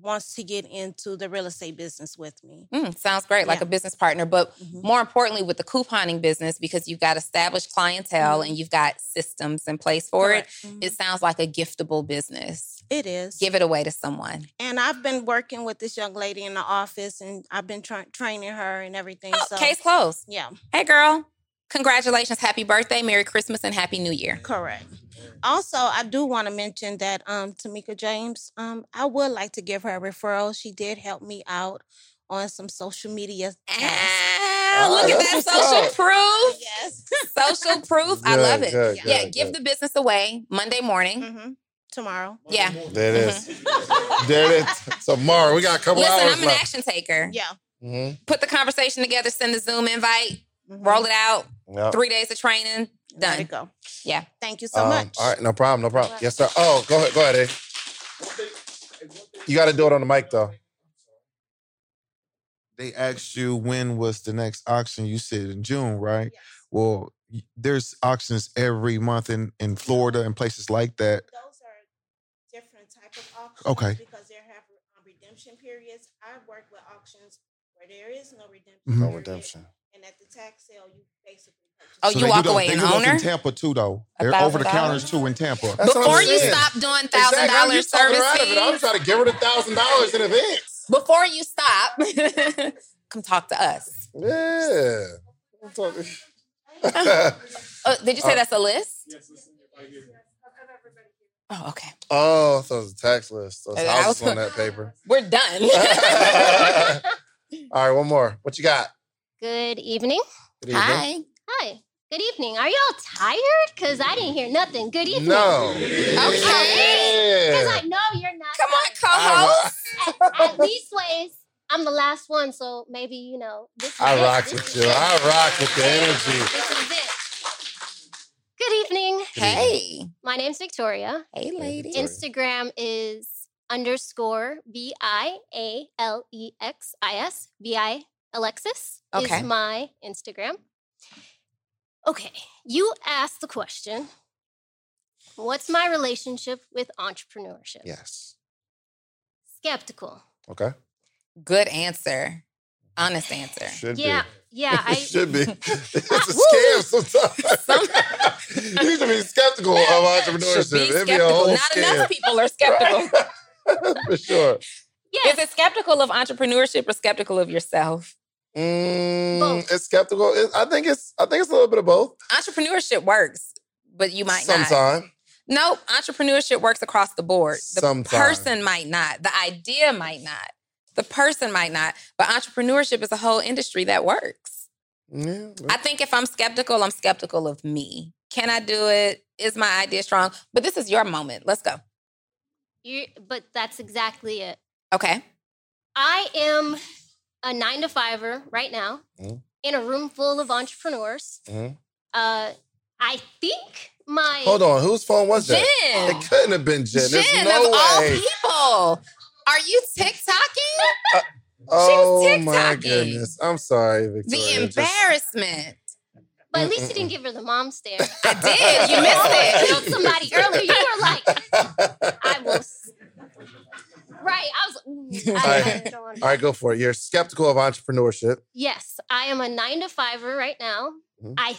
wants to get into the real estate business with me. Mm, sounds great, like yeah. a business partner. But mm-hmm. more importantly, with the couponing business, because you've got established clientele mm-hmm. and you've got systems in place for Correct. It, mm-hmm. it sounds like a giftable business. It is. Give it away to someone. And I've been working with this young lady in the office, and I've been tra- training her and everything. Oh, so. Case closed. Yeah. Hey, girl. Congratulations. Happy birthday, Merry Christmas, and Happy New Year. Correct. Also, I do want to mention that um, Tamika James, um, I would like to give her a referral. She did help me out on some social media. Ah, oh, look at that social proof. Yes. Social proof. Good, I love it. Good, yeah, good, give good. The business away Monday morning. Mm-hmm. Tomorrow. Yeah. There it is. Mm-hmm. There it is. Tomorrow. We got a couple Listen, hours I'm an left. Action taker. Yeah. Mm-hmm. Put the conversation together, send the Zoom invite, mm-hmm. roll it out. Yep. Three days of training, done. There you go. Yeah. Thank you so um, much. All right, no problem, no problem. Yes, sir. Oh, go ahead, go ahead, Dave. You got to do it on the mic, though. They asked you when was the next auction. You said in June, right? Yes. Well, there's auctions every month in, in Florida and places like that. Those are different type of auctions okay. because they have redemption periods. I've worked with auctions where there is no redemption mm-hmm. period. No redemption. And at the tax sale, you basically purchase. Oh, so you walk do, away an owner? They do in Tampa, too, though. They're over-the-counters, too, in Tampa. That's Before you stop doing one thousand dollars exactly. service fees. I'm trying to give her the one thousand dollars in advance. Before you stop, come talk to us. Yeah. Talk to oh, did you say uh, that's a list? Yes, listen, right here. Oh, okay. Oh, so it was a tax list. Those houses I was on that paper. We're done. All right, one more. What you got? Good evening. Good evening. Hi. Hi. Good evening. Are y'all tired? Because I didn't hear nothing. Good evening. No. Okay. Because yeah. I know you're not. Come on, co-host. At, at least ways, I'm the last one, so maybe, you know. This I rock it. with you. I rock with the energy. This is it. Good evening. Hey. My name's Victoria. Hey, lady. Instagram is underscore B I A L E X I S. B I Alexis okay. is my Instagram. Okay, you asked the question, what's my relationship with entrepreneurship? Yes. Skeptical. Okay. Good answer. Honest answer. Should yeah, be. Yeah. I, it should be. It's a scam sometimes. Some, you should be skeptical of entrepreneurship. Be skeptical. It'd be a whole Not scam. Enough people are skeptical. Right? For sure. Yes. Is it skeptical of entrepreneurship or skeptical of yourself? Mm, it's skeptical. It, I think it's. I think it's a little bit of both. Entrepreneurship works, but you might Sometime. not. Sometimes. Nope. Entrepreneurship works across the board. The Sometime. person might not. The idea might not. The person might not. But entrepreneurship is a whole industry that works. Yeah, I think if I'm skeptical, I'm skeptical of me. Can I do it? Is my idea strong? But this is your moment. Let's go. You. But that's exactly it. Okay. I am a nine to fiver right now mm-hmm. in a room full of entrepreneurs. Mm-hmm. Uh, I think my... Hold on. Whose phone was Jen. that? It couldn't have been Jen. Jen There's no of way. all people. Are you TikToking? Uh, oh, she was TikToking. My goodness. I'm sorry, Victoria. The embarrassment. Just... But at least Mm-mm. you didn't give her the mom stare. I did. You missed it. You told somebody earlier. You were like, I will... Right. I was. I, I, I don't want to. All right, go for it. You're skeptical of entrepreneurship. Yes, I am a nine to fiver right now. Mm-hmm. I,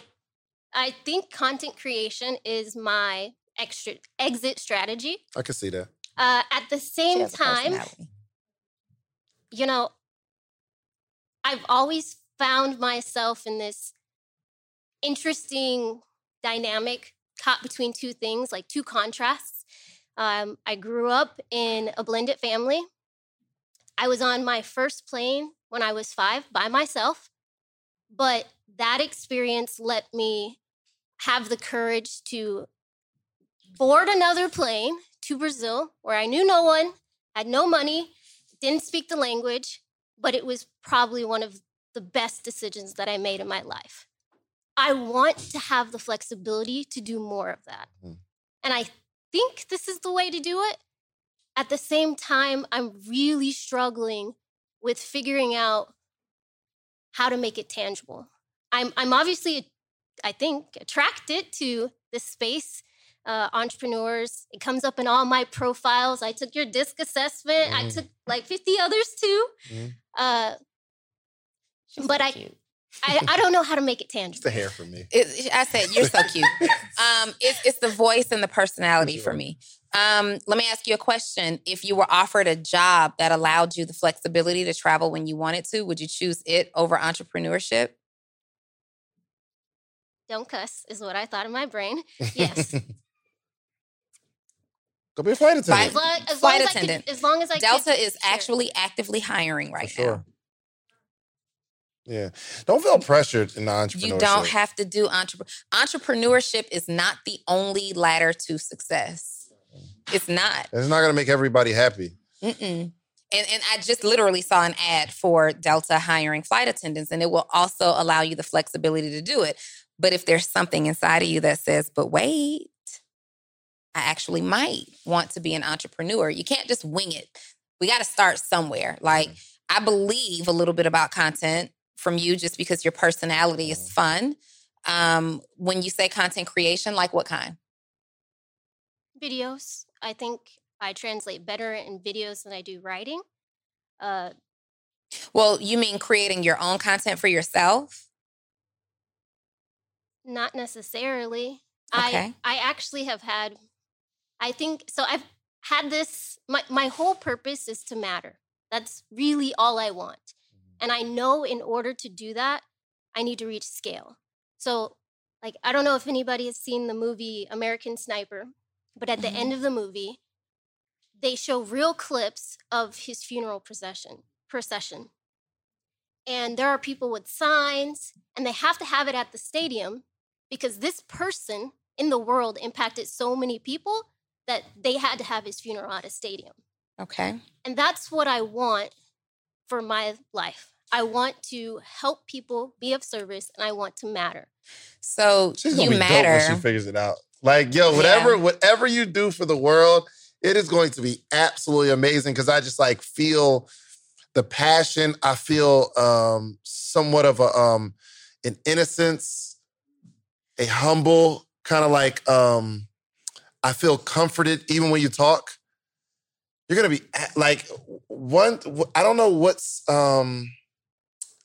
I think content creation is my extra exit strategy. I can see that. Uh, at the same time, you know, I've always found myself in this interesting dynamic caught between two things, like two contrasts. Um, I grew up in a blended family. I was on my first plane when I was five by myself, but that experience let me have the courage to board another plane to Brazil, where I knew no one, had no money, didn't speak the language, but it was probably one of the best decisions that I made in my life. I want to have the flexibility to do more of that. Mm. And I think this is the way to do it. At the same time, I'm really struggling with figuring out how to make it tangible. I'm I'm obviously, I think, attracted to this space, uh, entrepreneurs. It comes up in all my profiles. I took your DISC assessment. Mm. I took like fifty others too. Mm. Uh, but so I... Cute. I, I don't know how to make it tangible. It's the hair for me. It, I said, you're so cute. um, it, it's the voice and the personality for me. Um, let me ask you a question. If you were offered a job that allowed you the flexibility to travel when you wanted to, would you choose it over entrepreneurship? Don't cuss is what I thought in my brain. Yes. Go be a flight attendant. Flight, as long, as long flight as attendant. Could, as long as I Delta could, is sure. actually actively hiring right for now. Sure. Yeah. Don't feel pressured in entrepreneurship. You don't have to do entrepreneur. Entrepreneurship is not the only ladder to success. It's not. It's not going to make everybody happy. Mm-mm. And, and I just literally saw an ad for Delta hiring flight attendants, and it will also allow you the flexibility to do it. But if there's something inside of you that says, but wait, I actually might want to be an entrepreneur. You can't just wing it. We got to start somewhere. Like, I believe a little bit about content from you just because your personality is fun. Um, when you say content creation, like what kind? Videos. I think I translate better in videos than I do writing. Uh, well, you mean creating your own content for yourself? Not necessarily. Okay. I, I actually have had, I think, so I've had this, my, my whole purpose is to matter. That's really all I want. And I know in order to do that, I need to reach scale. So, like, I don't know if anybody has seen the movie American Sniper, but at the mm-hmm. end of the movie, they show real clips of his funeral procession. procession. And there are people with signs, and they have to have it at the stadium because this person in the world impacted so many people that they had to have his funeral at a stadium. Okay. And that's what I want for my life. I want to help people, be of service, and I want to matter. So she's gonna you be matter. Dope when she figures it out. Like, yo, whatever, yeah. whatever you do for the world, it is going to be absolutely amazing because I just like feel the passion. I feel um, somewhat of a um, an innocence, a humble kind of like. Um, I feel comforted even when you talk. You're gonna be like one. I don't know what's. Um,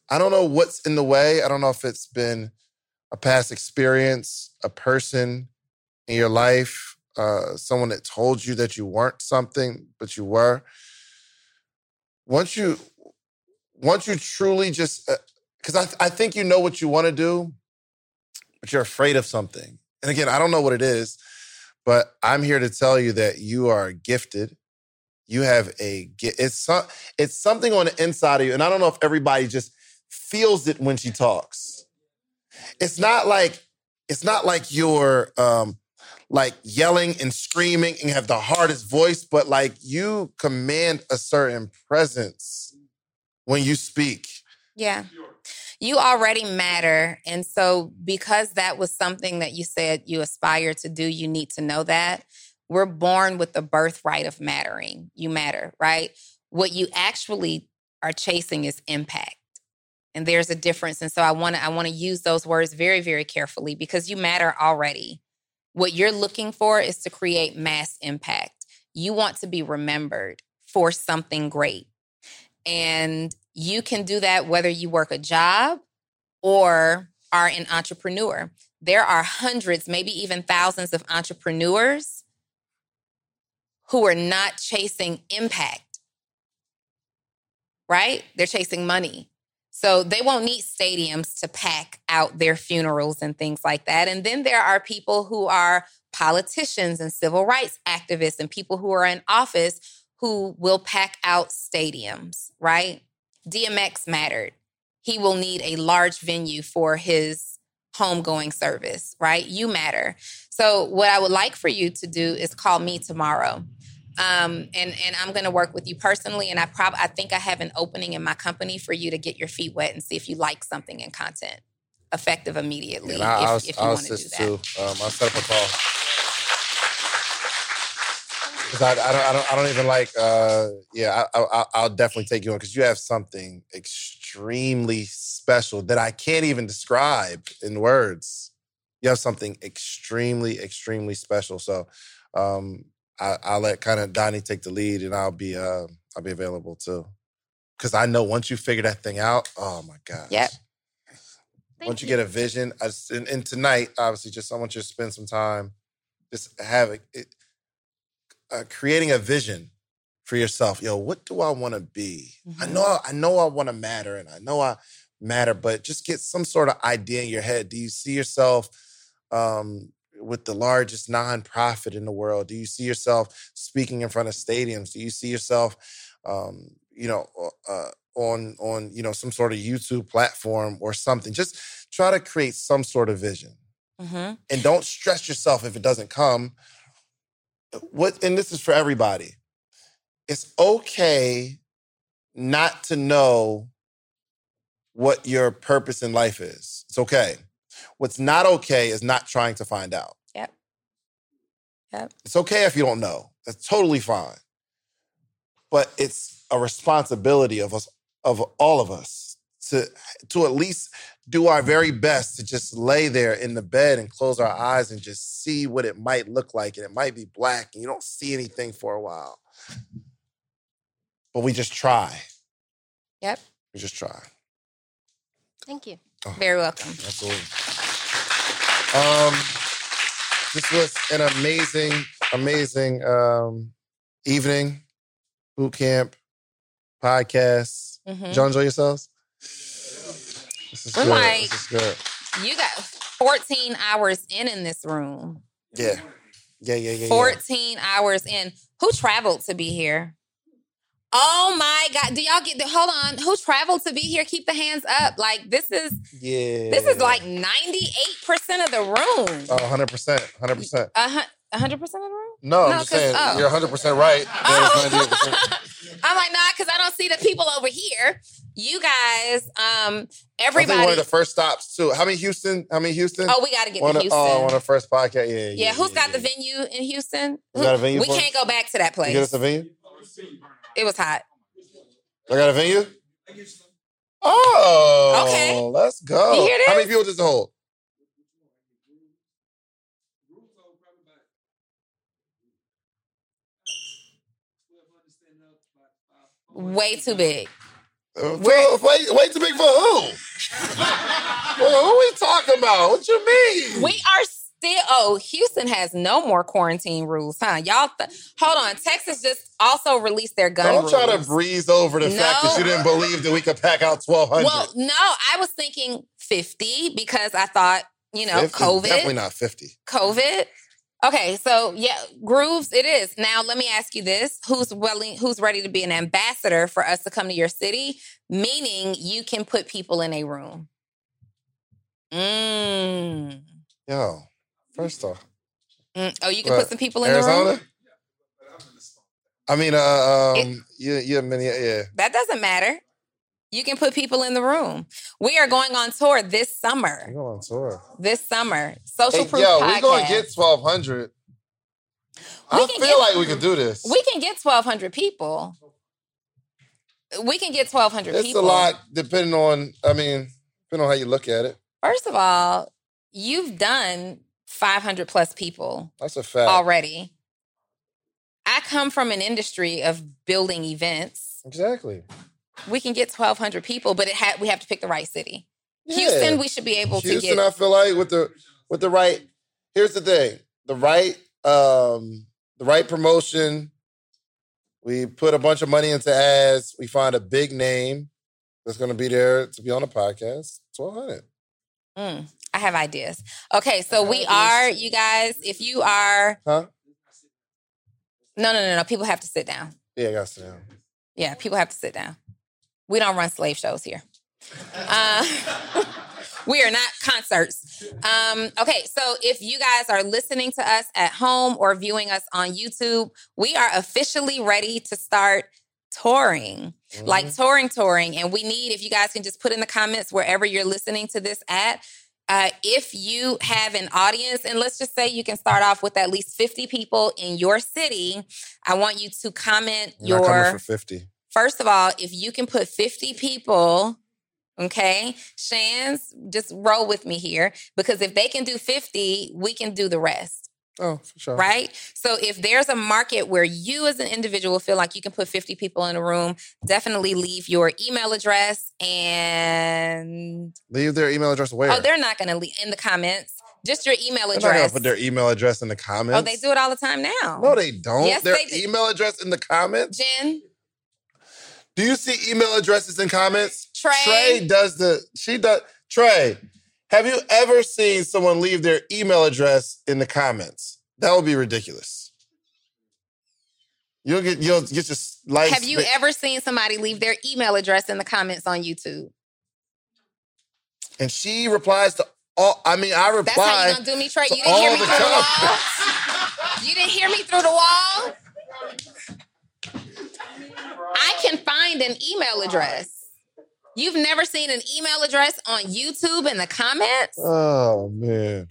I don't know what's in the way. I don't know if it's been a past experience, a person in your life, uh, someone that told you that you weren't something, but you were. Once you, once you truly just, because uh, I, I think you know what you want to do, but you're afraid of something. And again, I don't know what it is, but I'm here to tell you that you are gifted. You have a, it's it's something on the inside of you. And I don't know if everybody just feels it when she talks. It's not like, it's not like you're um, like yelling and screaming and have the hardest voice, but like you command a certain presence when you speak. Yeah. You already matter. And so because that was something that you said you aspire to do, you need to know that. We're born with the birthright of mattering. You matter, right? What you actually are chasing is impact. And there's a difference. And so I want to I want to use those words very, very carefully because you matter already. What you're looking for is to create mass impact. You want to be remembered for something great. And you can do that whether you work a job or are an entrepreneur. There are hundreds, maybe even thousands of entrepreneurs who are not chasing impact, right? They're chasing money. So they won't need stadiums to pack out their funerals and things like that. And then there are people who are politicians and civil rights activists and people who are in office who will pack out stadiums, right? D M X mattered. He will need a large venue for his homegoing service, right? You matter. So what I would like for you to do is call me tomorrow. Um, and, and I'm going to work with you personally. And I probably, I think I have an opening in my company for you to get your feet wet and see if you like something in content effective immediately. Yeah, if, I'll, if you I'll want to do that. Too. Um, I'll set up a call. Cause I, I don't, I don't, I don't even like, uh, yeah, I, I, I'll definitely take you on because you have something extremely special that I can't even describe in words. You have something extremely, extremely special. So, um, I, I'll let kind of Donnie take the lead, and I'll be uh, I'll be available too, because I know once you figure that thing out, oh my gosh. Yep. Thank once you, you get a vision, I just, and, and tonight, obviously, just I want you to spend some time, just having it, uh, creating a vision for yourself. Yo, what do I want to be? Mm-hmm. I know I know I want to matter, and I know I matter, but just get some sort of idea in your head. Do you see yourself? Um, with the largest nonprofit in the world? Do you see yourself speaking in front of stadiums? Do you see yourself, um, you know, uh, on, on, you know, some sort of YouTube platform or something? Just try to create some sort of vision. Mm-hmm. And don't stress yourself if it doesn't come. What, and this is for everybody. It's okay not to know what your purpose in life is. It's okay. What's not okay is not trying to find out. Yep. Yep. It's okay if you don't know. That's totally fine. But it's a responsibility of us, of all of us, to to at least do our very best to just lay there in the bed and close our eyes and just see what it might look like. And it might be black and you don't see anything for a while. But we just try. Yep. We just try. Thank you. Oh, very welcome. Absolutely. Um, this was an amazing, amazing um, evening, boot camp, podcast. Mm-hmm. Did y'all enjoy yourselves? This is I'm good. Like, this is good. You got fourteen hours in in this room. Yeah. Yeah, yeah, yeah. fourteen yeah. hours in. Who traveled to be here? Oh my God. Do y'all get the, hold on. Who traveled to be here? Keep the hands up. Like this is, yeah. This is like ninety-eight percent of the room. Oh, one hundred percent, one hundred percent. Uh, one hundred percent of the room? No, no I'm just saying oh. you're one hundred percent right. Oh. I'm like, nah, because I don't see the people over here. You guys, um, everybody. I think one of the first stops too. How many Houston? How many Houston? Oh, we got to get to Houston. Oh, on the first podcast. Yeah, yeah. Yeah, who's yeah, got yeah. the venue in Houston? We got a venue. We can't us? go back to that place. You get us a venue? It was hot. I got a venue? Oh. Okay. Let's go. You hear this? How many people does it hold? Way too big. Uh, way, way too big for who? Well, who are we talking about? What you mean? We are still... Oh, Houston has no more quarantine rules, huh? Y'all... Th- Hold on. Texas just also released their gun Don't rules. Try to breeze over the no. fact that you didn't believe that we could pack out twelve hundred. Well, no. I was thinking fifty because I thought, you know, fifty? COVID. Definitely not fifty. COVID. Okay, so yeah, grooves it is. Now let me ask you this: Who's willing? Who's ready to be an ambassador for us to come to your city? Meaning you can put people in a room. Mmm. Yo, first off. Mm. Oh, you can what, put some people in Arizona? The room. I mean, uh, um, yeah, yeah, many, yeah. That doesn't matter. You can put people in the room. We are going on tour this summer. We're going on tour. This summer. Social hey, Proof yo, Podcast. Yo, we're going to get twelve hundred. We I feel get, like we can do this. We can get twelve hundred people. We can get twelve hundred it's people. It's a lot depending on, I mean, depending on how you look at it. First of all, you've done five hundred plus people. That's a fact. Already. I come from an industry of building events. Exactly. We can get twelve hundred people, but it ha- we have to pick the right city. Yeah. Houston, we should be able Houston, to get... Houston, I feel like, with the with the right... Here's the thing. The right um, the right promotion. We put a bunch of money into ads. We find a big name that's going to be there to be on the podcast. twelve hundred. Mm, I have ideas. Okay, so we ideas. are, you guys, if you are... Huh? No, no, no, no. People have to sit down. Yeah, I got to sit down. Yeah, people have to sit down. We don't run slave shows here. Uh, we are not concerts. Um, okay, so if you guys are listening to us at home or viewing us on YouTube, we are officially ready to start touring, mm-hmm. like touring, touring. And we need, if you guys can just put in the comments wherever you're listening to this at, uh, if you have an audience, and let's just say you can start off with at least fifty people in your city, I want you to comment you're your... Not coming for fifty. First of all, if you can put fifty people, okay, Shans, just roll with me here, because if they can do fifty, we can do the rest. Oh, for sure. Right? So if there's a market where you as an individual feel like you can put fifty people in a room, definitely leave your email address and... Leave their email address where? Oh, they're not going to leave in the comments. Just your email address. They're not going to put their email address in the comments. Oh, they do it all the time now. No, they don't. Yes, their they do. Email address in the comments? Jen? Do you see email addresses and comments? Trey. Trey does the, she does, Trey, have you ever seen someone leave their email address in the comments? That would be ridiculous. You'll get, you'll get your life. Have you ever seen somebody leave their email address in the comments on YouTube? And she replies to all, I mean, I reply. That's how you gonna do me, Trey? You didn't hear me through the wall? You didn't hear me through the wall? I can find an email address. You've never seen an email address on YouTube in the comments? Oh, man.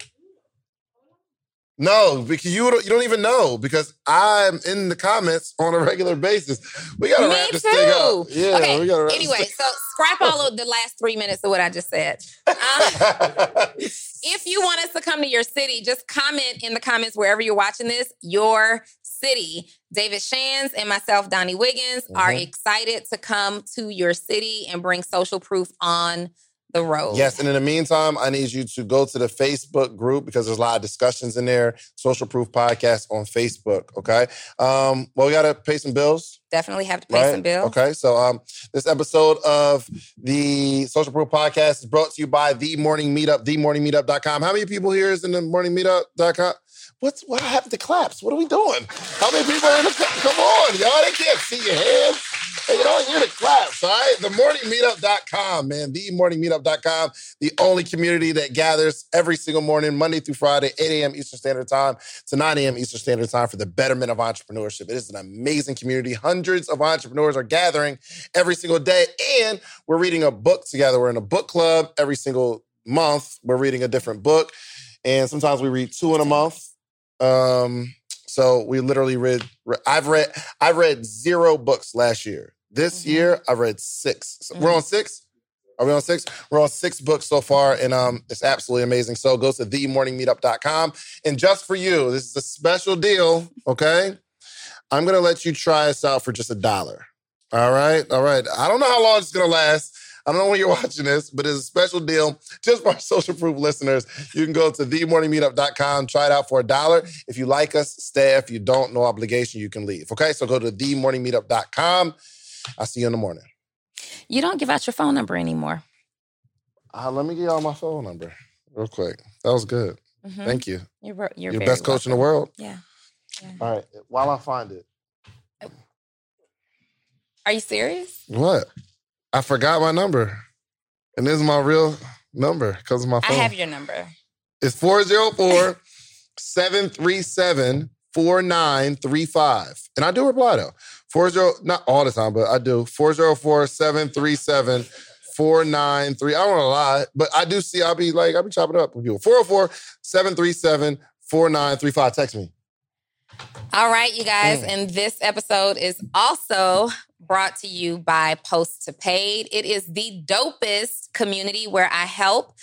No, because you don't, you don't even know, because I'm in the comments on a regular basis. We got to wrap this too. thing up. Yeah, okay. we got to wrap Anyway, this so scrap all of the last three minutes of what I just said. Um, if you want us to come to your city, just comment in the comments wherever you're watching this, your city. David Shands and myself, Donnie Wiggins, mm-hmm. are excited to come to your city and bring Social Proof on the road. Yes. And in the meantime, I need you to go to the Facebook group because there's a lot of discussions in there. Social Proof Podcast on Facebook. Okay. Um, well, we got to pay some bills. Definitely have to pay right? some bills. Okay. So um, this episode of the Social Proof Podcast is brought to you by The Morning Meetup, the morning meetup dot com. How many people here is in the morning meetup dot com? What's what happened to claps? What are we doing? How many people are in the claps? Come on, y'all. They can't see your hands. Hey, you don't hear the claps, all right? the morning meetup dot com, man. the morning meetup dot com, the only community that gathers every single morning, Monday through Friday, eight a.m. Eastern Standard Time to nine a.m. Eastern Standard Time for the betterment of entrepreneurship. It is an amazing community. Hundreds of entrepreneurs are gathering every single day, and we're reading a book together. We're in a book club every single month. We're reading a different book, and sometimes we read two in a month. Um, so we literally read, I've read, I read zero books last year. This mm-hmm. year, I read six. So mm-hmm. We're on six? Are we on six? We're on six books so far, and um, it's absolutely amazing. So go to the morning meetup dot com. And just for you, this is a special deal, okay? I'm going to let you try us out for just a dollar. All right? All right. I don't know how long it's going to last. I don't know when you're watching this, but it's a special deal just for our Social Proof listeners. You can go to the morning meetup dot com, try it out for a dollar. If you like us, stay. If you don't, no obligation, you can leave. Okay, so go to the morning meetup dot com. I'll see you in the morning. You don't give out your phone number anymore. Uh, let me give y'all my phone number real quick. That was good. Mm-hmm. Thank you. You're, you're, you're the best welcome. coach in the world. Yeah. yeah. All right, while I find it. Are you serious? What? I forgot my number. And this is my real number because of my phone. I have your number. It's four oh four, seven three seven, four nine three five. And I do reply, though. forty, not all the time, but I do. four oh four, seven three seven, four nine three. I don't want to lie, but I do see, I'll be like, I'll be chopping it up with people. four oh four, seven three seven, four nine three five. Text me. All right, you guys. Mm. And this episode is also brought to you by Post to Paid. It is the dopest community where I help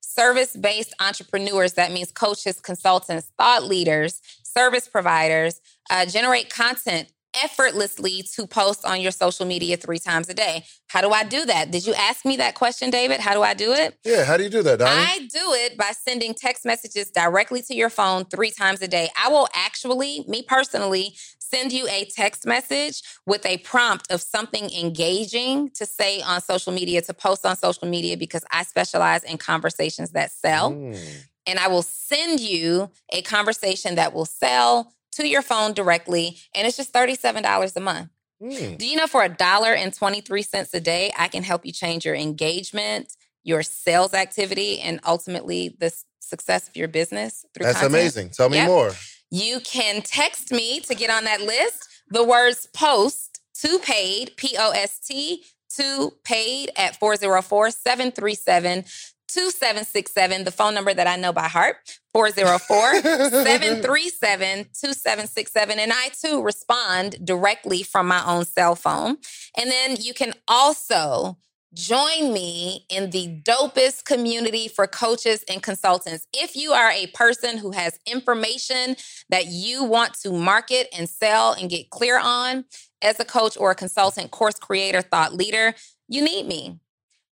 service-based entrepreneurs, that means coaches, consultants, thought leaders, service providers, uh, generate content effortlessly to post on your social media three times a day. How do I do that? Did you ask me that question, David? How do I do it? Yeah, how do you do that, Donnie? I do it by sending text messages directly to your phone three times a day. I will actually, me personally, send you a text message with a prompt of something engaging to say on social media, to post on social media, because I specialize in conversations that sell. Mm. And I will send you a conversation that will sell to your phone directly, and it's just thirty-seven dollars a month. Mm. Do you know for one dollar and twenty-three cents a day, I can help you change your engagement, your sales activity, and ultimately the success of your business through That's content. Amazing. Tell me yep. more. You can text me to get on that list. The words post to paid, P O S T, to paid at four oh four, seven three seven, two seven six seven, the phone number that I know by heart, four oh four, seven three seven, two seven six seven. And I, too, respond directly from my own cell phone. And then you can also join me in the dopest community for coaches and consultants. If you are a person who has information that you want to market and sell and get clear on as a coach or a consultant, course creator, thought leader, you need me.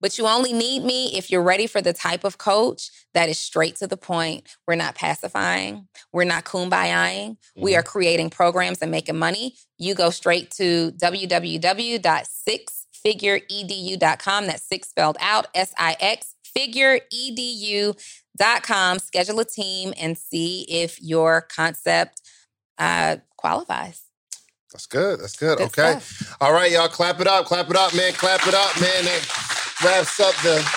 But you only need me if you're ready for the type of coach that is straight to the point. We're not pacifying. We're not kumbaya-ing. We are creating programs and making money. You go straight to w w w dot six figure edu dot com. That's six spelled out, S I X, figure edu dot com. Schedule a team and see if your concept uh, qualifies. That's good. That's good. good okay. Stuff. All right, y'all. Clap it up. Clap it up, man. Clap it up, man. That wraps up the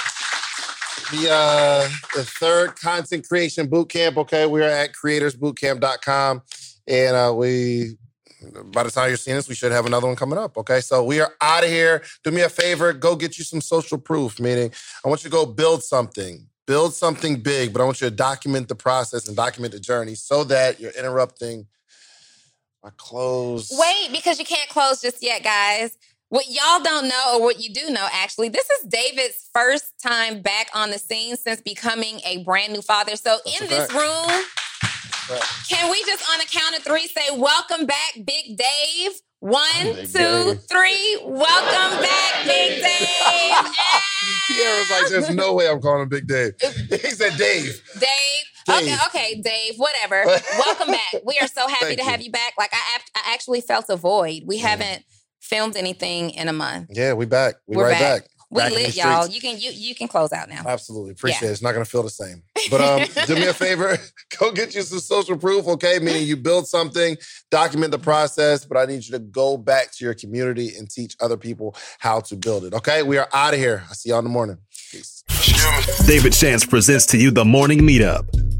the uh, the third content creation boot camp. Okay, we are at creators boot camp dot com, and uh, we by the time you're seeing this, we should have another one coming up. Okay, so we are out of here. Do me a favor, go get you some social proof. Meaning, I want you to go build something. Build something big, but I want you to document the process and document the journey so that you're interrupting my close. Wait, because you can't close just yet, guys. What y'all don't know, or what you do know, actually, this is David's first time back on the scene since becoming a brand new father. So That's in this fact. room, can we just on a count of three say, welcome back, Big Dave. One, two, three. Welcome back, Big Dave. Kiara was like, there's no way I'm calling him Big Dave. He said Dave. Dave. Dave. Okay, okay, Dave, whatever. Welcome back. We are so happy to have you back. Like, I, I actually felt a void. We yeah. haven't filmed anything in a month. Yeah, we back. We We're right back. back. We back live, y'all. You can you you can close out now. Absolutely. Appreciate yeah. it. It's not going to feel the same. But um, do me a favor. Go get you some social proof, okay? Meaning you build something, document the process, but I need you to go back to your community and teach other people how to build it, okay? We are out of here. I'll see y'all in the morning. Peace. David Shand presents to you The Morning Meetup.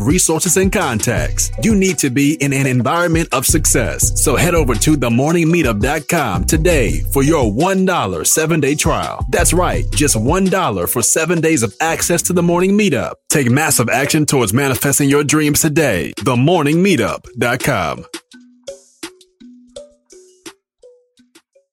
resources and contacts. You need to be in an environment of success. So head over to the morning meetup dot com today for your one dollar seven-day trial. That's right, just one dollar for seven days of access to The Morning Meetup. Take massive action towards manifesting your dreams today. the morning meetup dot com